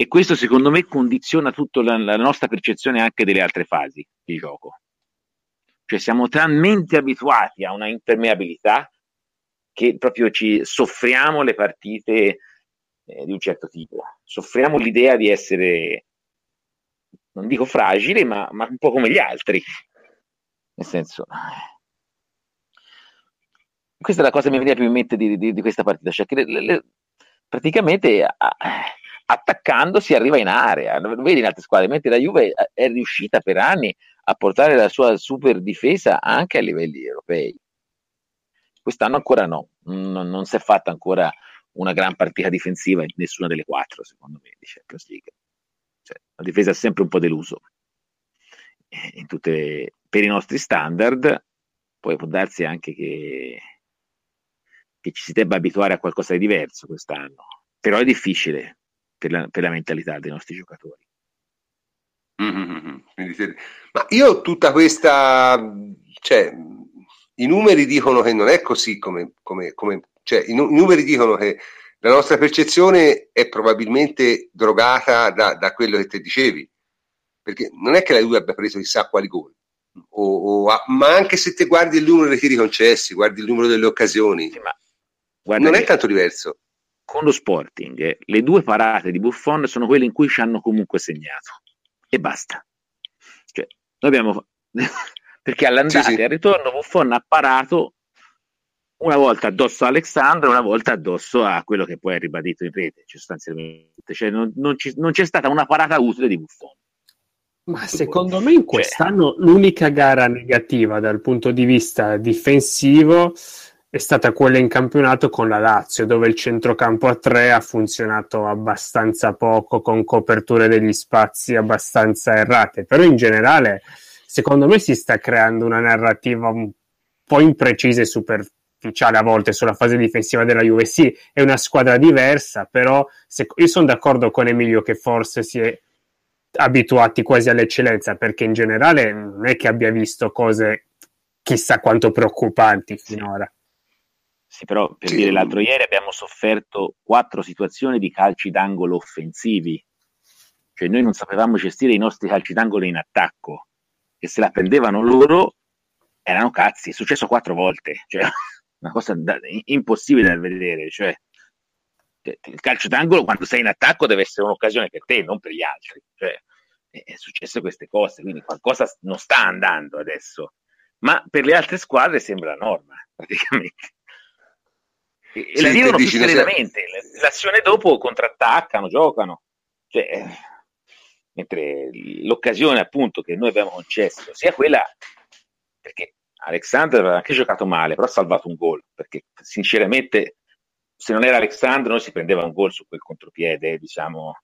E questo, secondo me, condiziona tutta la, la nostra percezione anche delle altre fasi di gioco. Cioè, siamo talmente abituati a una impermeabilità che proprio ci soffriamo le partite eh, di un certo tipo. Soffriamo l'idea di essere... non dico fragile, ma, ma un po' come gli altri, nel senso, questa è la cosa che mi veniva più in mente di, di, di questa partita, cioè che le, le, praticamente a, attaccando si arriva in area, lo vedi in altre squadre, mentre la Juve è riuscita per anni a portare la sua super difesa anche a livelli europei, quest'anno ancora no, non, non si è fatta ancora una gran partita difensiva in nessuna delle quattro, secondo me, di Champions League. La difesa è sempre un po' deluso in tutte le, per i nostri standard. Poi può darsi anche che, che ci si debba abituare a qualcosa di diverso quest'anno, però è difficile per la, per la mentalità dei nostri giocatori. Mm-hmm. Ma io tutta questa, cioè, i numeri dicono che non è così come, come, come cioè, i, nu- i numeri dicono che la nostra percezione è probabilmente drogata da, da quello che te dicevi, perché non è che la Juve abbia preso chissà quali gol, o, o, ma anche se te guardi il numero dei tiri concessi, guardi il numero delle occasioni, sì, ma non è tanto diverso. Con lo Sporting, eh, le due parate di Buffon sono quelle in cui ci hanno comunque segnato, e basta. Cioè, noi abbiamo... perché all'andata sì, sì. e al ritorno Buffon ha parato una volta addosso a Alex Sandro, una volta addosso a quello che poi è ribadito in rete, cioè sostanzialmente. Cioè, non, non, ci, non c'è stata una parata utile di Buffon. Ma secondo me in quest'anno cioè... l'unica gara negativa dal punto di vista difensivo è stata quella in campionato con la Lazio, dove il centrocampo a tre ha funzionato abbastanza poco, con coperture degli spazi abbastanza errate. Però in generale, secondo me si sta creando una narrativa un po' imprecisa e super cruciale a volte sulla fase difensiva della Juve. Sì, è una squadra diversa, però se, io sono d'accordo con Emilio che forse si è abituati quasi all'eccellenza, perché in generale non è che abbia visto cose chissà quanto preoccupanti finora. Sì, però per dire, l'altro ieri abbiamo sofferto quattro situazioni di calci d'angolo offensivi, cioè noi non sapevamo gestire i nostri calci d'angolo in attacco, e se la prendevano loro erano cazzi. È successo quattro volte, cioè una cosa da, impossibile da vedere, cioè il calcio d'angolo quando sei in attacco deve essere un'occasione per te, non per gli altri, cioè è successo queste cose, quindi qualcosa non sta andando adesso, ma per le altre squadre sembra la norma praticamente, e sì, la vivono più serenamente, se... l'azione dopo contrattaccano, giocano, cioè, mentre l'occasione appunto che noi abbiamo concesso sia quella, perché Alex Sandro aveva anche giocato male però ha salvato un gol, perché sinceramente se non era Alex Sandro noi si prendeva un gol su quel contropiede, diciamo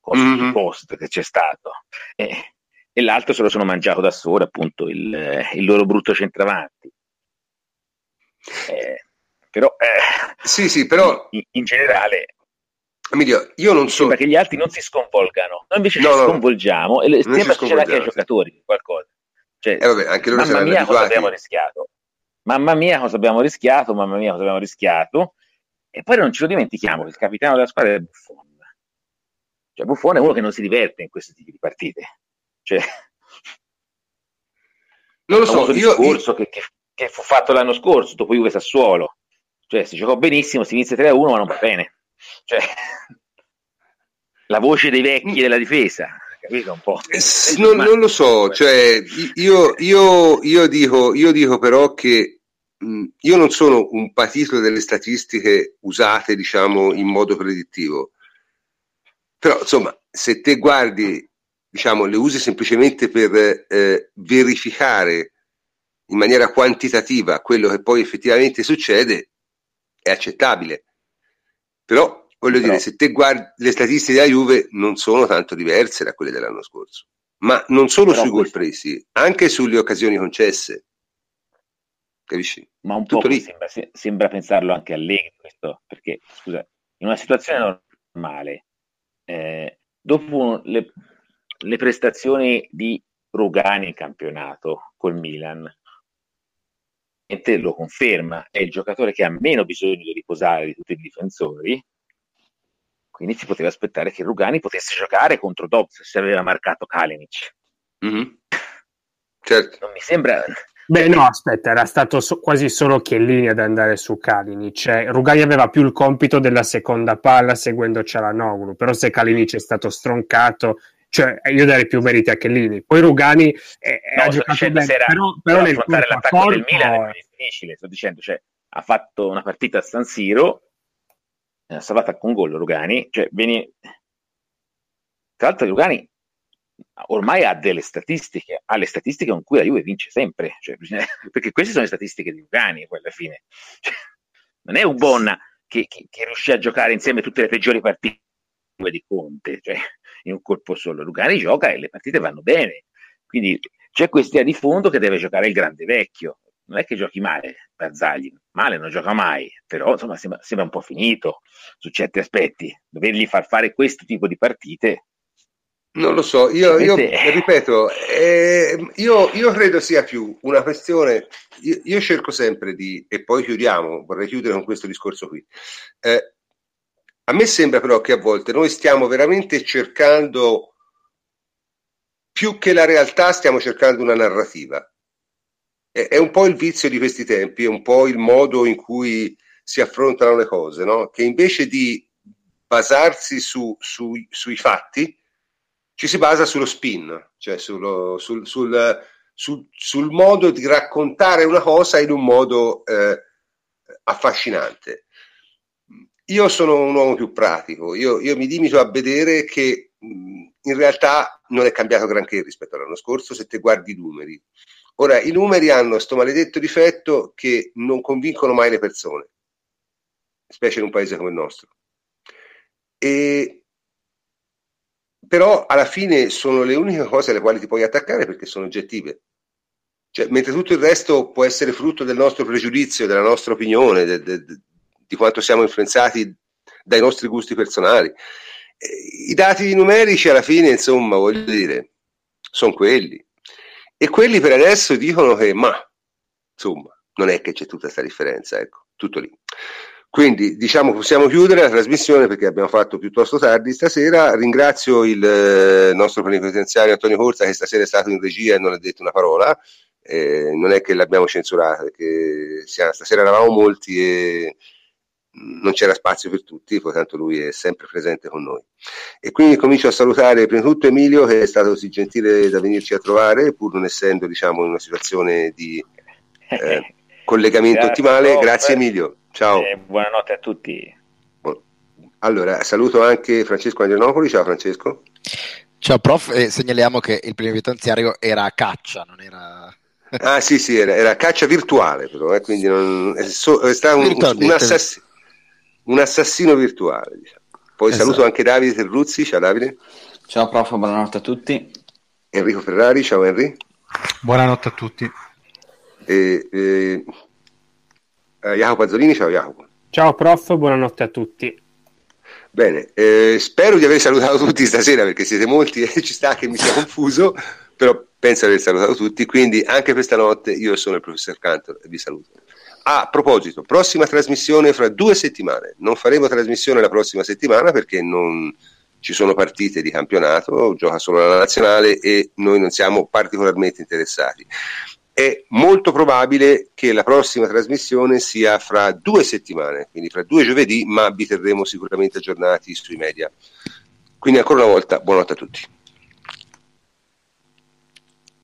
post, mm-hmm. post che c'è stato, e, e l'altro se lo sono mangiato da solo, appunto il, il loro brutto centravanti, eh, però eh, sì sì però in, in generale Emilio, io non so perché gli altri non si sconvolgano, noi invece no, ci no, sconvolgiamo e sembra che c'era anche ai giocatori qualcosa, cioè, eh, vabbè, anche loro mamma mia cosa abbiamo rischiato mamma mia cosa abbiamo rischiato mamma mia cosa abbiamo rischiato e poi non ce lo dimentichiamo che il capitano della squadra è Buffon, cioè Buffon è uno che non si diverte in questi tipi di partite, cioè non lo so, io discorso io... Che, che, che fu fatto l'anno scorso dopo Juve Sassuolo, cioè si giocò benissimo, si inizia tre a uno ma non va bene, cioè la voce dei vecchi della difesa, capito un po'? Non, non lo so, cioè io, io, io, dico, io dico però che mh, io non sono un patito delle statistiche usate diciamo in modo predittivo, però insomma se te guardi diciamo le usi semplicemente per eh, verificare in maniera quantitativa quello che poi effettivamente succede, è accettabile. Però, voglio dire, no. se te guardi le statistiche della Juve non sono tanto diverse da quelle dell'anno scorso, ma non solo però sui gol presi, anche sulle occasioni concesse, capisci? Ma un Tutto po' lì. Sembra, sembra pensarlo anche Allegri questo, perché, scusa, in una situazione normale, eh, dopo le, le prestazioni di Rugani in campionato col Milan, lo conferma, è il giocatore che ha meno bisogno di riposare di tutti i difensori, quindi si poteva aspettare che Rugani potesse giocare contro Dobbs se aveva marcato Kalinic. Mm-hmm. Certo. Non mi sembra... Beh no, aspetta, era stato so- quasi solo Chiellini ad andare su Kalinic, cioè, Rugani aveva più il compito della seconda palla seguendo Çalhanoğlu, però se Kalinic è stato stroncato... Cioè, io darei più meriti a Chiellini. Poi Rugani eh, no, ha giocato bene, sera, però, però nel affrontare l'attacco corpo, del Milan è difficile. Sto dicendo, cioè, ha fatto una partita a San Siro, ha salvata con gol Rugani. Cioè, viene... Tra l'altro, Rugani ormai ha delle statistiche, ha le statistiche con cui la Juve vince sempre. Cioè, perché queste sono le statistiche di Rugani, poi alla fine. Cioè, non è un Bonna che, che, che riuscì a giocare insieme tutte le peggiori partite di Conte, cioè in un colpo solo. Rugani gioca e le partite vanno bene, quindi c'è quest'idea di fondo che deve giocare il grande vecchio, non è che giochi male Barzagli, male non gioca mai, però insomma sembra, sembra un po' finito su certi aspetti, dovergli far fare questo tipo di partite non lo so, io, io ripeto eh, io, io credo sia più una questione, io, io cerco sempre di, e poi chiudiamo, vorrei chiudere con questo discorso qui, eh, a me sembra però che a volte noi stiamo veramente cercando, più che la realtà, stiamo cercando una narrativa. È, è un po' il vizio di questi tempi, è un po' il modo in cui si affrontano le cose, no? Che invece di basarsi su, su, sui fatti, ci si basa sullo spin, cioè sullo, sul, sul, sul, sul modo di raccontare una cosa in un modo eh, affascinante. Io sono un uomo più pratico, io, io mi limito a vedere che mh, in realtà non è cambiato granché rispetto all'anno scorso se te guardi i numeri. Ora, i numeri hanno sto maledetto difetto che non convincono mai le persone, specie in un paese come il nostro. E, però alla fine sono le uniche cose alle quali ti puoi attaccare perché sono oggettive. Cioè, mentre tutto il resto può essere frutto del nostro pregiudizio, della nostra opinione, de, de, de, di quanto siamo influenzati dai nostri gusti personali. I dati numerici alla fine, insomma, voglio dire, sono quelli. E quelli per adesso dicono che, ma, insomma, non è che c'è tutta questa differenza, ecco, tutto lì. Quindi, diciamo, possiamo chiudere la trasmissione perché abbiamo fatto piuttosto tardi stasera. Ringrazio il nostro plenipotenziario Antonio Corsa, che stasera è stato in regia e non ha detto una parola. Eh, non è che l'abbiamo censurato, perché stasera eravamo molti e non c'era spazio per tutti, tanto lui è sempre presente con noi. E quindi comincio a salutare prima di tutto Emilio, che è stato così gentile da venirci a trovare, pur non essendo, diciamo, in una situazione di eh, collegamento grazie, ottimale. No, grazie per... Emilio, ciao. Eh, buonanotte a tutti. Allora, saluto anche Francesco Angelopoli, ciao Francesco. Ciao prof, e segnaliamo che il plenipotenziario era a caccia, non era... Ah sì sì, era, era caccia virtuale, però, eh, quindi non, è, so, è stato un, un assassino. Un assassino virtuale. Poi esatto. Saluto anche Davide Terruzzi, ciao Davide. Ciao prof, buonanotte a tutti. Enrico Ferrari, ciao Henry. Buonanotte a tutti. E, e... Jacopo Azzolini, ciao Jacopo. Ciao prof, buonanotte a tutti. Bene, eh, spero di aver salutato tutti stasera, perché siete molti e ci sta che mi sia confuso, però penso di aver salutato tutti, quindi anche questa notte io sono il professor Cantor e vi saluto. Ah, a proposito, prossima trasmissione fra due settimane. Non faremo trasmissione la prossima settimana perché non ci sono partite di campionato, gioca solo la nazionale e noi non siamo particolarmente interessati. È molto probabile che la prossima trasmissione sia fra due settimane, quindi fra due giovedì, ma vi terremo sicuramente aggiornati sui media. Quindi ancora una volta, buonanotte a tutti.